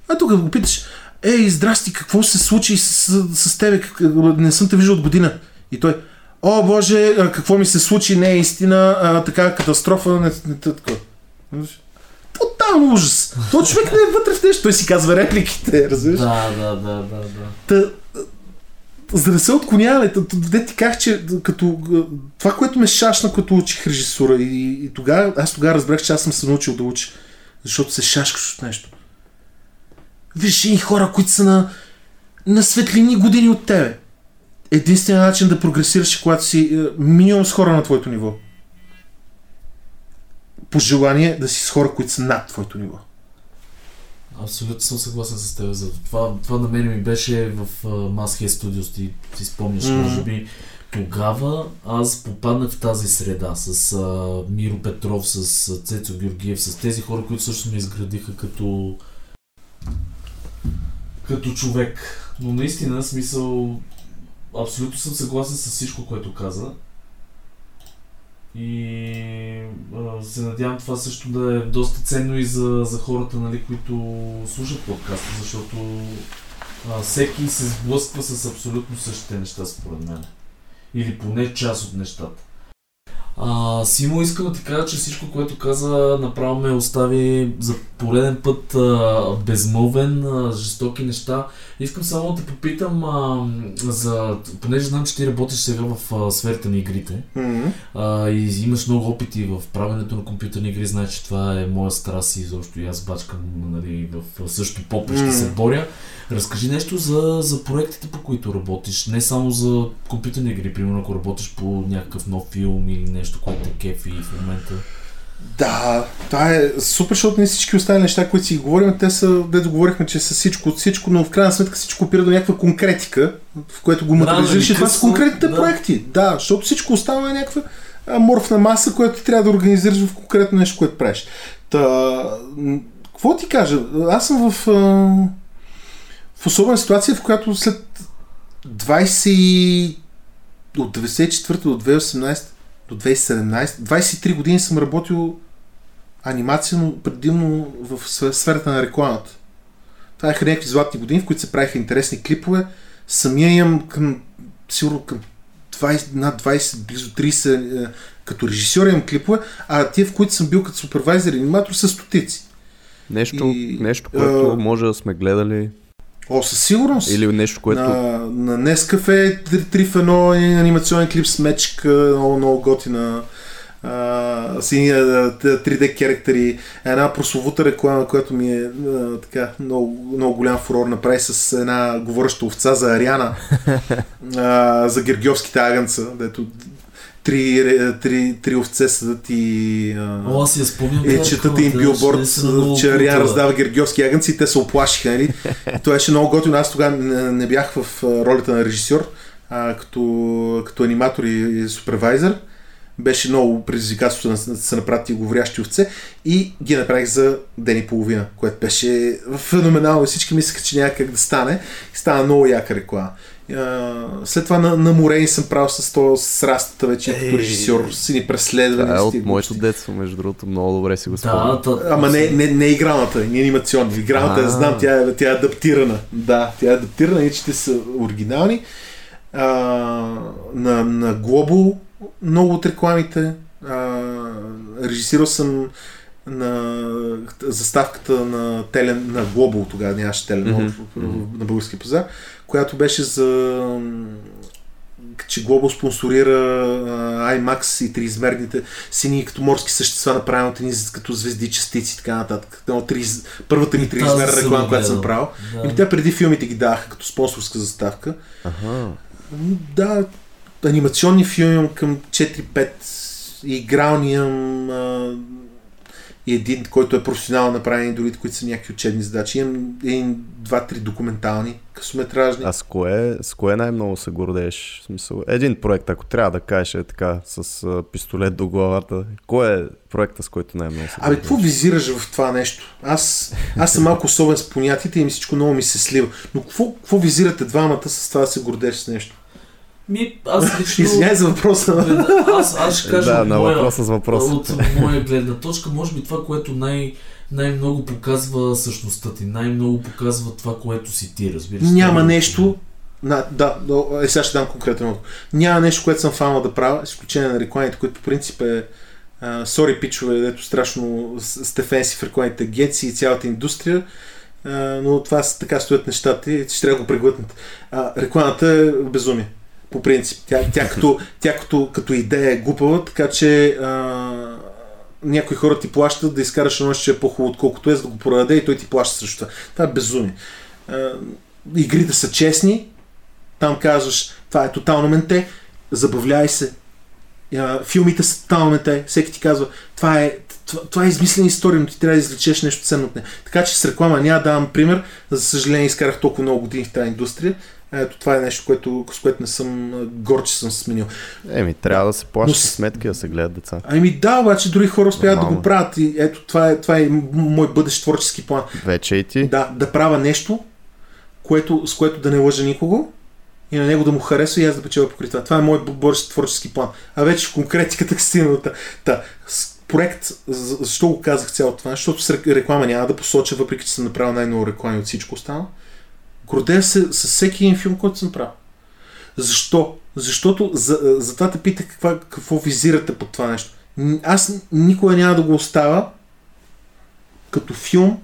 А тук го питаш, ей, здрасти, какво се случи с, с, с тебе? Не съм те виждал от година. И той, о боже, какво ми се случи, не е истина, а, така катастрофа, не, не такова. Тотално ужас. Той човек не е вътре в нещо, той си казва репликите, разбираш? Да, да, да, да. Та, за да се отклоняваме, де ти казах, че като, това, което ме шашна, като учих режисура и, и тогава, аз тогава разбрах, че аз съм се научил да уча, защото се шашкаш от нещо. Виж и хора, които са на, на светлини години от тебе. Единственият начин да прогресираш е когато си е, минимум с хора на твоето ниво. Пожелание да си с хора, които са над твоето ниво. Абсолютно съм съгласен с теб за това. Това на мен ми беше в Mass Head Studios, ти си спомняш, mm-hmm. може би. Тогава аз попаднах в тази среда с а, Миро Петров, с а, Цецо Георгиев, с тези хора, които също ме изградиха като... като човек. Но наистина, смисъл, абсолютно съм съгласен с всичко, което каза. И а, се надявам това също да е доста ценно и за, за хората, нали, които слушат подкаста, защото а, всеки се сблъсква с абсолютно същите неща, според мен. Или поне част от нещата. А, Симо, искам да ти кажа, че всичко, което каза, направо ме остави за пореден път а, безмълвен, а, жестоки неща. Искам само да те попитам, а, за, понеже знам, че ти работиш сега в а, сферата на игрите, mm-hmm. а, и имаш много опити в правенето на компютърни игри, знаеш, че това е моя страст и защото и аз бачкам, нали, в същото поприще mm-hmm. се боря. Разкажи нещо за, за проектите, по които работиш, не само за компютърни игри, примерно ако работиш по някакъв нов филм или нещо, което е кефи в момента. Да, това е супер, защото не всички останали неща, които си говорим, те са, дето говорихме, че са всичко от всичко, но в крайна сметка всичко опира до някаква конкретика, в което го материализираш, и това са конкретните да. проекти. Да, защото всичко остава е някаква аморфна маса, която трябва да организираш в конкретно нещо, което правиш. Та, какво ти кажа? Аз съм в... А... в особена ситуация, в която след двайсет от деветдесет и четвърта до две хиляди и осемнайсета до две хиляди и седемнайсета, двайсет и три години съм работил анимация, но предимно в сферата на рекламата. Това бяха някакви златни години, в които се правиха интересни клипове. Самия имам към, сигурно към двайсет, над двайсет, близо трийсет като режисьор имам клипове, а тия, в които съм бил като супервайзер и аниматор, са стотици. Нещо, и, нещо което а... може да сме гледали... О, със сигурност. Или нещо, което... На, на Нескафе три в едно анимационен клип с мечка, много, много готина, а, с едни три Д керактери, една прословута реклама, която ми е а, така много, много голям фурор, направи с една говореща овца за Ариана, а, за гергьовските агънца, дето три, три, три овце съдат и а, е, четат им билборд, че Ариан раздава гергьовски агънци и те се оплашиха. Нали? Това беше много готино. Аз тогава не, не бях в ролята на режисьор, а като, като аниматор и, и супервайзър. Беше много предизвикателство да се направят и говорящи овце и ги направих за ден и половина, което беше феноменално. Всички мислеха, че няма как да стане. И стана много яка реклама. Uh, след това на, на Морени съм правил с този срастата вече hey. Като режисьор, сини преследвания. Да, от моето детство, между другото, много добре си го спомням. Да, да, Ама не, не, не игралната, не анимационната. Игралната, я знам, тя е, тя е адаптирана. Да, тя е адаптирана, и че те са оригинални. Uh, на, на Globul много от рекламите. Uh, режисирал съм на заставката на, телен, на Globul, тогава нямаше телен mm-hmm. на българския пазар, която беше за... че Globul спонсорира uh, IMAX и триизмерните сини като морски същества, направени от низи като звезди, частици и така нататък. Три... Първата ми триизмерна реклама, която съм правил. Да. И тя преди филмите ги даха като спонсорска заставка. Ага. Да, анимационни филми към четири-пет игралния uh, и един, който е професионално направен, и другите, които са някакви учебни задачи. Имам един, два-три документални късометражни. А с кое, с кое най-много се гордееш? В смисъл, един проект, ако трябва да кажеш е така, с а, пистолет до главата, кой е проекта, с който най-много се гордееш? Абе, какво визираш в това нещо? Аз, аз съм малко особен с понятите и всичко много ми се слива. Но какво, какво визирате двамата с това да се гордееш с нещо? Ми, аз лично... Извиняй за въпроса. Аз, аз ще кажа да, от, моя, въпроса с въпроса. От моя гледна точка, може би това, което най- най-много показва същността ти, най-много показва това, което си ти, разбираш. Няма това, нещо... На, да, е, сега ще дам конкретен отговор. Няма нещо, което съм фанал да правя, изключение на рекламите, което по принцип е а, сори пичове, дето страшно стефенси в рекламите агенции и цялата индустрия. А, но това така стоят нещата и ще трябва да го преглътнат. Рекламата е безумие. По принцип. Тя, тя, като, тя като, като идея е глупава, така че а, някои хора ти плащат да изкараш едно, че е по-хубаво отколкото е, за да го продаде и той ти плаща срещу това. Това е безумие. А, игрите са честни, там казваш, това е тотално менте, забавляй се. А, филмите са тотално менте, всеки ти казва, това е, това, това е измислена история, но ти трябва да извлечеш нещо ценно от нея. Така че с реклама няма давам пример, за съжаление изкарах толкова много години в тази индустрия. Ето това е нещо, което, с което не съм горд, че съм сменил. Еми, трябва да се плащат сметки, да се гледат деца. Ами да, обаче дори хора успяват да го правят. И ето това е, това е мой бъдещ творчески план. Вече и ти. Да, да правя нещо, което, с което да не лъжа никого и на него да му харесва и аз да печеля покрай това. Това е мой бъдещ творчески план. А вече в конкретиката стигна та. Проект, защо го казах цялото това? Защото с реклама няма да посоча, въпреки че съм направил най-много реклами от всичко останало. Гордея се с всеки един филм, който съм правил. Защо? Защото за, за това те питах каква, какво визирате под това нещо. Аз никога няма да го оставя като филм,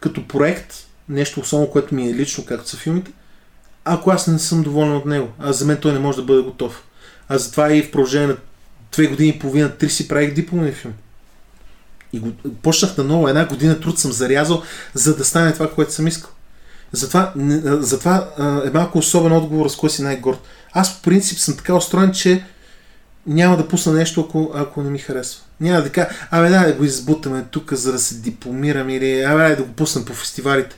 като проект, нещо особено, което ми е лично, както са филмите, ако аз не съм доволен от него. А за мен той не може да бъде готов. А затова и в продължение на две години и половина, три си правих дипломния филм. И го, почнах наново, една година труд съм зарязал, за да стане това, което съм искал. Затова, затова е малко особен отговор, с кой си най-горд. Аз по принцип съм така устроен, че няма да пусна нещо, ако, ако не ми харесва. Няма да кажа, абе да го избутаме тук, за да се дипломирам, или абе да го пуснем по фестивалите.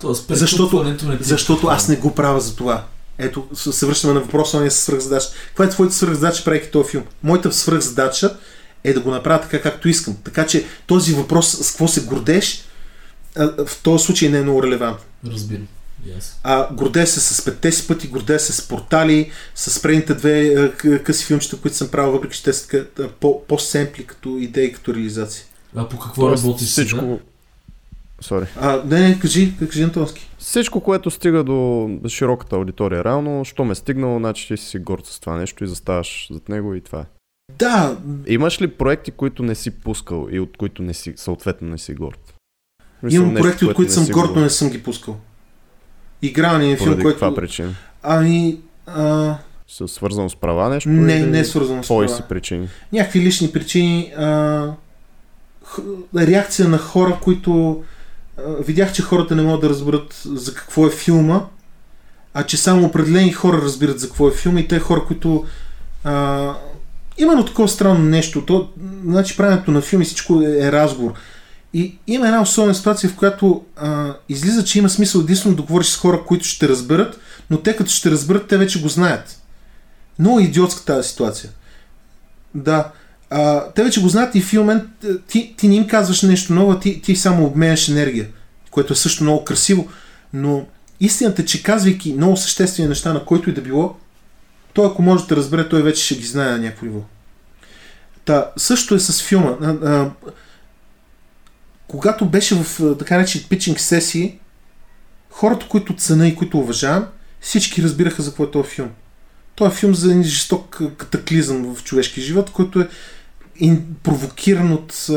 Тоест, защото, защото аз не го правя за това. Ето, се връщаме на въпроса, ние са свръхзадача. Каква е твоята свръхзадача, правейки този филм? Моята свръхзадача е да го направя така, както искам. Така че този въпрос, с какво се гордееш, в този случай не е много релевантно. Разбира. Yes. А гордея се с петте си пъти, гордея се с портали, с предните две къси филмчета, които съм правил, въпреки че те са по-семпли като идеи, като реализации. А по какво работиш всичко? Да? Sorry. А, не, не, кажи, кажи Антонски. Всичко, което стига до широката аудитория, реално, що ме стигнало, значи ти си горд с това нещо и заставаш зад него и това е. Да! Имаш ли проекти, които не си пускал и от които не си, съответно не си горд? Мислам, имам проекти, от които съм горд, но не съм ги пускал. Игралния филм, който... Поради каква причина? Ами... А... Със свързано с права нещо? Не, не е свързано с права. Твои си причини? Някакви лични причини. А... Х... Реакция на хора, които... Видях, че хората не могат да разберат за какво е филма, а че само определени хора разбират за какво е филма и те хора, които... А... Именно такова странно нещо. То... Значи правенето на филми всичко е разговор. И има една особена ситуация, в която а, излиза, че има смисъл единствено да говориш с хора, които ще разберат, но те като ще разберат, те вече го знаят. Много идиотска тази ситуация. Да. А, те вече го знаят и филмен, ти, ти не им казваш нещо ново, ти, ти само обменяш енергия, което е също много красиво, но истината е, че казвайки много съществени неща на който и да било, той ако може да разбере, той вече ще ги знае на някакво ниво. Та, също е с филма. А, а, Когато беше в така наречени питчинг сесии, хората, които цена и които уважавам, всички разбираха за какво е този филм. Той е филм за един жесток катаклизъм в човешки живот, който е провокиран от,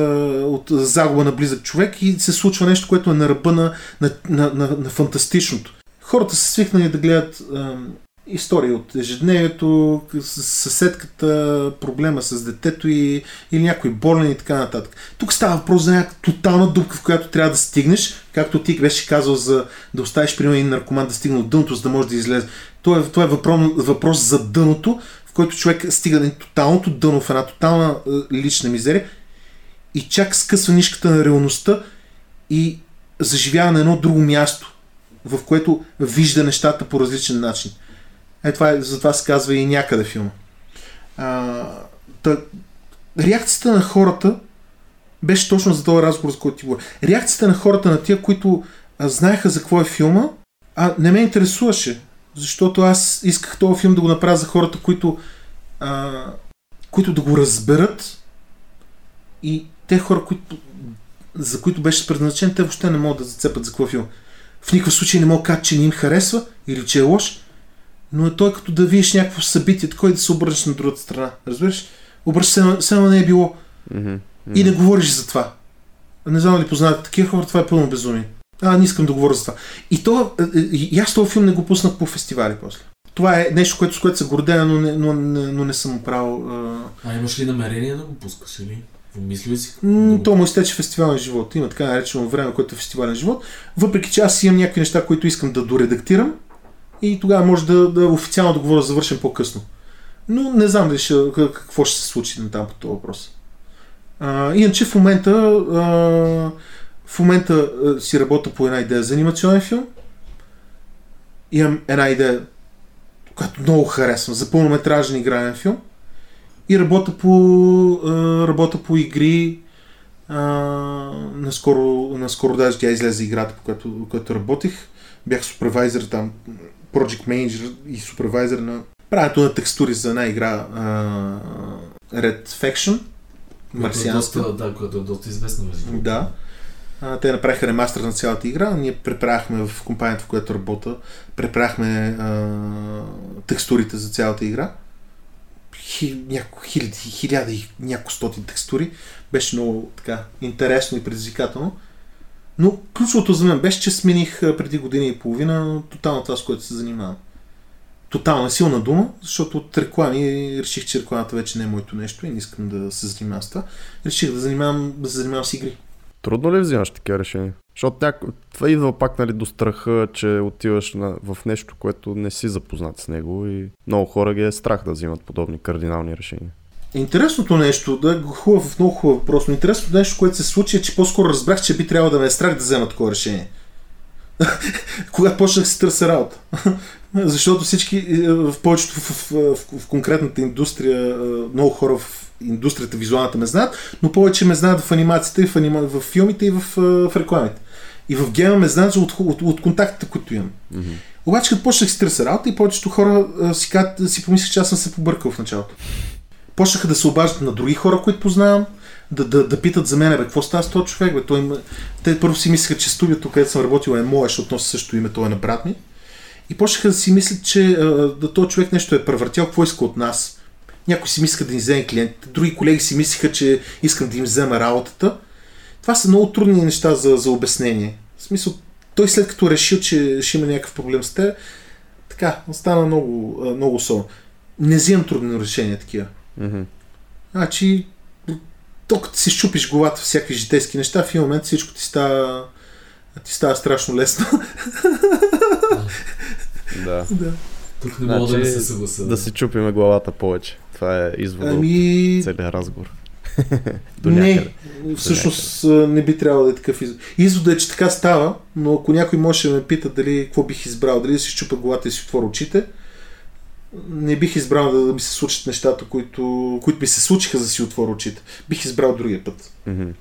от загуба на близък човек и се случва нещо, което е на ръба на, на, на, на, на фантастичното. Хората са свикнали да гледат ем, истории от ежедневието, съседката, проблема с детето и, или някой болен и така нататък. Тук става въпрос за някаква тотална дупка, в която трябва да стигнеш, както ти беше казал, за да оставиш примерно един наркоман да стигне от дъното, за да може да излезе. Това е, това е въпрос, въпрос за дъното, в който човек стига на тоталното дъно, в една тотална лична мизерия и чак скъсва нишката на реалността и заживява на едно друго място, в което вижда нещата по различен начин. Е, това е, затова се казва и някъде филма. А, та, реакцията на хората беше точно за този разговор, за който ти говоря. Реакцията на хората, на тия, които а, знаеха за какво е филма, а не ме интересуваше, защото аз исках този филм да го направя за хората, които, а, които да го разберат и те хора, които, за които беше предназначен, те въобще не могат да зацепят за какво е филм. В никакъв случай не мога да кажа, че не им харесва или че е лош, но е той като да видиш някакво събитие, такова да се обръщаш на другата страна. Разбираш? Обръщаш се, само не е било. Mm-hmm. Mm-hmm. И не говориш за това. Не знам дали познавате такива хора, това е пълно безумие. А, не искам да говоря за това. И, то, и аз този филм не го пуснах по фестивали после. Това е нещо, което, с което се гордея, но не, но, но не съм правил. А имаш ли намерение да го пускаш или? Помисли си? М- то му изтече фестивален живот. Има така наречено време, което е фестивален живот. Въпреки че аз имам някакви неща, които искам да доредактирам. И тогава може да, да официално да говоря завършен по-късно. Но не знам дали ще, какво ще се случи на там по този въпрос. А, иначе в момента, а, в момента а, си работя по една идея за анимационен филм. Имам една идея, която много харесвам, за пълнометражен играен филм. И работя по, а, работя по игри. А, наскоро, наскоро даже тя излезе играта, по която, която работих. Бях супервайзър там. Project Manager и супервайзър на правенето на текстури за една игра uh, Red Faction. Марсианска. Да, която е доста известна. Да. Uh, те направиха ремастър на цялата игра. Ние преправяхме в компанията, в която работя, преправяхме uh, текстурите за цялата игра. няколко хиляди, хиляди и няколко стотин текстури. Беше много така интересно и предизвикателно. Но ключовото за мен беше, че смених преди година и половина тотално това, с което се занимавам. Тотално е силна дума, защото от реклами реших, че рекламата вече не е моето нещо и не искам да се занимавам с това. Реших да, занимавам, да се занимавам с игри. Трудно ли взимаш такива решения? Защото няко... това идва пак, нали, до страха, че отиваш на... в нещо, което не си запознат с него и много хора ги е страх да взимат подобни кардинални решения. Интересното нещо, да, хубав, много хубав въпрос, но интересното нещо, което се случи, е, че по-скоро разбрах, че би трябвало да ме е страх да взема такова решение. Когато почнах да се търся работа. Защото всички, в повечето в, в, в, в конкретната индустрия, много хора в индустрията визуалната ме знаят, но повече ме знаят в анимацията, и в, анима... в филмите и в, в рекламите. И в гейма ме знаят от, от, от контактите, които имам. Mm-hmm. Обаче като почнах да се търся работа и повечето хора си, си помислих, че аз съм се побъркал в началото. Почнаха да се обаждат на други хора, които познавам, да, да, да питат за мен, бе, какво става с този човек, бе, той има... Те първо си мислиха, че студиото, където съм работил, е мое, защото носи също име, той е на брат ми. И почнаха да си мислят, че да, този човек нещо е превъртял, какво иска от нас. Някой си мислиха да ни вземе клиентите, други колеги си мислиха, че искам да им взема работата. Това са много трудни неща за, за обяснение. В смисъл, той след като решил, че ще има някакъв проблем с теб, така, стана много, много особено. Не взимам трудни решения такива. Mm-hmm. Значи, токато си щупиш главата всякакви житейски неща, в един момент всичко ти става, ти става страшно лесно. Да. Да. Тук не мога значи, да се съгласа. Да си чупиме главата повече. Това е извода ами... от целия разговор. Не, всъщност не би трябвало да е такъв извод. Изводът е, че така става, но ако някой може да ме пита дали какво бих избрал, дали да си чупя главата и си отворя очите, не бих избрал да ми се случат нещата, които, които ми се случиха за да си отворя очите. Бих избрал другия път. Mm-hmm.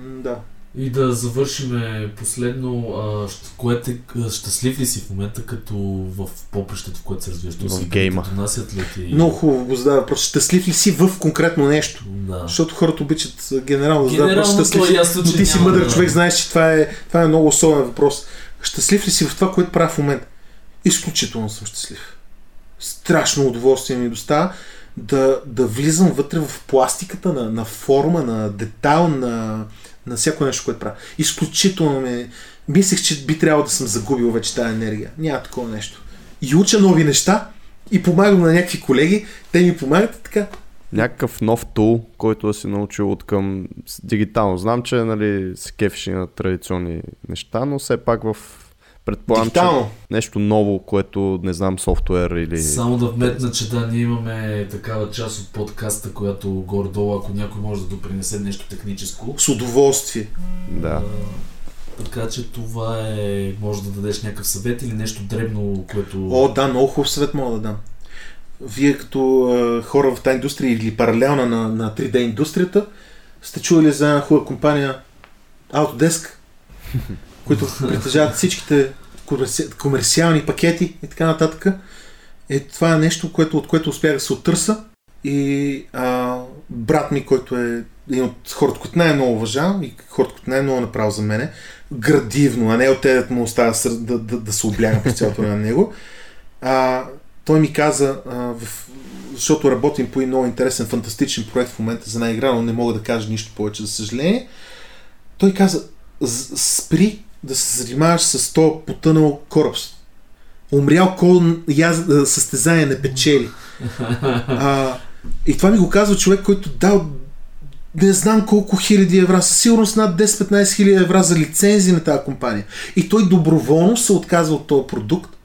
Да. И да завършим последно, а, което е, щастлив ли си в момента, като в попрището, в което се развиваш? В гейма. Ти... Много хубаво го задава, просто щастлив ли си в конкретно нещо? Да. Защото хората обичат генерално, генерално да задават щастлив. Е ясно, но ти си мъдър да човек, знаеш, че това е, това е много особен въпрос. Щастлив ли си в това, което правя в момента? Изключително съм щастлив. Страшно удоволствие ми доставя да, да влизам вътре в пластиката на, на форма, на детайл, на, на всяко нещо, което правя. Изключително ме... Мислех, че би трябвало да съм загубил вече тази енергия. Няма такова нещо. И уча нови неща и помагам на някакви колеги, те ми помагат така. Някакъв нов тул, който да си научил от към дигитално. Знам, че нали, се кефиш на традиционни неща, но все пак в предполагам, дигитално. Че нещо ново, което не знам, софтуер или... Само да вметна, че да, ние имаме такава част от подкаста, която горе-долу, ако някой може да допринесе нещо техническо. С удоволствие. Да. А, така че това е... Може да дадеш някакъв съвет или нещо дребно, което... О, да, много хубав съвет мога да дам. Вие като е, хора в тази индустрия или паралелна на, на три Д индустрията, сте чули за една хубава компания Autodesk? Които притежават всичките комерци... комерциални пакети и така нататък. Е, това е нещо, което, от което успях да се оттърса. И а, брат ми, който е един от хората, които най-много уважавам и хората, които най-много направил за мене, градивно, а не от те да му оставя сър... да, да, да се обляга през цялото на него. А, той ми каза, а, в... защото работим по един много интересен, фантастичен проект в момента за една игра, но не мога да кажа нищо повече, за съжаление. Той каза, спри да се занимаваш с този потънал кораб. Умрял кол яз... състезание не печели. А, и това ми го казва човек, който дал не знам колко хиляди евра, със сигурност над десет-петнайсет хиляди евра за лицензии на тази компания. И той доброволно се отказва от този продукт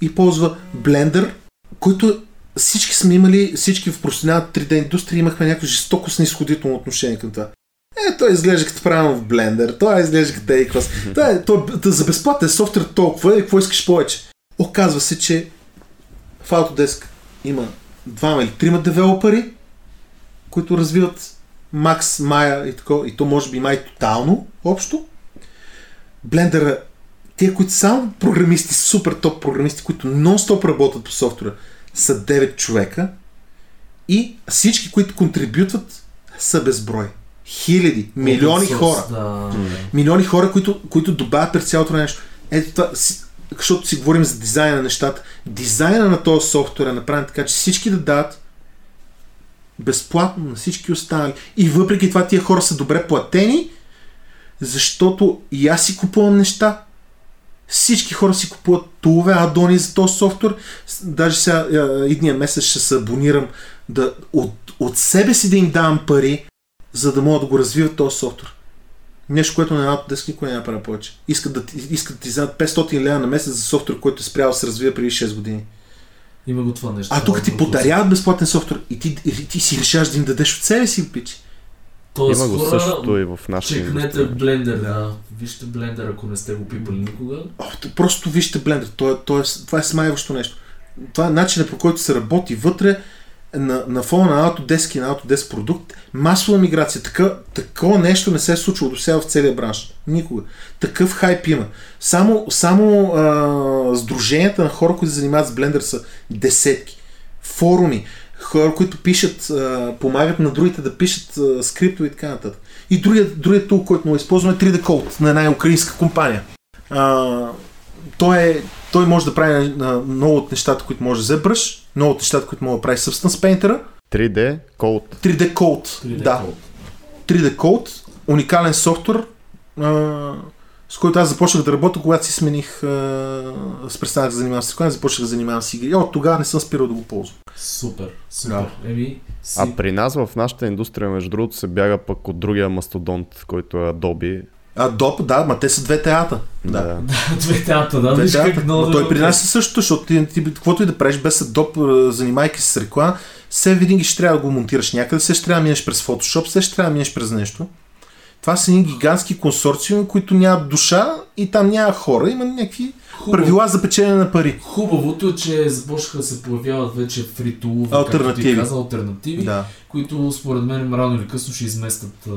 и ползва блендър, който всички сме имали, всички в професионалната три Д индустрия имахме някакво жестоко снисходително отношение към това. Е, той изглежда като правилно в блендер, той изглежда като дейквас. Той, той, той за безплатен софтуер толкова е, какво искаш повече? Оказва се, че в Autodesk има двама или трима девелопери, които развиват Max, Maya и такова, и то може би май тотално общо. Блендера, тия, които само програмисти, супер топ програмисти, които нон-стоп работят по софтуера, са девет човека и всички, които контрибютват, са безброй. Хиляди, милиони хора. Да. Милиони хора, които, които добавят през цялото нещо. Ето това, защото си говорим за дизайна на нещата. Дизайна на този софтуер е направен така, че всички да дадат безплатно на всички останали. И въпреки това тия хора са добре платени, защото и аз си купувам неща. Всички хора си купуват тулове, адони за този софтуер. Даже сега едния месец ще се абонирам да от, от себе си да им давам пари, за да могат да го развиват този софтуер. Нещо, което на Autodesk никой не направи повече. Искат да, искат да ти вземат петстотин лева на месец за софтуер, който е спрял да се развива преди шест години. Има го това нещо. А тук ти подаряват безплатен софтуер и ти, и ти си решаваш да им дадеш от себе си, пич. Тоест, има го хора, същото и в нашия индустрия. Чекнете Blender, да. Вижте Blender, ако не сте го пипали никога. О, просто вижте Blender. То, то е, това е смайващо нещо. Това е начинът, по който се работи вътре на, на фона на Autodesk и на Autodesk продукт. Масова миграция. Така, такова нещо не се е случило до сега в целия бранш. Никога. Такъв хайп има. Само, само а, сдруженията на хора, които се занимават с Blender са десетки. Форуми. Хора, които пишат, помагат на другите да пишат скриптове и така нататък. И другият, другият тул, който му използваме е три де Coat на една украинска компания. А, той, е, той може да прави много от нещата, които може да зебръш, много от нещата, които може да прави Substance Painter. три де Coat. три де Coat, три де да. Coat. три де Coat, уникален софтуер, а, с който аз започнах да работя, когато си смених а, с представянето да занимавам с рекламата, започнах да занимавам с игри. От тогава не съм спирал да го ползвам. Супер, супер. Да. Еми, си... А при нас в нашата индустрия, между другото, се бяга пък от другия мастодонт, който е Adobe. Adobe, да, ма те са две теата. Да, да. две теата, да. Две теата. Но той при нас е същото, защото ти, ти, каквото и да правиш без Adobe, занимайки се с реклама, все винаги ще трябва да го монтираш някъде, все ще трябва да минеш през Photoshop, все ще трябва да минеш през нещо. Това са едни гигантски консорциуми, които нямат душа и там няма хора, има някакви Хубав... правила за печене на пари. Хубавото е, че започнаха да се появяват вече фритулови, както ти каза, алтернативи, да. Които според мен рано или късно ще изместят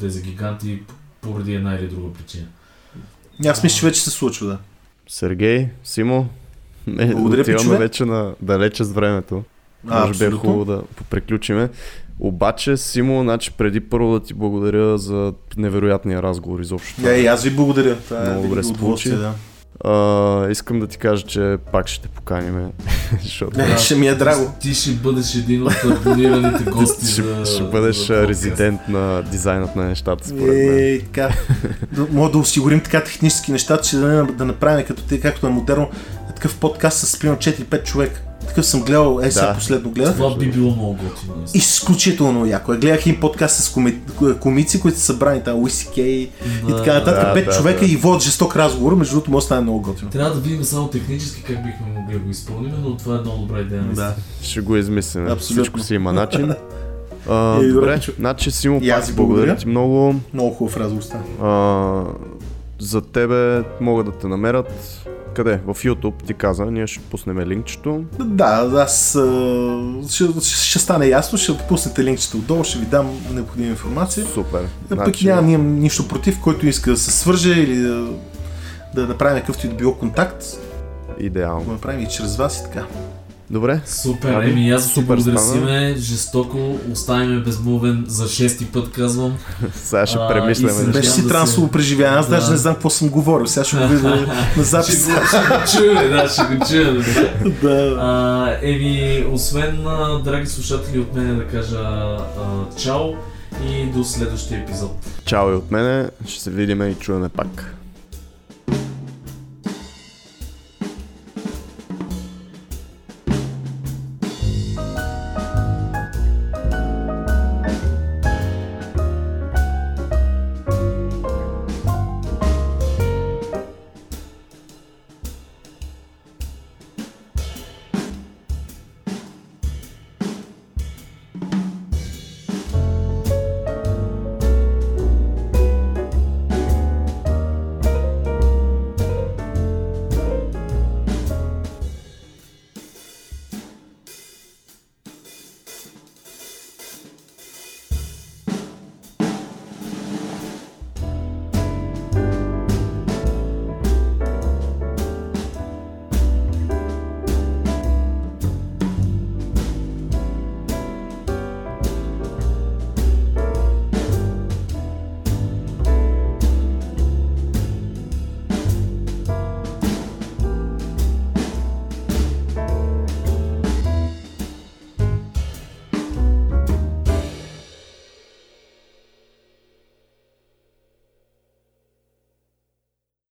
тези гиганти поради една или друга причина. Аз мисля, че вече се случва, да. Сергей, Симо, отиваме вече на далече с времето. А, може би е хубаво да поприключиме. Обаче, Симо, значи преди първо да ти благодаря за невероятния разговор изобщо. Е, аз ви благодаря. Та, много добре се получи. Да. А, искам да ти кажа, че пак ще те поканим. Защото... Не, ще ми е драго. Ти ще бъдеш един от абонираните гости. Ще, за... ще бъдеш за резидент на дизайнът на нещата, според мен. Е, така. Мога да осигурим така технически нещата, че да, да направим като те, както е модерно, такъв подкаст с примерно четири-пет човека. Такъв съм гледал, е сега да. Последно гледах. Това би било много готино. Изключително яко. Гледах един подкаст с коми... комици, които са събрани там, Уиси Кей да, и така нататък. Да, пет да, човека да. И водят жесток разговор, между другото може да стане много готино. Трябва да видим само технически как бихме могли да го изпълним, но това е много добра идея. Да. Ще го измислим. Абсолютно. Всичко си има начин. а, е, добре, значи Симо, пак благодаря ти много. Много хубав разговор стана. За тебе могат да те намерят. Къде? В YouTube ти каза, ние ще пуснем линкчето. Да, аз ще, ще стане ясно, ще пуснете линкчето отдолу, ще ви дам необходима информация. Супер. Пък значи... нямам няма нищо против, който иска да се свърже или да, да направим какъвто и да било контакт. Идеално. Да направим и чрез вас и така. Добре. Супер, Аби, еми аз супер подресиме, жестоко, оставиме безмолвен за шести път, казвам. Сега ще премисляме. Беше си да трансово се... преживяване, аз да. Даже не знам какво съм говорил, сега ще го видя на запис. Ще го чуем, да, ще го чуем. Да. А, еми, освен, драги слушатели, от мене да кажа а, чао и до следващия епизод. Чао и от мене, ще се видим и чуеме пак.